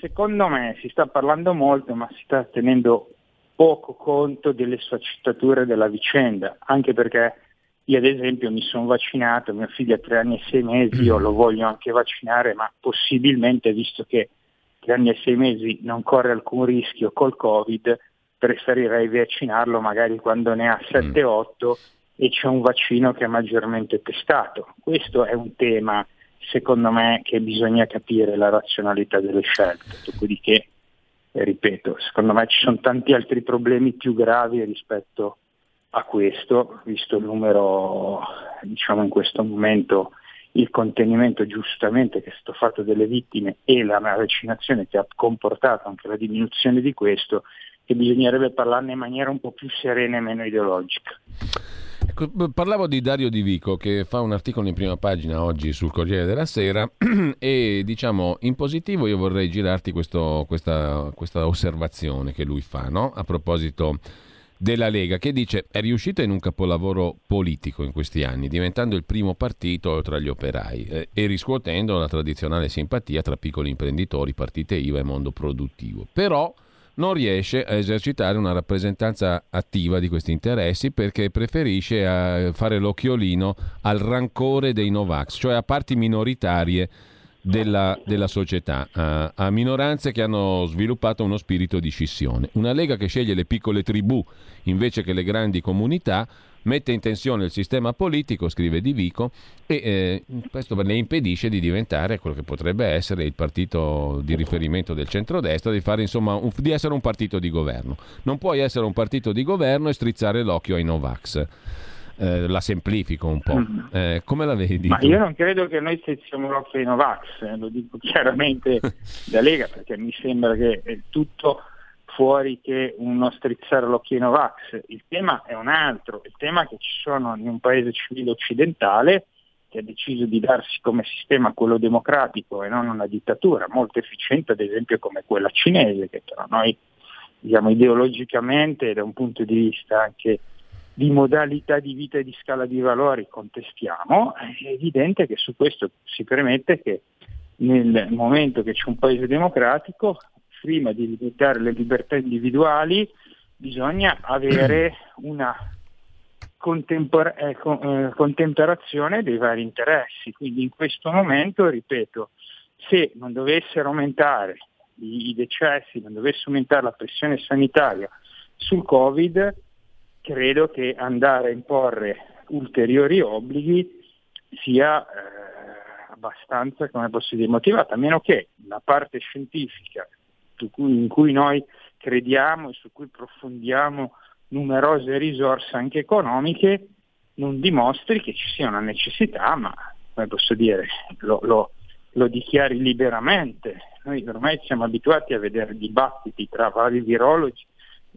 secondo me si sta parlando molto, ma si sta tenendo poco conto delle sfaccettature della vicenda, anche perché io ad esempio mi sono vaccinato, mio figlio ha 3 anni e 6 mesi, io lo voglio anche vaccinare, ma possibilmente, visto che 3 anni e 6 mesi non corre alcun rischio col Covid, preferirei vaccinarlo magari quando ne ha 7-8 e c'è un vaccino che è maggiormente testato. Questo è un tema, secondo me, che bisogna capire la razionalità delle scelte. Dopodiché, ripeto, secondo me ci sono tanti altri problemi più gravi rispetto a questo, visto il numero, diciamo, in questo momento il contenimento giustamente che è stato fatto delle vittime e la vaccinazione che ha comportato anche la diminuzione di questo, che bisognerebbe parlarne in maniera un po' più serena e meno ideologica. Ecco, parlavo di Dario Di Vico, che fa un articolo in prima pagina oggi sul Corriere della Sera e, diciamo, in positivo io vorrei girarti questa osservazione che lui fa, no? A proposito della Lega, che dice: è riuscita in un capolavoro politico in questi anni, diventando il primo partito tra gli operai e riscuotendo la tradizionale simpatia tra piccoli imprenditori, partite IVA e mondo produttivo. Però non riesce a esercitare una rappresentanza attiva di questi interessi perché preferisce a fare l'occhiolino al rancore dei Novax, cioè a parti minoritarie della società, a minoranze che hanno sviluppato uno spirito di scissione. Una Lega che sceglie le piccole tribù invece che le grandi comunità mette in tensione il sistema politico, scrive Di Vico, e questo ne impedisce di diventare quello che potrebbe essere il partito di riferimento del centrodestra, di fare insomma di essere un partito di governo. Non puoi essere un partito di governo e strizzare l'occhio ai Novax. La semplifico un po'. Come la vedi? Ma io non credo che noi strizziamo l'occhio ai Novax, lo dico chiaramente da Lega, perché mi sembra che è tutto fuori che uno strizzare l'occhio ai Novax. Il tema è un altro, il tema è che ci sono in un paese civile occidentale che ha deciso di darsi come sistema quello democratico e non una dittatura molto efficiente, ad esempio come quella cinese, che però noi diciamo ideologicamente, da un punto di vista anche di modalità di vita e di scala di valori, contestiamo. È evidente che su questo si permette che nel momento che c'è un paese democratico, prima di limitare le libertà individuali bisogna avere una contemperazione dei vari interessi. Quindi in questo momento, ripeto, se non dovessero aumentare i decessi, non dovesse aumentare la pressione sanitaria sul Covid, credo che andare a imporre ulteriori obblighi sia abbastanza, come posso dire, motivata, a meno che la parte scientifica in cui noi crediamo e su cui profondiamo numerose risorse anche economiche non dimostri che ci sia una necessità, ma come posso dire, lo dichiari liberamente. Noi ormai siamo abituati a vedere dibattiti tra vari virologi,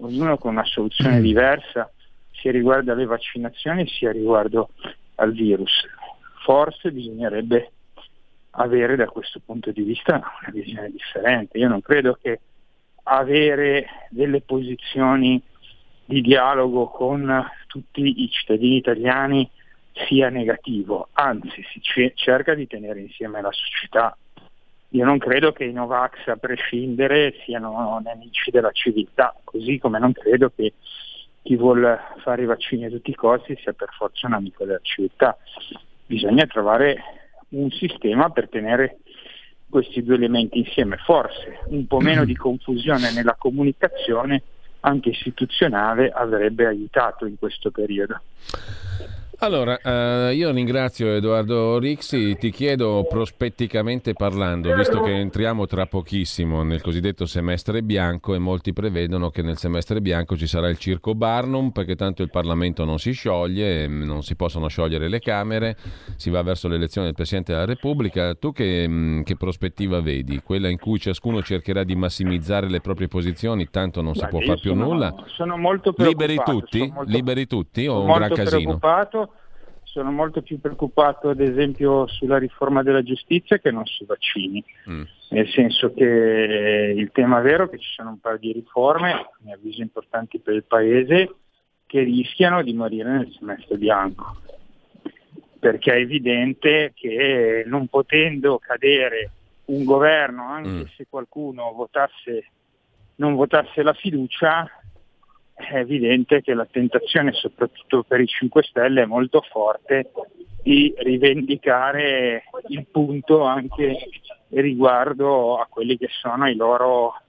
ognuno con una soluzione diversa, sia riguardo alle vaccinazioni sia riguardo al virus. Forse bisognerebbe avere da questo punto di vista una visione differente. Io non credo che avere delle posizioni di dialogo con tutti i cittadini italiani sia negativo, anzi si cerca di tenere insieme la società. Io non credo che i Novax, a prescindere, siano nemici della civiltà, così come non credo che chi vuol fare i vaccini a tutti i costi sia per forza un amico della civiltà. Bisogna trovare un sistema per tenere questi due elementi insieme, forse un po' meno di confusione nella comunicazione anche istituzionale avrebbe aiutato in questo periodo. Allora, io ringrazio Edoardo Rixi, ti chiedo prospetticamente parlando, visto che entriamo tra pochissimo nel cosiddetto semestre bianco e molti prevedono che nel semestre bianco ci sarà il circo Barnum, perché tanto il Parlamento non si scioglie, non si possono sciogliere le Camere, si va verso l'elezione del Presidente della Repubblica. Tu che prospettiva vedi? Quella in cui ciascuno cercherà di massimizzare le proprie posizioni, tanto non si può fare più nulla? Sono molto preoccupato. Liberi tutti o un gran casino? Sono molto più preoccupato ad esempio sulla riforma della giustizia che non sui vaccini, nel senso che il tema vero è che ci sono un paio di riforme, a mio avviso importanti per il Paese, che rischiano di morire nel semestre bianco, perché è evidente che non potendo cadere un governo, anche se qualcuno non votasse la fiducia, è evidente che la tentazione, soprattutto per i 5 Stelle, è molto forte di rivendicare il punto anche riguardo a quelli che sono i loro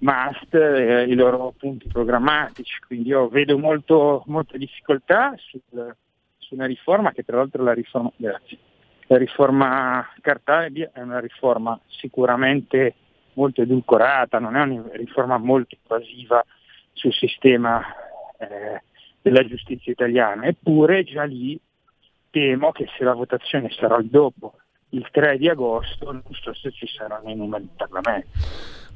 must, i loro punti programmatici. Quindi io vedo molte difficoltà su una riforma che, tra l'altro, la riforma Cartabia è una riforma sicuramente molto edulcorata, non è una riforma molto invasiva sul sistema della giustizia italiana, eppure già lì temo che se la votazione sarà dopo il 3 di agosto non so se ci saranno i numeri in Parlamento.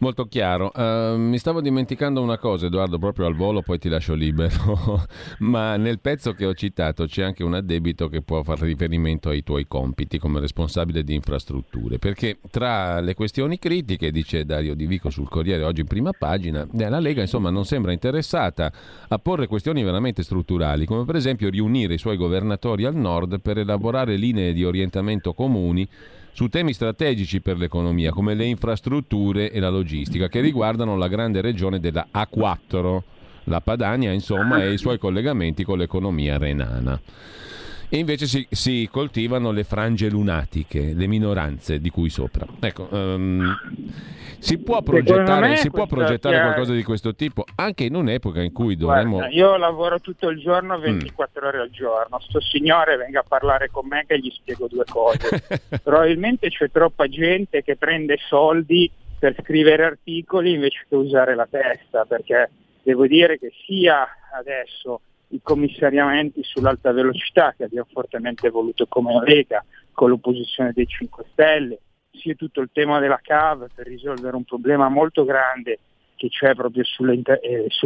Molto chiaro. Mi stavo dimenticando una cosa, Edoardo, proprio al volo, poi ti lascio libero, ma nel pezzo che ho citato c'è anche un addebito che può fare riferimento ai tuoi compiti come responsabile di infrastrutture, perché tra le questioni critiche, dice Dario Di Vico sul Corriere oggi in prima pagina, la Lega insomma non sembra interessata a porre questioni veramente strutturali, come per esempio riunire i suoi governatori al nord per elaborare linee di orientamento comuni su temi strategici per l'economia come le infrastrutture e la logistica, che riguardano la grande regione della A4, la Padania insomma, e i suoi collegamenti con l'economia renana. E invece si coltivano le frange lunatiche, le minoranze di cui sopra. Ecco, si può progettare qualcosa di questo tipo anche in un'epoca in cui dovremmo... Guarda, io lavoro tutto il giorno, 24 ore al giorno. Sto signore venga a parlare con me che gli spiego due cose. Probabilmente c'è troppa gente che prende soldi per scrivere articoli invece che usare la testa, perché devo dire che sia adesso... i commissariamenti sull'alta velocità che abbiamo fortemente voluto come Lega con l'opposizione dei 5 Stelle, sia tutto il tema della CAV per risolvere un problema molto grande che c'è proprio sulle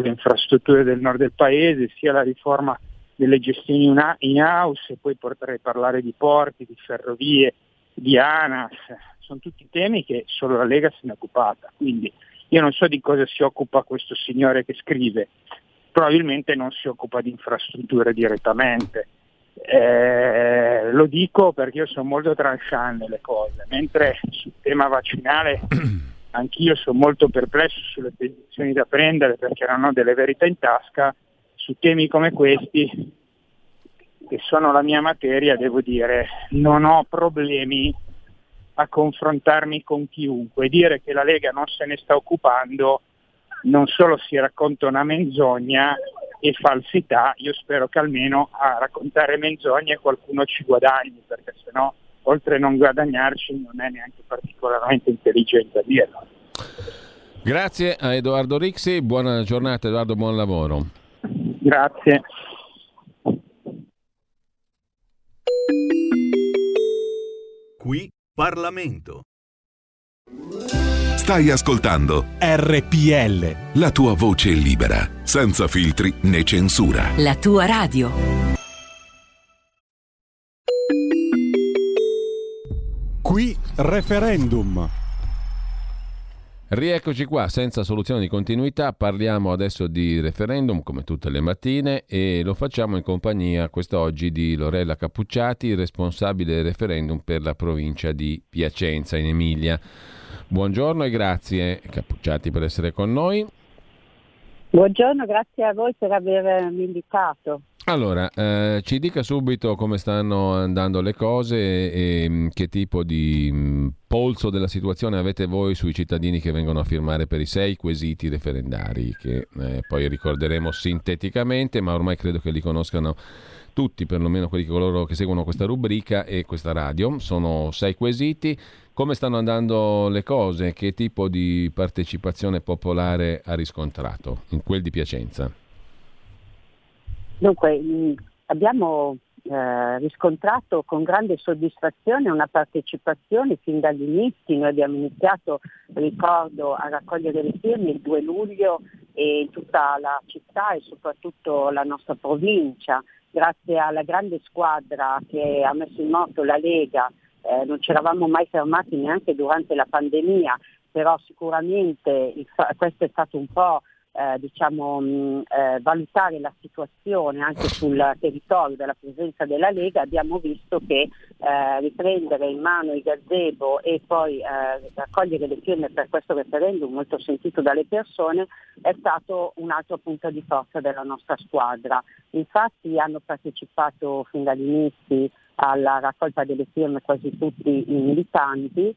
infrastrutture del nord del paese, sia la riforma delle gestioni in house, e poi potrei parlare di porti, di ferrovie, di ANAS. Sono tutti temi che solo la Lega se n'è occupata, quindi io non so di cosa si occupa questo signore che scrive. Probabilmente non si occupa di infrastrutture direttamente. Lo dico perché io sono molto tranchant nelle cose, mentre sul tema vaccinale anch'io sono molto perplesso sulle decisioni da prendere perché erano delle verità in tasca. Su temi come questi, che sono la mia materia, devo dire, non ho problemi a confrontarmi con chiunque. Dire che la Lega non se ne sta occupando... non solo si racconta una menzogna e falsità, io spero che almeno a raccontare menzogne qualcuno ci guadagni, perché sennò oltre a non guadagnarci non è neanche particolarmente intelligente a dirlo. Grazie a Edoardo Rixi, buona giornata Edoardo, buon lavoro. Grazie. Qui Parlamento. Stai ascoltando RPL, la tua voce libera, senza filtri né censura. La tua radio. Qui Referendum. Rieccoci qua, senza soluzione di continuità, parliamo adesso di referendum come tutte le mattine e lo facciamo in compagnia quest'oggi di Lorella Cappucciati, responsabile del referendum per la provincia di Piacenza in Emilia. Buongiorno e grazie Cappucciati per essere con noi. Buongiorno, grazie a voi per avermi invitato. Allora, ci dica subito come stanno andando le cose e che tipo di polso della situazione avete voi sui cittadini che vengono a firmare per i 6 quesiti referendari, che poi ricorderemo sinteticamente, ma ormai credo che li conoscano tutti, perlomeno quelli, coloro che seguono questa rubrica e questa radio. Sono 6 quesiti. Come stanno andando le cose? Che tipo di partecipazione popolare ha riscontrato in quel di Piacenza? Dunque, abbiamo riscontrato con grande soddisfazione una partecipazione fin dagli inizi. Noi abbiamo iniziato, ricordo, a raccogliere le firme il 2 luglio in tutta la città e soprattutto la nostra provincia. Grazie alla grande squadra che ha messo in moto la Lega, non ci eravamo mai fermati neanche durante la pandemia, però sicuramente questo è stato un po' valutare la situazione anche sul territorio della presenza della Lega. Abbiamo visto che riprendere in mano il gazebo e poi raccogliere le firme per questo referendum molto sentito dalle persone è stato un altro punto di forza della nostra squadra. Infatti hanno partecipato fin dagli inizi alla raccolta delle firme quasi tutti i militanti.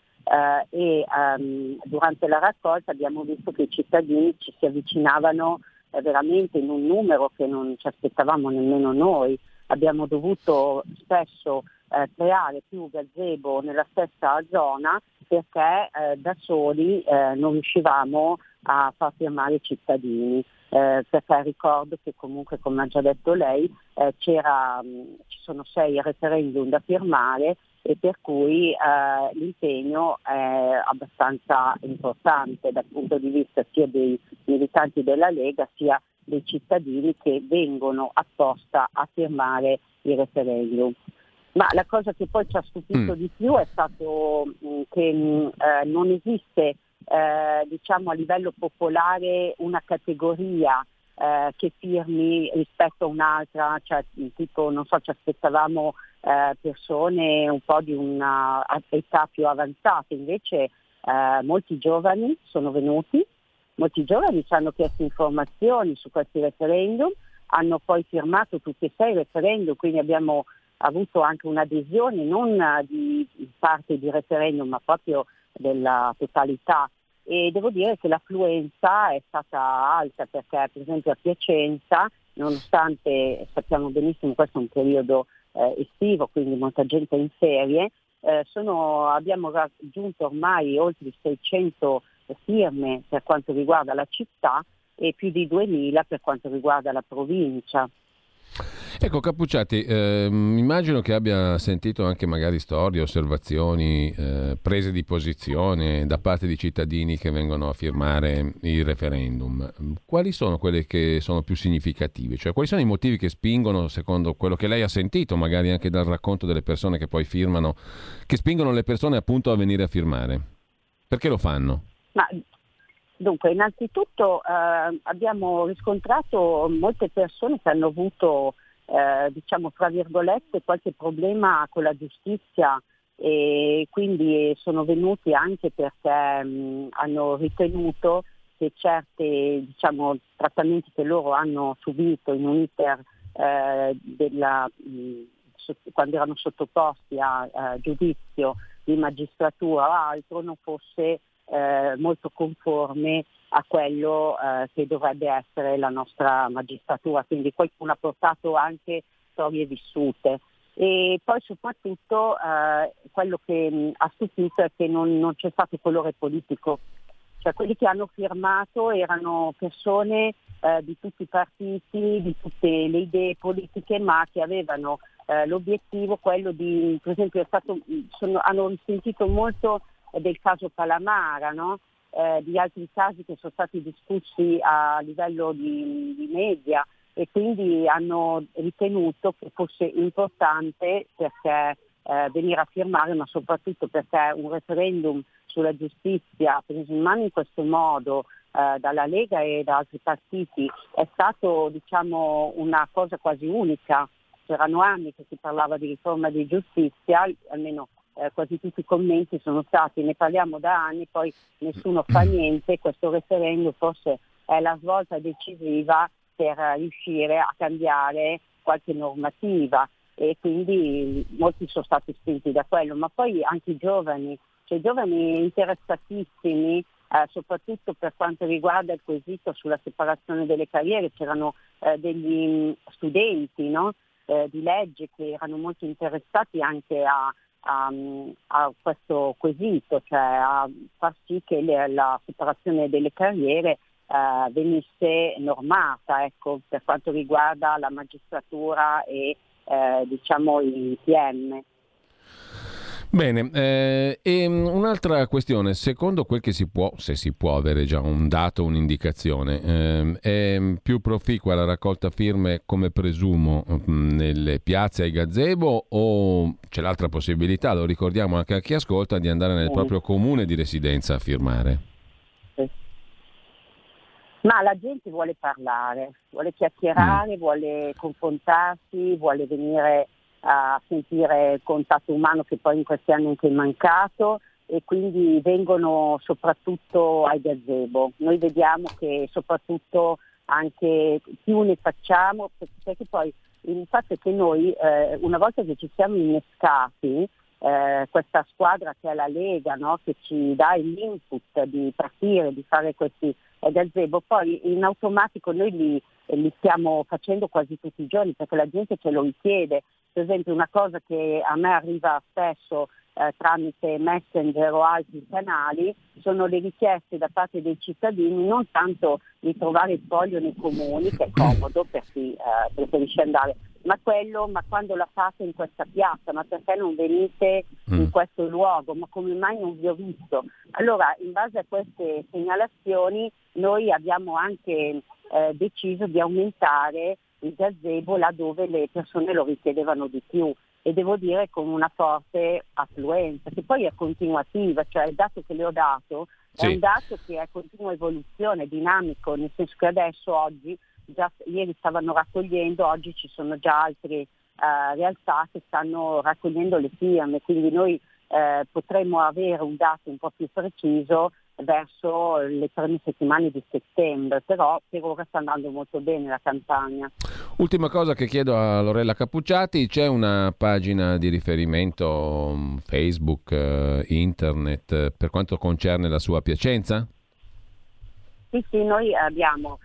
Durante la raccolta abbiamo visto che i cittadini ci si avvicinavano veramente in un numero che non ci aspettavamo nemmeno noi. Abbiamo dovuto spesso creare più gazebo nella stessa zona perché da soli non riuscivamo a far firmare i cittadini. Perché ricordo che comunque, come ha già detto lei, ci sono 6 referendum da firmare e per cui l'impegno è abbastanza importante dal punto di vista sia dei militanti della Lega sia dei cittadini che vengono apposta a firmare il referendum. Ma la cosa che poi ci ha stupito di più è stato che non esiste a livello popolare una categoria che firmi rispetto a un'altra, cioè tipo non so, ci aspettavamo persone un po' di una età più avanzata, invece molti giovani sono venuti, molti giovani ci hanno chiesto informazioni su questi referendum, hanno poi firmato tutti e sei i referendum, quindi abbiamo avuto anche un'adesione non di parte di referendum ma proprio della totalità, e devo dire che l'affluenza è stata alta, perché per esempio a Piacenza, nonostante sappiamo benissimo questo è un periodo estivo, quindi molta gente in ferie, abbiamo raggiunto ormai oltre 600 firme per quanto riguarda la città e più di 2000 per quanto riguarda la provincia. Ecco Cappucciati, immagino che abbia sentito anche magari storie, osservazioni, prese di posizione da parte di cittadini che vengono a firmare il referendum. Quali sono quelle che sono più significative? Cioè, quali sono i motivi che spingono, secondo quello che lei ha sentito, magari anche dal racconto delle persone che poi firmano, che spingono le persone appunto a venire a firmare? Perché lo fanno? Dunque, innanzitutto abbiamo riscontrato molte persone che hanno avuto, diciamo tra virgolette, qualche problema con la giustizia, e quindi sono venuti anche perché hanno ritenuto che certi, diciamo, trattamenti che loro hanno subito in un iter quando erano sottoposti a giudizio di magistratura o altro non fosse molto conforme a quello che dovrebbe essere la nostra magistratura, quindi qualcuno ha portato anche storie vissute. E poi soprattutto quello che ha stupito è che non c'è stato colore politico, cioè quelli che hanno firmato erano persone di tutti i partiti, di tutte le idee politiche, ma che avevano l'obiettivo quello di, per esempio hanno sentito molto del caso Palamara, no? Di altri casi che sono stati discussi a livello di media, e quindi hanno ritenuto che fosse importante perché venire a firmare, ma soprattutto perché un referendum sulla giustizia preso in mano in questo modo dalla Lega e da altri partiti è stato, diciamo, una cosa quasi unica. C'erano anni che si parlava di riforma di giustizia, almeno quasi tutti i commenti sono stati ne parliamo da anni, poi nessuno fa niente. Questo referendum forse è la svolta decisiva per riuscire a cambiare qualche normativa, e quindi molti sono stati spinti da quello, ma poi anche i giovani, cioè giovani interessatissimi, soprattutto per quanto riguarda il quesito sulla separazione delle carriere. C'erano degli studenti, no? Di legge, che erano molto interessati anche a questo quesito, cioè a far sì che la separazione delle carriere venisse normata, ecco, per quanto riguarda la magistratura e diciamo i PM. Bene, e un'altra questione, secondo quel che si può, se si può avere già un dato, un'indicazione, è più proficua la raccolta firme, come presumo, nelle piazze ai gazebo, o c'è l'altra possibilità, lo ricordiamo anche a chi ascolta, di andare nel proprio comune di residenza a firmare? Ma la gente vuole parlare, vuole chiacchierare, vuole confrontarsi, vuole venire a sentire il contatto umano che poi in questi anni anche è mancato, e quindi vengono soprattutto ai gazebo. Noi vediamo che soprattutto anche più ne facciamo, perché poi il fatto è che noi una volta che ci siamo innescati, questa squadra che è la Lega, no? Che ci dà l'input di partire, di fare questi gazebo, poi in automatico noi li stiamo facendo quasi tutti i giorni, perché la gente ce lo richiede. Per esempio una cosa che a me arriva spesso tramite Messenger o altri canali sono le richieste da parte dei cittadini, non tanto di trovare il foglio nei comuni, che è comodo per chi preferisce andare, ma quando la fate in questa piazza, ma perché non venite in questo luogo, ma come mai non vi ho visto? Allora, in base a queste segnalazioni noi abbiamo anche deciso di aumentare il gazebo laddove le persone lo richiedevano di più, e devo dire con una forte affluenza che poi è continuativa, cioè il dato che le ho dato è un dato che è continua evoluzione, dinamico, nel senso che adesso oggi già ieri stavano raccogliendo, oggi ci sono già altre realtà che stanno raccogliendo le firme, quindi noi potremmo avere un dato un po' più preciso verso le prime settimane di settembre, però per ora sta andando molto bene la campagna. Ultima cosa che chiedo a Lorella Cappucciati, c'è una pagina di riferimento Facebook, internet, per quanto concerne la sua Piacenza? Sì, noi abbiamo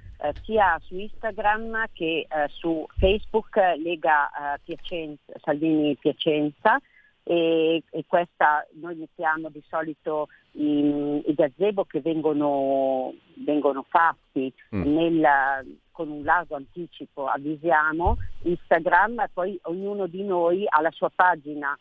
sia su Instagram che su Facebook Lega Piacenza, Salvini Piacenza, e questa noi mettiamo di solito i gazebo che vengono fatti con un largo anticipo, avvisiamo Instagram, poi ognuno di noi ha la sua pagina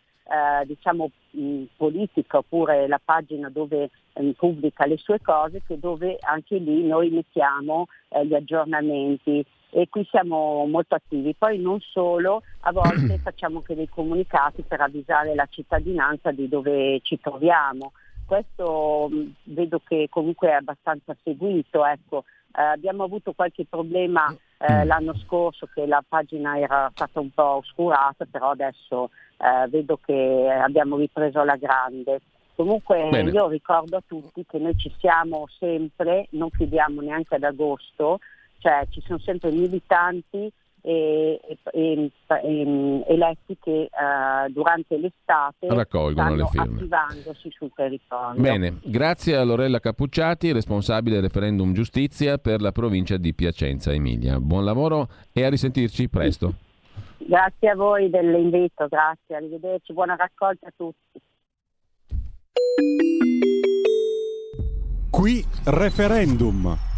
politica, oppure la pagina dove pubblica le sue cose, che dove anche lì noi mettiamo gli aggiornamenti, e qui siamo molto attivi. Poi non solo, a volte facciamo anche dei comunicati per avvisare la cittadinanza di dove ci troviamo. Questo vedo che comunque è abbastanza seguito, ecco. Abbiamo avuto qualche problema l'anno scorso, che la pagina era stata un po' oscurata, però adesso vedo che abbiamo ripreso alla grande. Comunque bene. Io ricordo a tutti che noi ci siamo sempre, non chiudiamo neanche ad agosto, cioè ci sono sempre militanti e eletti che durante l'estate raccolgono le firme, attivandosi sul territorio. Bene, grazie a Lorella Cappucciati, responsabile referendum giustizia per la provincia di Piacenza Emilia. Buon lavoro e a risentirci presto. Grazie a voi dell'invito, grazie, arrivederci, buona raccolta a tutti. Qui referendum.